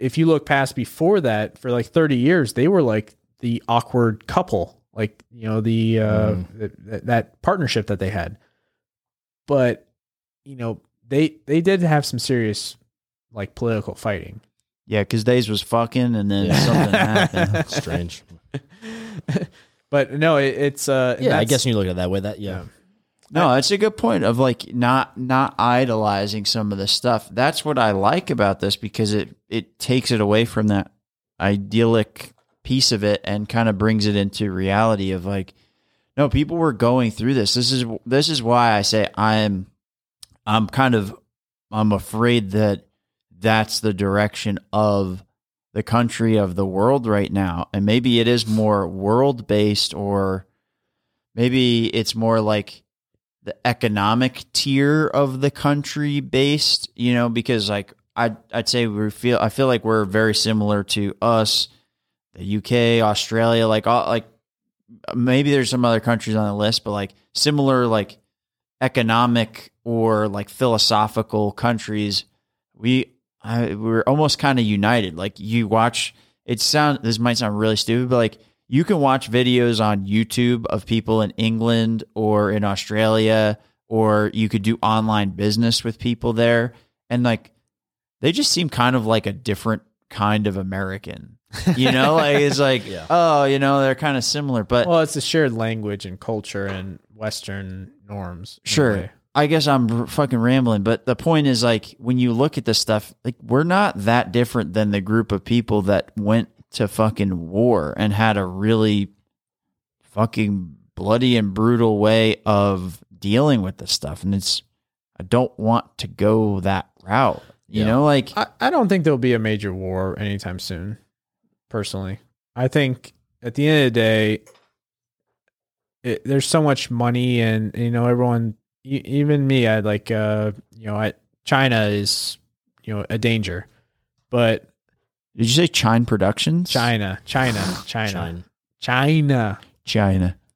if you look past before that, for like 30 years, they were like the awkward couple, like, that partnership that they had. But, they did have some serious like political fighting. Yeah. 'Cause Days was fucking, and then something happened. Strange. But no, it's I guess when you look at it that way, No, it's a good point of like not idolizing some of this stuff. That's what I like about this, because it takes it away from that idyllic piece of it and kind of brings it into reality of like, no, people were going through this. This is why I say I'm afraid that that's the direction of the country, of the world right now. And maybe it is more world based, or maybe it's more like the economic tier of the country based, because like I'd say I feel like we're very similar to us, the UK, Australia, like maybe there's some other countries on the list, but like similar, like economic or like philosophical countries. We're almost kind of united. Like you watch, this might sound really stupid, but like, you can watch videos on YouTube of people in England or in Australia, or you could do online business with people there. And like, they just seem kind of like a different kind of American. You know, like it's like, yeah. Oh, you know, they're kind of similar, but well, it's a shared language and culture and Western norms. Sure. I guess I'm fucking rambling, but the point is, like, when you look at this stuff, like, we're not that different than the group of people that went to fucking war and had a really fucking bloody and brutal way of dealing with this stuff. And it's, I don't want to go that route, you know, like I don't think there'll be a major war anytime soon. Personally, I think at the end of the day, there's so much money and, you know, everyone, even me, I like, you know, China is, you know, a danger, but. Did you say Chine Productions? China.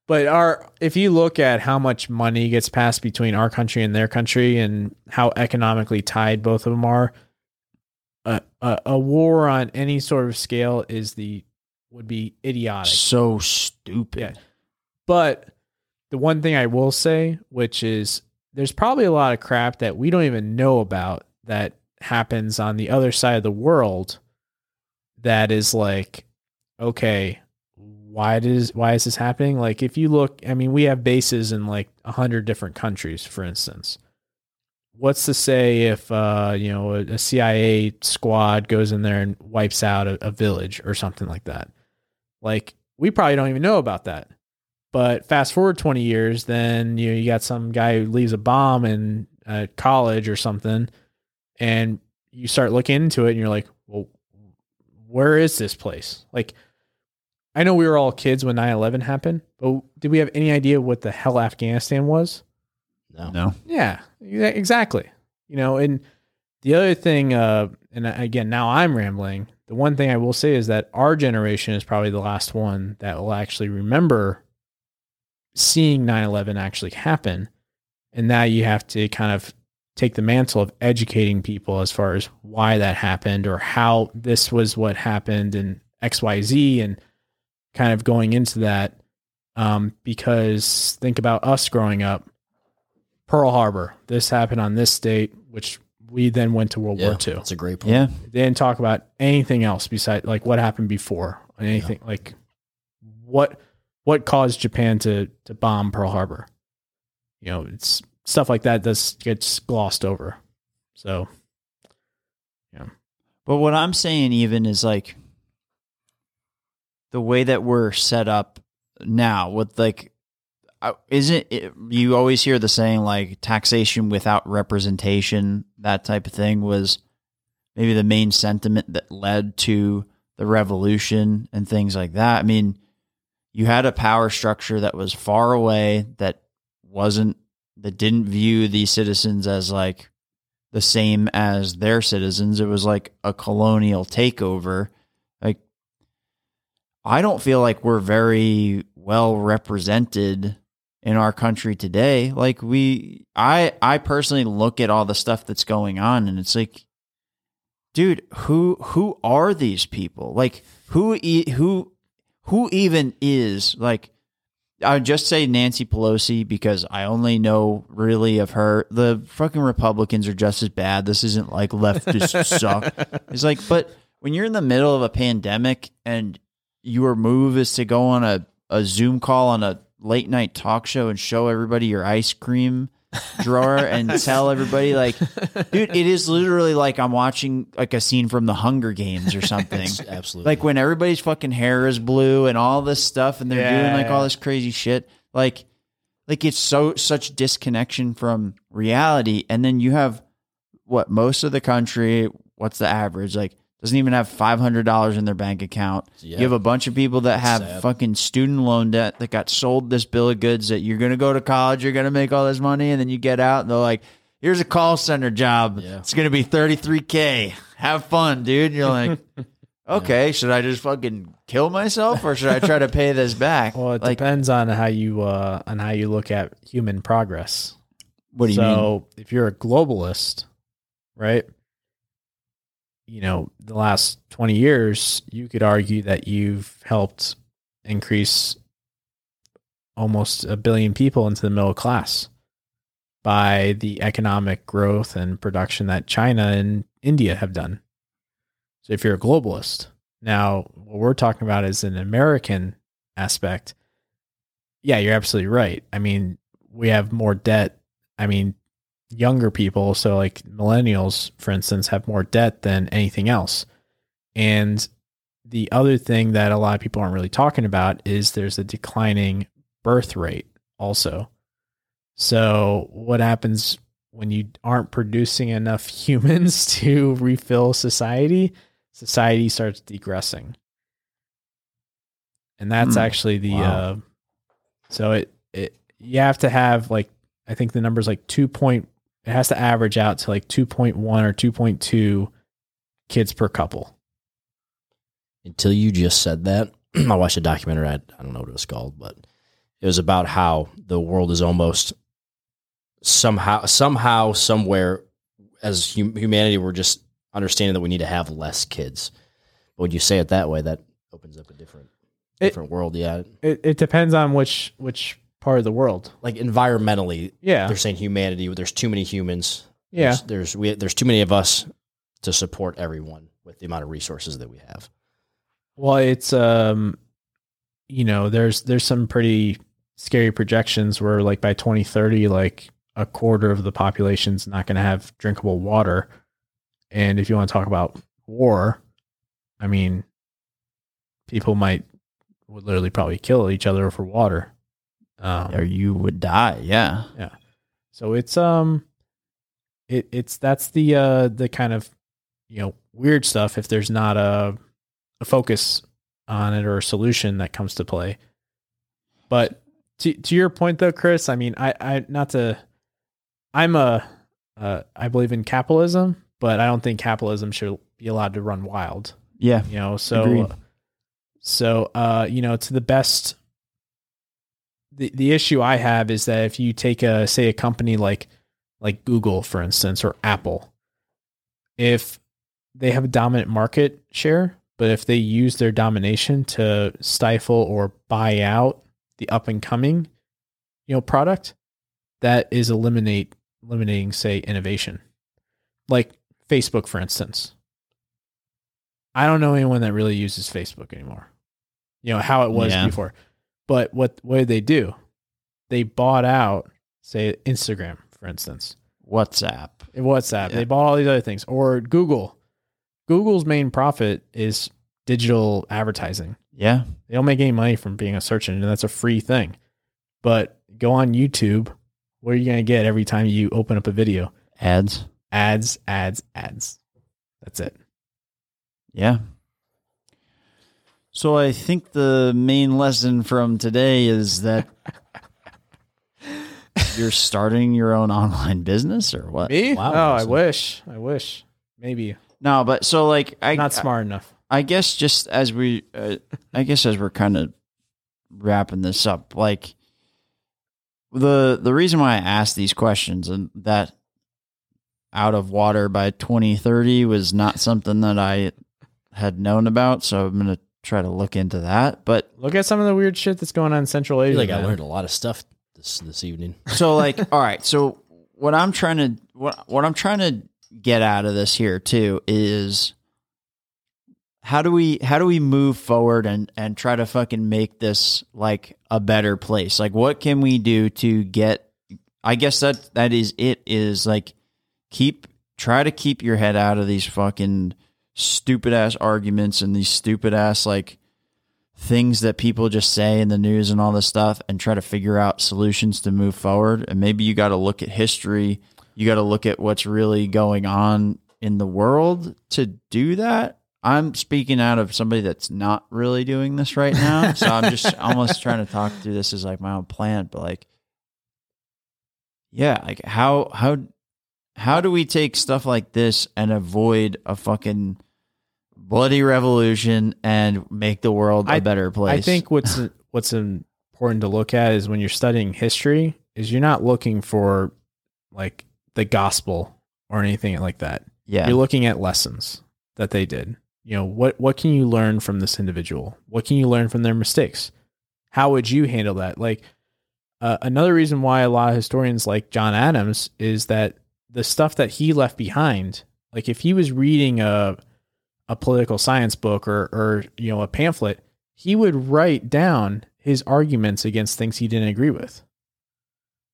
But if you look at how much money gets passed between our country and their country and how economically tied both of them are, a war on any sort of scale would be idiotic. So stupid. Yeah. But the one thing I will say, which is there's probably a lot of crap that we don't even know about that happens on the other side of the world that is like, okay, why is this happening? Like, if you look, I mean, we have bases in like 100 different countries, for instance. What's to say if, you know, a CIA squad goes in there and wipes out a village or something like that? Like, we probably don't even know about that. But fast forward 20 years, then, you know, you got some guy who leaves a bomb in college or something, and you start looking into it and you're like, well, where is this place? Like, I know we were all kids when 9/11 happened, but did we have any idea what the hell Afghanistan was? No. Yeah, exactly. You know, and the other thing, and again, now I'm rambling. The one thing I will say is that our generation is probably the last one that will actually remember seeing 9/11 actually happen. And now you have to kind of take the mantle of educating people as far as why that happened or how this was what happened and XYZ and kind of going into that, because think about us growing up, Pearl Harbor, this happened on this date, which we then went to World War II. That's a great point. Yeah. They didn't talk about anything else besides like what happened before and anything like what caused Japan to bomb Pearl Harbor. You know, it's stuff like that that gets glossed over. So, yeah. But what I'm saying even is like, the way that we're set up now with like, you always hear the saying like taxation without representation, that type of thing was maybe the main sentiment that led to the revolution and things like that. I mean, you had a power structure that was far away, that didn't view the citizens as like the same as their citizens. It was like a colonial takeover. I don't feel like we're very well represented in our country today. Like I personally look at all the stuff that's going on and it's like, dude, who are these people? Like who even is like, I would just say Nancy Pelosi because I only know really of her. The fucking Republicans are just as bad. This isn't like leftists suck. It's like, but when you're in the middle of a pandemic and your move is to go on a Zoom call on a late night talk show and show everybody your ice cream drawer and tell everybody like, dude, it is literally like I'm watching like a scene from the Hunger Games or something. Absolutely. Like when everybody's fucking hair is blue and all this stuff and they're doing like all this crazy shit. Like it's such disconnection from reality. And then you have most of the country, what's the average? Like, doesn't even have $500 in their bank account. Yeah. You have a bunch of people that have fucking student loan debt that got sold this bill of goods that you're going to go to college, you're going to make all this money, and then you get out and they're like, here's a call center job. Yeah. It's going to be $33,000. Have fun, dude. And you're like, okay, should I just fucking kill myself or should I try to pay this back? Well, it depends on how you look at human progress. What do you mean? So if you're a globalist, right? You know, the last 20 years, you could argue that you've helped increase almost 1 billion people into the middle class by the economic growth and production that China and India have done. So if you're a globalist, Now, what we're talking about is an American aspect. Yeah, you're absolutely right. I mean, we have more debt. I mean, younger people, so like millennials, for instance, have more debt than anything else. And the other thing that a lot of people aren't really talking about is there's a declining birth rate also. So what happens when you aren't producing enough humans to refill society? Society starts degressing. And that's actually the, so it, you have to have like, I think the number's like it has to average out to like 2.1 or 2.2 kids per couple. Until you just said that, I watched a documentary. I don't know what it was called, but it was about how the world is almost somehow, somewhere, as humanity, we're just understanding that we need to have less kids. But when you say it that way, that opens up a different world. Yeah, it depends on which part of the world. Like environmentally, yeah, they're saying humanity. There's too many humans. Yeah, there's too many of us to support everyone with the amount of resources that we have. Well, it's, you know, there's some pretty scary projections where like by 2030, like a quarter of the population's not going to have drinkable water. And if you want to talk about war, I mean, people would literally probably kill each other for water. Or you would die. Yeah. Yeah. So it's, that's the kind of, you know, weird stuff if there's not a focus on it or a solution that comes to play. But to your point though, Chris, I mean, I believe in capitalism, but I don't think capitalism should be allowed to run wild. Yeah. You know, so, you know, to the best, the issue I have is that if you take say a company like Google, for instance, or Apple, if they have a dominant market share, but if they use their domination to stifle or buy out the up and coming, you know, product, that is eliminating, say, innovation. Like Facebook, for instance. I don't know anyone that really uses Facebook anymore. You know, how it was before. But what did they do? They bought out, say, Instagram, for instance. WhatsApp. Yeah. They bought all these other things. Or Google. Google's main profit is digital advertising. Yeah. They don't make any money from being a search engine. That's a free thing. But go on YouTube. What are you going to get every time you open up a video? Ads. That's it. Yeah. So I think the main lesson from today is that you're starting your own online business or what? Me? Wow, oh, awesome. I wish. Maybe. No, but so like not smart enough. I guess just as we're kind of wrapping this up, like the reason why I asked these questions and that out of water by 2030 was not something that I had known about. So I'm gonna try to look into that. But look at some of the weird shit that's going on in Central Asia. I feel like I learned a lot of stuff this evening. So like, all right. So what I'm trying to get out of this here too is how do we move forward and try to fucking make this like a better place? Like what can we do to get, I guess that is, it is like try to keep your head out of these fucking stupid ass arguments and these stupid ass like things that people just say in the news and all this stuff and try to figure out solutions to move forward. And maybe you got to look at history. You got to look at what's really going on in the world to do that. I'm speaking out of somebody that's not really doing this right now. So I'm just almost trying to talk through this as like my own plan, but like, yeah, like how do we take stuff like this and avoid a fucking bloody revolution and make the world a better place? I think what's important to look at is when you're studying history is you're not looking for like, the gospel or anything like that. Yeah. You're looking at lessons that they did. You know, what can you learn from this individual? What can you learn from their mistakes? How would you handle that? Like another reason why a lot of historians like John Adams is that the stuff that he left behind, like if he was reading a political science book or you know, a pamphlet, he would write down his arguments against things he didn't agree with.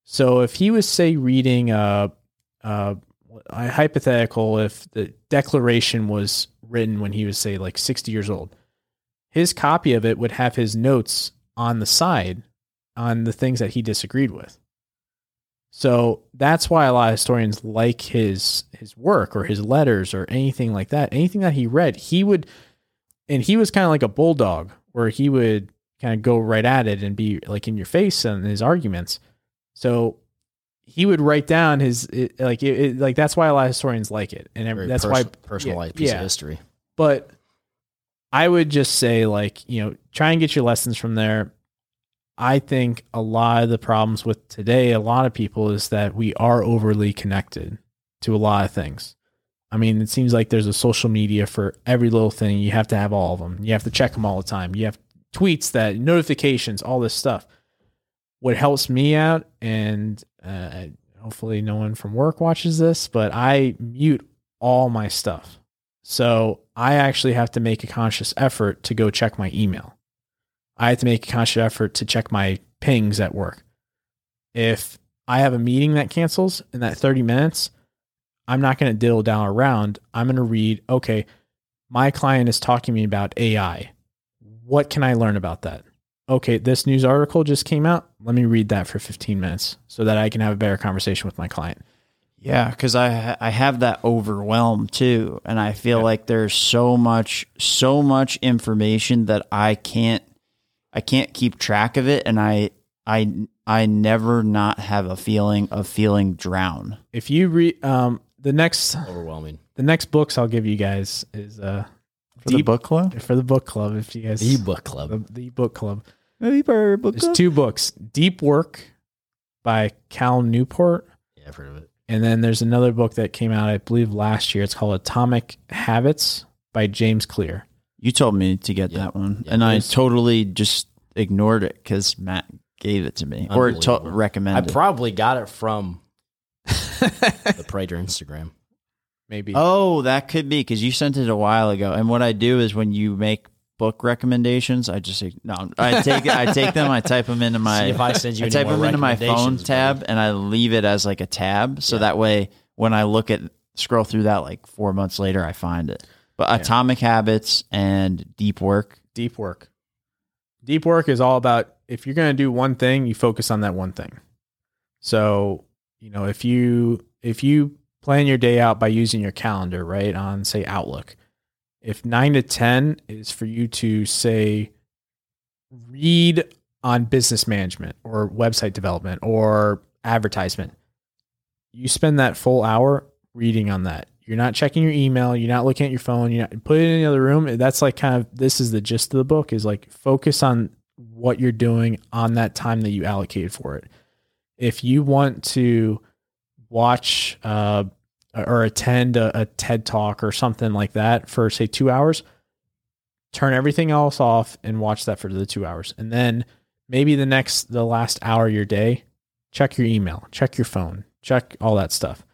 So if he was, say, reading a hypothetical, if the Declaration was written when he was, say, like 60 years old, his copy of it would have his notes on the side on the things that he disagreed with. So that's why a lot of historians like his work or his letters or anything like that. Anything that he read, he would, and he was kind of like a bulldog where he would kind of go right at it and be like in your face on his arguments. So he would write down his, that's why a lot of historians like it. And that's why personalized piece of history. But I would just say, like, you know, try and get your lessons from there. I think a lot of the problems with today, a lot of people, is that we are overly connected to a lot of things. I mean, it seems like there's a social media for every little thing. You have to have all of them. You have to check them all the time. You have tweets, that notifications, all this stuff. What helps me out, and hopefully no one from work watches this, but I mute all my stuff. So I actually have to make a conscious effort to go check my email. I have to make a conscious effort to check my pings at work. If I have a meeting that cancels in that 30 minutes, I'm not going to diddle down around. I'm going to read, okay, my client is talking to me about AI. What can I learn about that? Okay, this news article just came out. Let me read that for 15 minutes so that I can have a better conversation with my client. Yeah, because I have that overwhelm too. And I feel like there's so much information that I can't keep track of it, and I never not have a feeling of feeling drowned. If you read the next books I'll give you guys is for the book club. If you guys the book club. There's two books: Deep Work by Cal Newport. Yeah, I've heard of it. And then there's another book that came out, I believe, last year. It's called Atomic Habits by James Clear. You told me to get that one, and I totally just ignored it because Matt gave it to me or recommended. I probably got it from the Prater Instagram, maybe. Oh, that could be, because you sent it a while ago. And what I do is when you make book recommendations, I just I take them, I type them into my. See if I send you, I type them into my phone tab, buddy. And I leave it as like a tab, so that way when I scroll through that like 4 months later, I find it. But Atomic Habits and Deep Work. Deep Work is all about, if you're going to do one thing, you focus on that one thing. So, you know, if you plan your day out by using your calendar, right, on, say, Outlook, if 9 to 10 is for you to, say, read on business management or website development or advertisement, you spend that full hour reading on that. You're not checking your email. You're not looking at your phone. You're not put it in the other room. That's like kind of, this is the gist of the book, is like focus on what you're doing on that time that you allocated for it. If you want to watch or attend a TED Talk or something like that for, say, 2 hours, turn everything else off and watch that for the 2 hours. And then maybe the last hour of your day, check your email, check your phone, check all that stuff.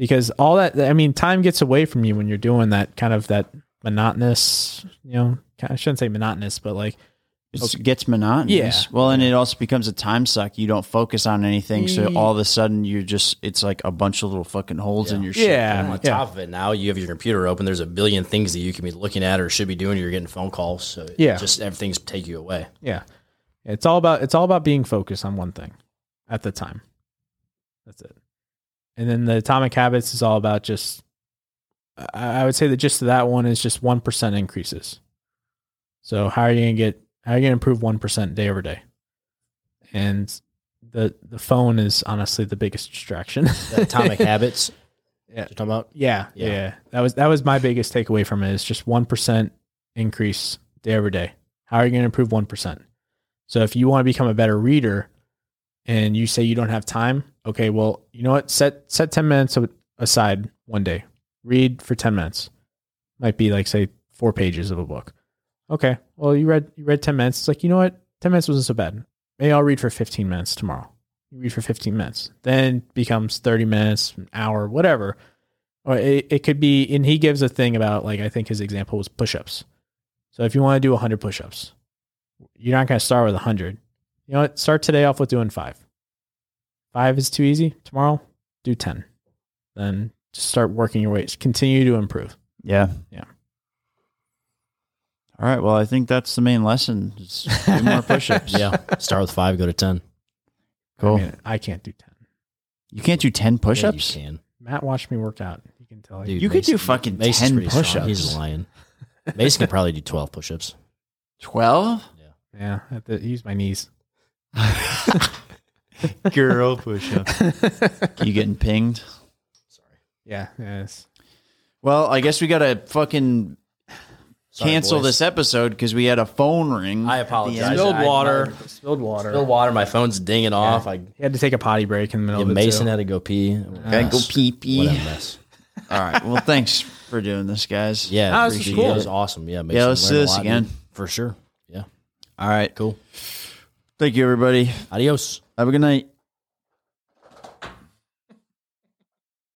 Because all that, I mean, time gets away from you when you're doing that kind of that monotonous, you know, I shouldn't say monotonous, but like. It gets monotonous. Yeah. Well, and it also becomes a time suck. You don't focus on anything. So all of a sudden it's like a bunch of little fucking holes in your shit. Yeah. And on top of it now, you have your computer open. There's a billion things that you can be looking at or should be doing. You're getting phone calls. So just everything's take you away. Yeah. It's all about being focused on one thing at the time. That's it. And then the Atomic Habits is all about just, I would say the gist of that one is just 1% increases. So how are you going to improve 1% day over day? And the phone is honestly the biggest distraction. The Atomic Habits. Yeah. You're talking about? Yeah. That was my biggest takeaway from it, is just 1% increase day over day. How are you going to improve 1%? So if you want to become a better reader, and you say you don't have time, okay, well, you know what? Set 10 minutes aside one day. Read for 10 minutes. Might be like, say, 4 pages of a book. Okay, well, you read 10 minutes. It's like, you know what? 10 minutes wasn't so bad. Maybe I'll read for 15 minutes tomorrow. You read for 15 minutes. Then becomes 30 minutes, an hour, whatever. or it could be, and he gives a thing about, like, I think his example was push-ups. So if you want to do 100 push-ups, you're not going to start with 100. You know what? Start today off with doing 5. 5 is too easy. Tomorrow, do 10. Then just start working your way. Continue to improve. Yeah. Yeah. All right. Well, I think that's the main lesson. Just do more push-ups. Yeah. Start with 5, go to 10. Cool. I mean, I can't do 10. You can't do 10 push-ups? Yeah, you can. Matt watched me work out. You can tell. Dude, you could do fucking 10 push-ups. Strong. He's lying. Mason could probably do 12 push-ups. 12? Yeah. Yeah. I have to use my knees. Girl push-ups. You getting pinged? Sorry. Yeah. Yes. Well, I guess we got to fucking... Cancel this episode because we had a phone ring. I apologize. Spilled water. Spilled water. My phone's dinging off. I had to take a potty break in the middle of it. Mason had to go pee. Go pee. What a mess. All right. Well, thanks for doing this, guys. Yeah. This was cool. It was awesome. Yeah. Mason, let's do this again. For sure. Yeah. All right. Cool. Thank you, everybody. Adios. Have a good night.